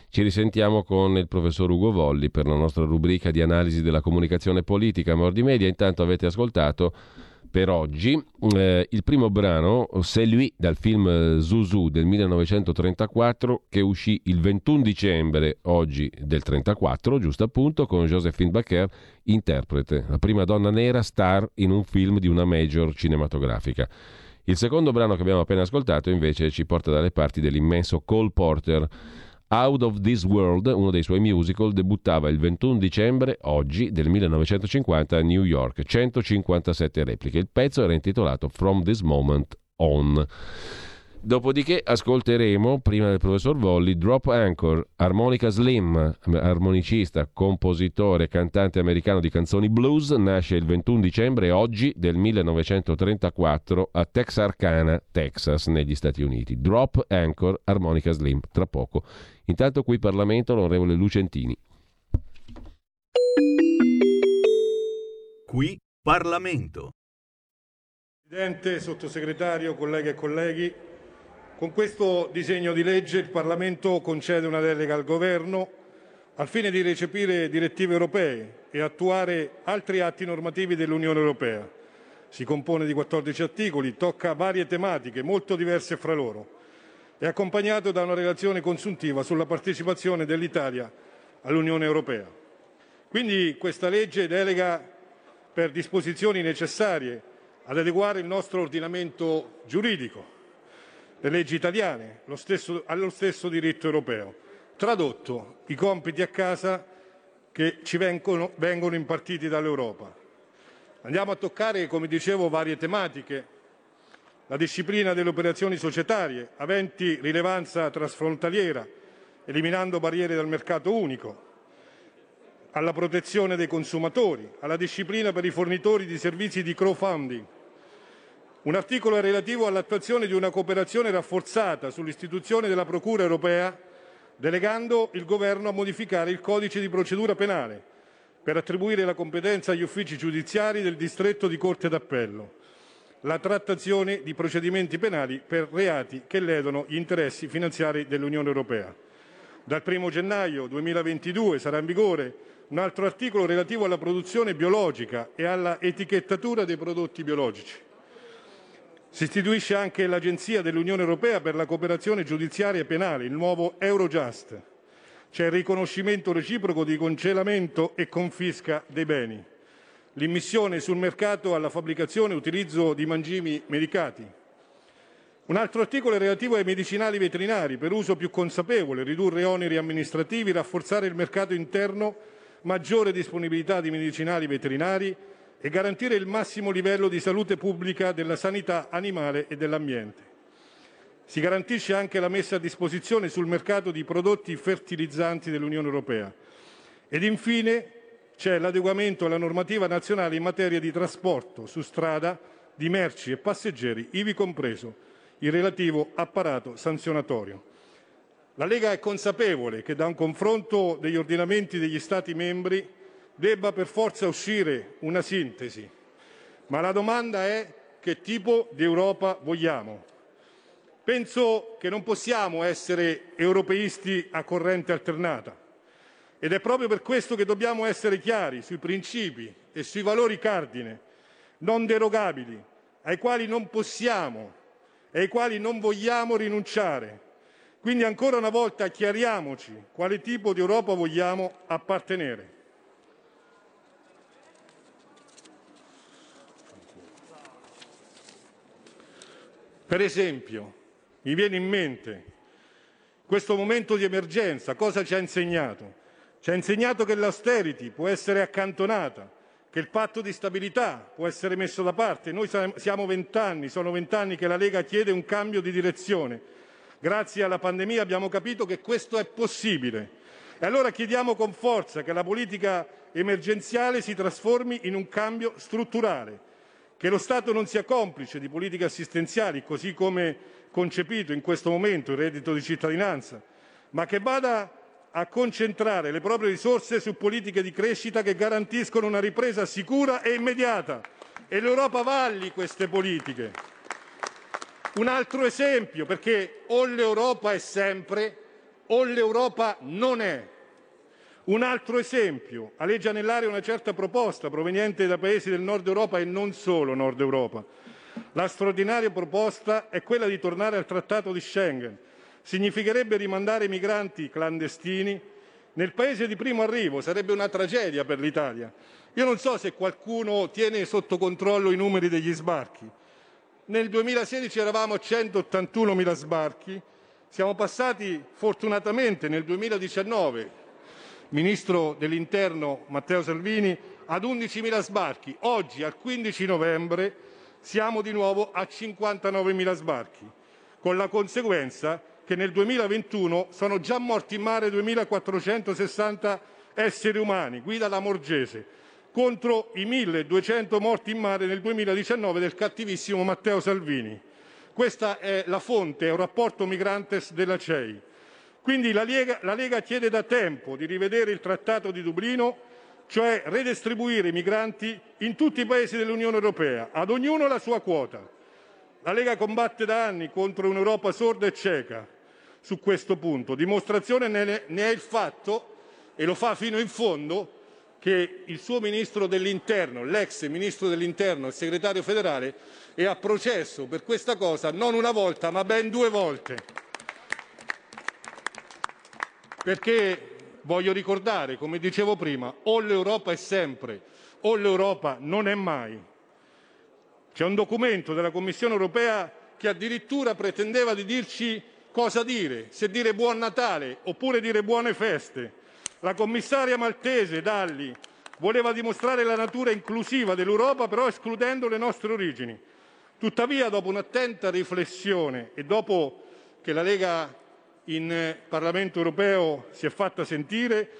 ci risentiamo con il professor Ugo Volli per la nostra rubrica di analisi della comunicazione politica Mordi Media. Intanto avete ascoltato per oggi il primo brano, C'est lui, dal film Zuzu del 1934, che uscì il 21 dicembre, oggi del 34, giusto appunto, con Joséphine Baker, interprete, la prima donna nera star in un film di una major cinematografica. Il secondo brano che abbiamo appena ascoltato invece ci porta dalle parti dell'immenso Cole Porter. Out of This World, uno dei suoi musical, debuttava il 21 dicembre, oggi, del 1950 a New York, 157 repliche. Il pezzo era intitolato From This Moment On. Dopodiché ascolteremo, prima del professor Volli, Drop Anchor, Armonica Slim, armonicista, compositore, cantante americano di canzoni blues, nasce il 21 dicembre, oggi, del 1934 a Texarkana, Texas, negli Stati Uniti. Drop Anchor, Armonica Slim, tra poco. Intanto qui Parlamento, l'onorevole Lucentini. Qui Parlamento. Presidente, sottosegretario, colleghe e colleghi, con questo disegno di legge il Parlamento concede una delega al Governo al fine di recepire direttive europee e attuare altri atti normativi dell'Unione Europea. Si compone di 14 articoli, tocca varie tematiche molto diverse fra loro. È accompagnato da una relazione consuntiva sulla partecipazione dell'Italia all'Unione Europea. Quindi questa legge delega per disposizioni necessarie ad adeguare il nostro ordinamento giuridico, le leggi italiane, allo stesso diritto europeo. Tradotto, i compiti a casa che ci vengono impartiti dall'Europa. Andiamo a toccare, come dicevo, varie tematiche. La disciplina delle operazioni societarie, aventi rilevanza trasfrontaliera, eliminando barriere dal mercato unico, alla protezione dei consumatori, alla disciplina per i fornitori di servizi di crowdfunding. Un articolo è relativo all'attuazione di una cooperazione rafforzata sull'istituzione della Procura europea, delegando il Governo a modificare il codice di procedura penale per attribuire la competenza agli uffici giudiziari del distretto di Corte d'Appello, la trattazione di procedimenti penali per reati che ledono gli interessi finanziari dell'Unione europea. Dal 1 gennaio 2022 sarà in vigore un altro articolo relativo alla produzione biologica e alla etichettatura dei prodotti biologici. Si istituisce anche l'Agenzia dell'Unione Europea per la cooperazione giudiziaria e penale, il nuovo Eurojust. C'è il riconoscimento reciproco di congelamento e confisca dei beni, l'immissione sul mercato alla fabbricazione e utilizzo di mangimi medicati. Un altro articolo è relativo ai medicinali veterinari per uso più consapevole, ridurre oneri amministrativi, rafforzare il mercato interno, maggiore disponibilità di medicinali veterinari e garantire il massimo livello di salute pubblica della sanità animale e dell'ambiente. Si garantisce anche la messa a disposizione sul mercato di prodotti fertilizzanti dell'Unione Europea. Ed infine c'è l'adeguamento alla normativa nazionale in materia di trasporto su strada di merci e passeggeri, ivi compreso il relativo apparato sanzionatorio. La Lega è consapevole che da un confronto degli ordinamenti degli Stati membri debba per forza uscire una sintesi, ma la domanda è che tipo di Europa vogliamo. Penso che non possiamo essere europeisti a corrente alternata ed è proprio per questo che dobbiamo essere chiari sui principi e sui valori cardine, non derogabili, ai quali non possiamo e ai quali non vogliamo rinunciare. Quindi ancora una volta chiariamoci quale tipo di Europa vogliamo appartenere. Per esempio, mi viene in mente questo momento di emergenza, cosa ci ha insegnato? Ci ha insegnato che l'austerity può essere accantonata, che il patto di stabilità può essere messo da parte. Noi sono 20 anni che la Lega chiede un cambio di direzione. Grazie alla pandemia abbiamo capito che questo è possibile. E allora chiediamo con forza che la politica emergenziale si trasformi in un cambio strutturale. Che lo Stato non sia complice di politiche assistenziali, così come concepito in questo momento il reddito di cittadinanza, ma che vada a concentrare le proprie risorse su politiche di crescita che garantiscono una ripresa sicura e immediata. E l'Europa valli queste politiche. Un altro esempio, perché o l'Europa è sempre o l'Europa non è. Un altro esempio, aleggia nell'aria una certa proposta proveniente da paesi del Nord Europa e non solo Nord Europa. La straordinaria proposta è quella di tornare al Trattato di Schengen. Significherebbe rimandare i migranti clandestini nel paese di primo arrivo, sarebbe una tragedia per l'Italia. Io non so se qualcuno tiene sotto controllo i numeri degli sbarchi. Nel 2016 eravamo a 181.000 sbarchi, siamo passati fortunatamente nel 2019, Ministro dell'Interno Matteo Salvini, ad 11.000 sbarchi. Oggi, al 15 novembre, siamo di nuovo a 59.000 sbarchi, con la conseguenza che nel 2021 sono già morti in mare 2.460 esseri umani, guida la Morgese, contro i 1.200 morti in mare nel 2019 del cattivissimo Matteo Salvini. Questa è la fonte, è un rapporto Migrantes della CEI. Quindi la Lega chiede da tempo di rivedere il Trattato di Dublino, cioè redistribuire i migranti in tutti i paesi dell'Unione Europea, ad ognuno la sua quota. La Lega combatte da anni contro un'Europa sorda e cieca su questo punto. Dimostrazione ne è il fatto, e lo fa fino in fondo, che il suo Ministro dell'Interno, l'ex Ministro dell'Interno, il Segretario federale, è a processo per questa cosa non una volta ma ben 2 volte. Perché voglio ricordare, come dicevo prima, o l'Europa è sempre o l'Europa non è mai. C'è un documento della Commissione europea che addirittura pretendeva di dirci cosa dire, se dire buon Natale oppure dire buone feste. La commissaria maltese Dalli voleva dimostrare la natura inclusiva dell'Europa, però escludendo le nostre origini. Tuttavia, dopo un'attenta riflessione e dopo che la Lega in Parlamento europeo si è fatta sentire,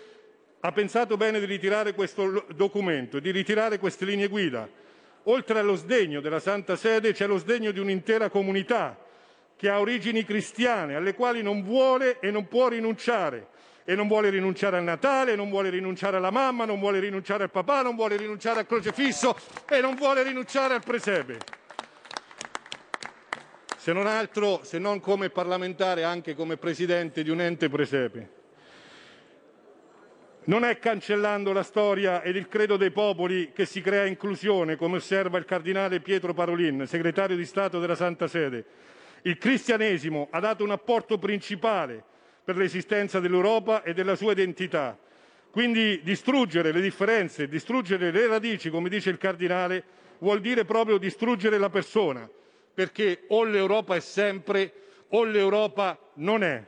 ha pensato bene di ritirare questo documento, di ritirare queste linee guida. Oltre allo sdegno della Santa Sede c'è lo sdegno di un'intera comunità che ha origini cristiane, alle quali non vuole e non può rinunciare. E non vuole rinunciare a Natale, non vuole rinunciare alla mamma, non vuole rinunciare al papà, non vuole rinunciare al crocefisso e non vuole rinunciare al presepe. Se non altro, se non come parlamentare, anche come presidente di un ente presepe. Non è cancellando la storia ed il credo dei popoli che si crea inclusione, come osserva il cardinale Pietro Parolin, segretario di Stato della Santa Sede. Il cristianesimo ha dato un apporto principale per l'esistenza dell'Europa e della sua identità. Quindi distruggere le differenze, distruggere le radici, come dice il cardinale, vuol dire proprio distruggere la persona. Perché o l'Europa è sempre o l'Europa non è.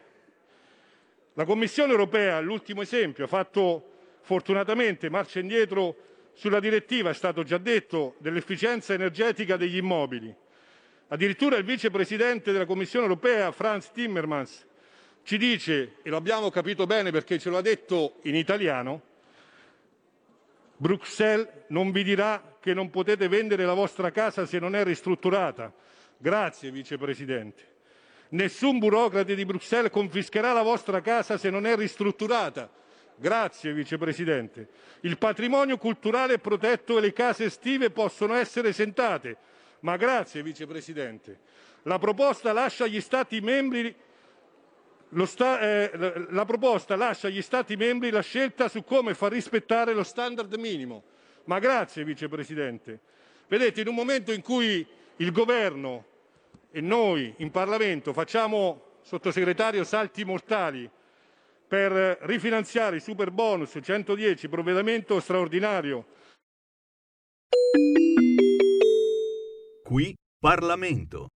La Commissione europea, l'ultimo esempio, ha fatto fortunatamente marcia indietro sulla direttiva, è stato già detto, dell'efficienza energetica degli immobili. Addirittura il vicepresidente della Commissione europea, Frans Timmermans, ci dice, e lo abbiamo capito bene perché ce lo ha detto in italiano, Bruxelles non vi dirà che non potete vendere la vostra casa se non è ristrutturata. Grazie, vicepresidente. Nessun burocrate di Bruxelles confischerà la vostra casa se non è ristrutturata. Grazie, vicepresidente. Il patrimonio culturale è protetto e le case estive possono essere esentate. Ma grazie, vicepresidente. La proposta lascia agli Stati membri la scelta su come far rispettare lo standard minimo. Ma grazie, vicepresidente. Vedete, in un momento in cui il governo e noi in Parlamento facciamo, sottosegretario, salti mortali per rifinanziare il super bonus 110, provvedimento straordinario. Qui Parlamento.